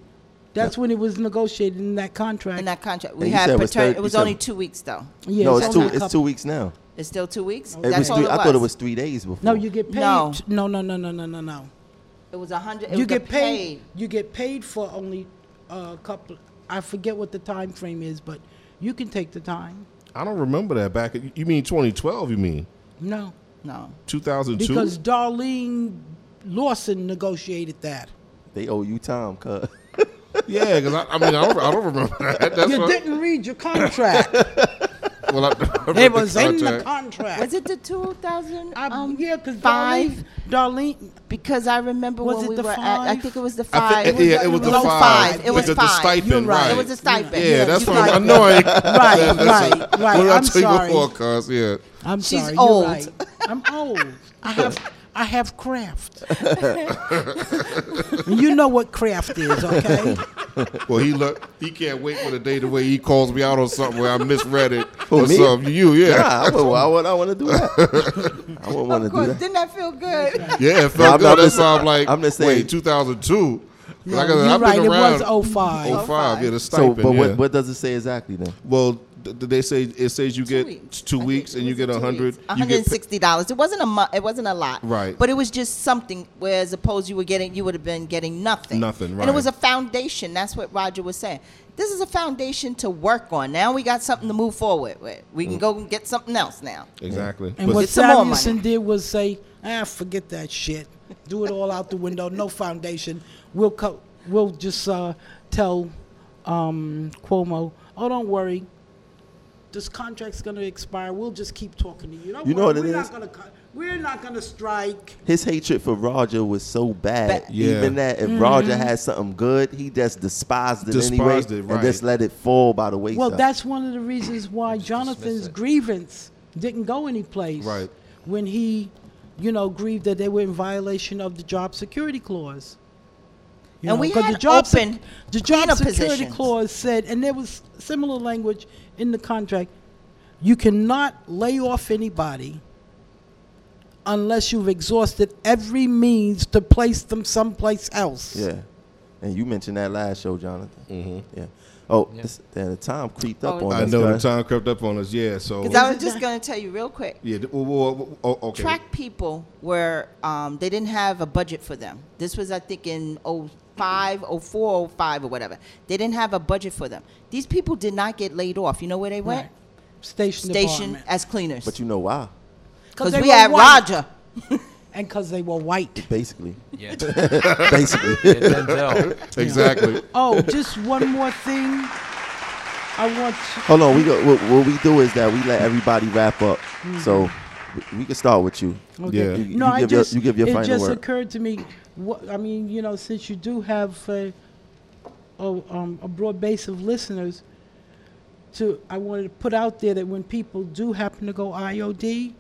That's yeah. when it was negotiated in that contract. In that contract, we had paternity. It was only two weeks though. Yeah, no, it's, it's two. It's two weeks now. It's still two weeks. Okay. That's it was all three, it was. I thought it was three days before. No, you get paid. No, no, no, no, no, no, no. It was a hundred. You get paid. paid. You get paid for only a uh, couple. I forget what the time frame is, but you can take the time. I don't remember that back. You mean twenty twelve? You mean? No, no. two thousand two. Because Darlene Lawson negotiated that. They owe you time, cuz. Yeah, because I, I mean, I don't, I don't remember that. That's you didn't I, read your contract. Well, I, I it was the in the contract. Was it the two thousand? Um, um, yeah, because five, Darlene. Because I remember was when it we the were five? at. I think it was the five. Think, it, yeah, it was, it was the five. five. It was the, five. The stipend, right. right? It was a stipend. Yeah, yeah that's what I'm annoying. Right, right, right. What I'm sorry. Before, cause, yeah. I'm She's sorry. Old. Right. I'm old. I have. I have craft. You know what craft is, okay? Well, he look, he can't wait for the day the way he calls me out on something where I misread it Who, or me? something. You, yeah. yeah I, would, I, would, I want to do that. I would want to do that. Didn't that feel good? Yeah, it felt no, I'm good. That sounds like, I'm just saying, wait, two thousand two? No, like I said, you're I've right, been around. It was oh five. oh five, yeah, the stipend. So, but yeah. what, what does it say exactly then? Well, they say it says you two get weeks. two I weeks and you get a hundred, one hundred sixty dollars. It wasn't a mu- it wasn't a lot, right? But it was just something. Whereas opposed, you were getting, you would have been getting nothing, nothing, right? And it was a foundation. That's what Roger was saying. This is a foundation to work on. Now we got something to move forward with. We can mm. go and get something else now. Exactly. And but what Samuelson did was say, ah, forget that shit. Do it all out the window. No foundation. We'll co- we'll just uh, tell um, Cuomo, oh, don't worry. This contract's gonna expire. We'll just keep talking to you. Don't you know worry, what it we're is? Not gonna co- we're not gonna strike. His hatred for Roger was so bad. Ba- yeah. Even that if mm-hmm. Roger had something good, he just despised it despised anyway, it, right. and just let it fall by the wayside. Well, that's one of the reasons why Jonathan's grievance didn't go anyplace. Right. When he, you know, grieved that they were in violation of the job security clause. You and know, we had the job open sec- the job security positions. clause said, and there was similar language in the contract. You cannot lay off anybody unless you've exhausted every means to place them someplace else. Yeah, and you mentioned that last show, Jonathan. Mm-hmm. Yeah. Oh, yeah. This, uh, the time creeped up oh, on I us. I know guys. the time crept up on us. Yeah. So because I was just going to tell you real quick. Yeah. Oh, okay. Track people were um, they didn't have a budget for them. This was I think in oh. Five or four or five or whatever. They didn't have a budget for them. These people did not get laid off. You know where they went? Right. Station Station as cleaners. But you know why? Because we had Roger. And because they were white. Basically. Yeah. Basically. Exactly. Oh, just one more thing. I want. Hold on. We go. What, what we do is that we let everybody wrap up. Mm-hmm. So we can start with you. Okay. Yeah. You, no, you I give just. Your, you give your it final just word. Occurred to me. What, I mean, you know, since you do have a, a, um, a broad base of listeners, to I wanted to put out there that when people do happen to go I O D,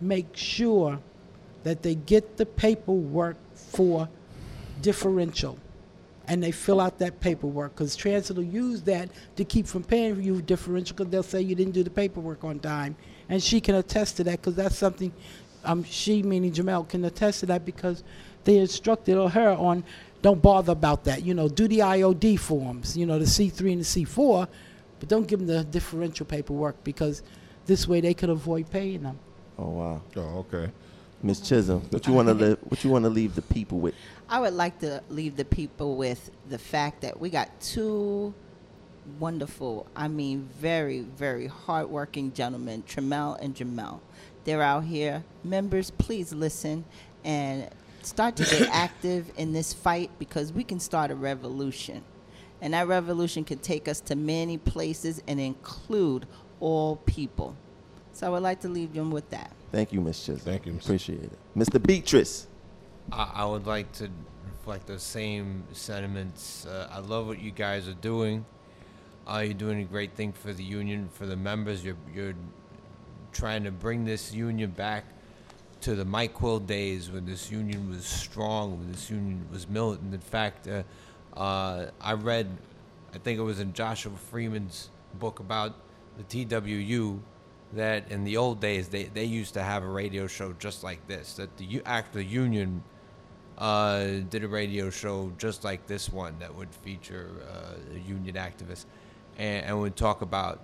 make sure that they get the paperwork for differential, and they fill out that paperwork, because transit will use that to keep from paying you differential, because they'll say you didn't do the paperwork on time. And she can attest to that, because that's something um, she, meaning Jamel, can attest to that, because they instructed her on don't bother about that. You know, do the I O D forms, you know, the C three and the C four, but don't give them the differential paperwork, because this way they could avoid paying them. Oh, wow. Oh, okay. Miz Chisholm, what you want to li- what you want to leave the people with? I would like to leave the people with the fact that we got two wonderful, I mean, very, very hardworking gentlemen, Tramel and Jamel. They're out here. Members, please listen and start to get active in this fight, because we can start a revolution. And that revolution can take us to many places and include all people. So I would like to leave them with that. Thank you, Miz Chisholm. Thank you, Miz Appreciate it. Mister Beatrice. I, I would like to reflect those same sentiments. Uh, I love what you guys are doing. Uh, you're doing a great thing for the union, for the members. You're, you're trying to bring this union back to the Mike Quill days, when this union was strong, when this union was militant. In fact, uh, uh, I read, I think it was in Joshua Freeman's book about the T W U, that in the old days, they, they used to have a radio show just like this, that the actual union uh, did a radio show just like this one that would feature uh, union activists and, and would talk about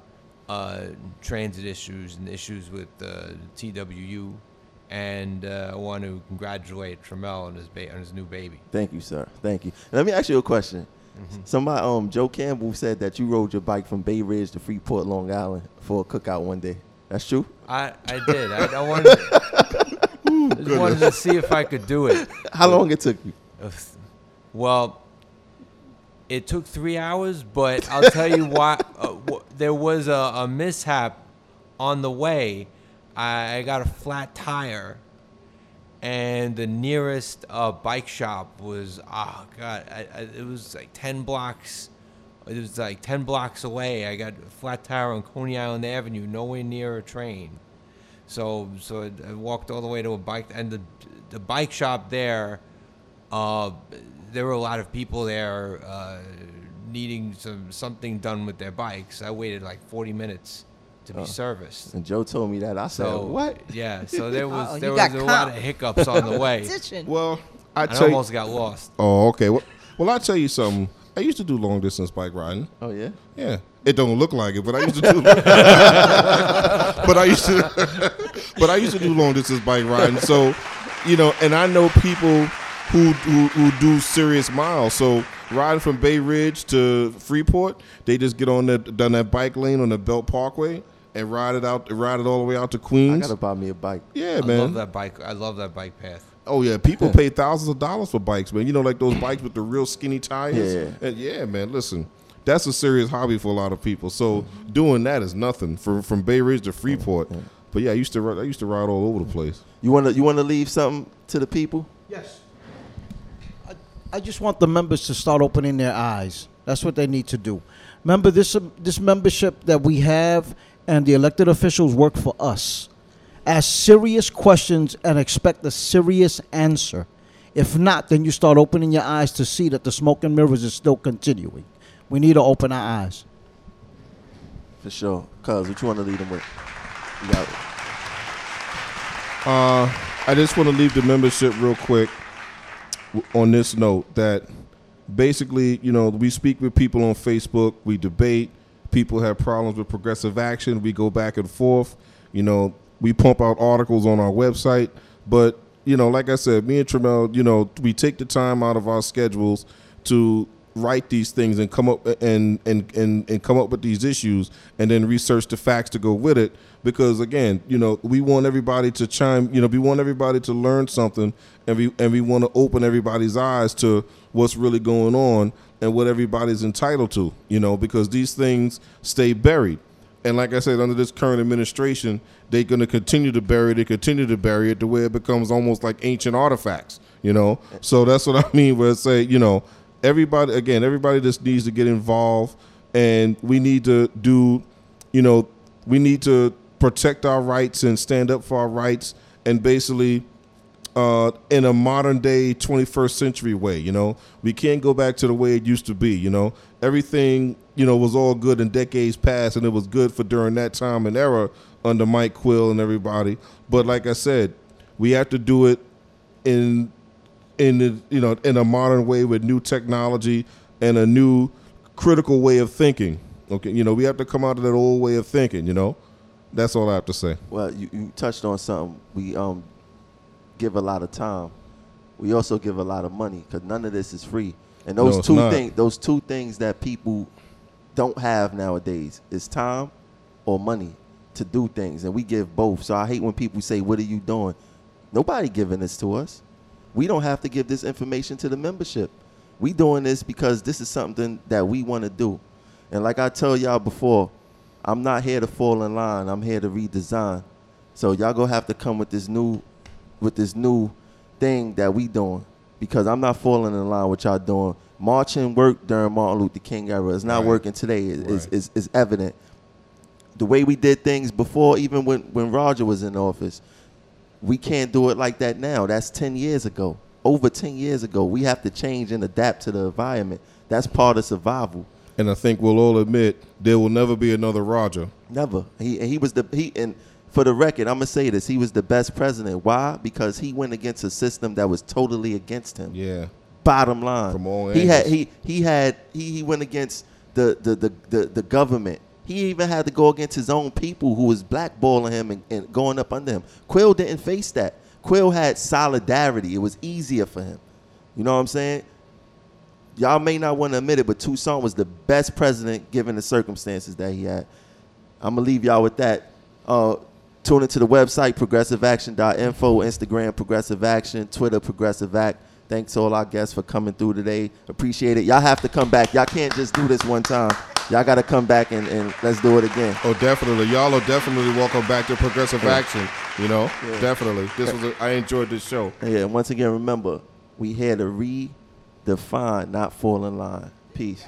uh, transit issues and issues with uh, the T W U. And uh, I want to congratulate Tramel on his, ba- on his new baby. Thank you, sir. Thank you. Let me ask you a question. Mm-hmm. Somebody, um, Joe Campbell said that you rode your bike from Bay Ridge to Freeport, Long Island for a cookout one day. That's true? I, I did. I, I, wanted, Ooh, I just wanted to see if I could do it. How but, long it took you? Uh, well, it took three hours, but I'll tell you why. Uh, w- there was a, a mishap on the way. I, I got a flat tire, and the nearest uh, bike shop was, oh, God, I, I, it was like ten blocks. It was like ten blocks away. I got a flat tire on Coney Island Avenue, nowhere near a train. So so I walked all the way to a bike. And the the bike shop there, uh, there were a lot of people there uh, needing some something done with their bikes. I waited like forty minutes to oh. be serviced. And Joe told me that. I said, so, what? Yeah, so there was, there was a comp. lot of hiccups on the way. Well, I, I almost you. got lost. Oh, okay. Well, well, I'll tell you something. I used to do long distance bike riding. Oh yeah, yeah. It don't look like it, but I used to do. but I used to, but I used to do long distance bike riding. So, you know, and I know people who who, who do serious miles. So riding from Bay Ridge to Freeport, they just get on that down that bike lane on the Belt Parkway and ride it out, ride it all the way out to Queens. I gotta buy me a bike. Yeah, I man. I love that bike. I love that bike path. Oh, yeah. People yeah. pay thousands of dollars for bikes, man. You know, like those bikes with the real skinny tires? Yeah. And yeah, man, listen, that's a serious hobby for a lot of people. So mm-hmm. doing that is nothing from, from Bay Ridge to Freeport. Mm-hmm. But, yeah, I used to I used to ride all over the place. You want to you want to leave something to the people? Yes. I, I just want the members to start opening their eyes. That's what they need to do. Remember, this uh, this membership that we have and the elected officials work for us. Ask serious questions and expect a serious answer. If not, then you start opening your eyes to see that the smoke and mirrors is still continuing. We need to open our eyes. For sure. Cuz, what you want to leave them with? You got it. Uh, I just want to leave the membership real quick on this note that basically, you know, we speak with people on Facebook. We debate. People have problems with progressive action. We go back and forth. You know, we pump out articles on our website. But, you know, like I said, me and Tramel, you know, we take the time out of our schedules to write these things and come up and, and, and, and come up with these issues and then research the facts to go with it. Because again, you know, we want everybody to chime, you know, we want everybody to learn something, and we, and we want to open everybody's eyes to what's really going on and what everybody's entitled to, you know, because these things stay buried. And like I said, under this current administration, they're going to continue to bury it, they continue to bury it to where it becomes almost like ancient artifacts, you know? So that's what I mean, where I say, you know, everybody, again, everybody just needs to get involved, and we need to do, you know, we need to protect our rights and stand up for our rights, and basically uh, in a modern day twenty-first century way, you know, we can't go back to the way it used to be, you know, everything, you know, was all good in decades past, and it was good for during that time and era under Mike Quill and everybody. But like I said, we have to do it in in the, you know, in a modern way with new technology and a new critical way of thinking. Okay, you know, we have to come out of that old way of thinking, you know. That's all I have to say. Well, you, you touched on something. We um, give a lot of time. We also give a lot of money, because none of this is free. And those no, two things, those two things that people don't have nowadays is time or money to do things, and we give both. So I hate when people say, "What are you doing?" Nobody giving this to us. We don't have to give this information to the membership. We doing this because this is something that we want to do. And like I tell y'all before, I'm not here to fall in line. I'm here to redesign. So y'all gonna have to come with this new, with this new thing that we doing, because I'm not falling in line with y'all doing. Marching worked during Martin Luther King era. It's not right. working today. It's, right. it's, it's, it's evident. The way we did things before, even when, when Roger was in office, we can't do it like that now. That's ten years ago, over ten years ago. We have to change and adapt to the environment. That's part of survival. And I think we'll all admit there will never be another Roger. Never. He he was the he and for the record, I'm gonna say this. He was the best president. Why? Because he went against a system that was totally against him. Yeah. Bottom line. From all angles. He had he he had he, he went against the the, the the the government. He even had to go against his own people who was blackballing him and, and going up under him. Quill didn't face that. Quill had solidarity. It was easier for him. You know what I'm saying? Y'all may not want to admit it, but Toussaint was the best president given the circumstances that he had. I'm going to leave y'all with that. Uh, tune into the website, progressive action dot info, Instagram, Progressive Action, Twitter, Progressive Act. Thanks to all our guests for coming through today. Appreciate it. Y'all have to come back. Y'all can't just do this one time. Y'all got to come back and, and let's do it again. Oh, definitely. Y'all are definitely welcome back to Progressive yeah. Action. You know, yeah. definitely. This was a, I enjoyed this show. Yeah, once again, remember, we had a read. Define, not fall in line. Peace.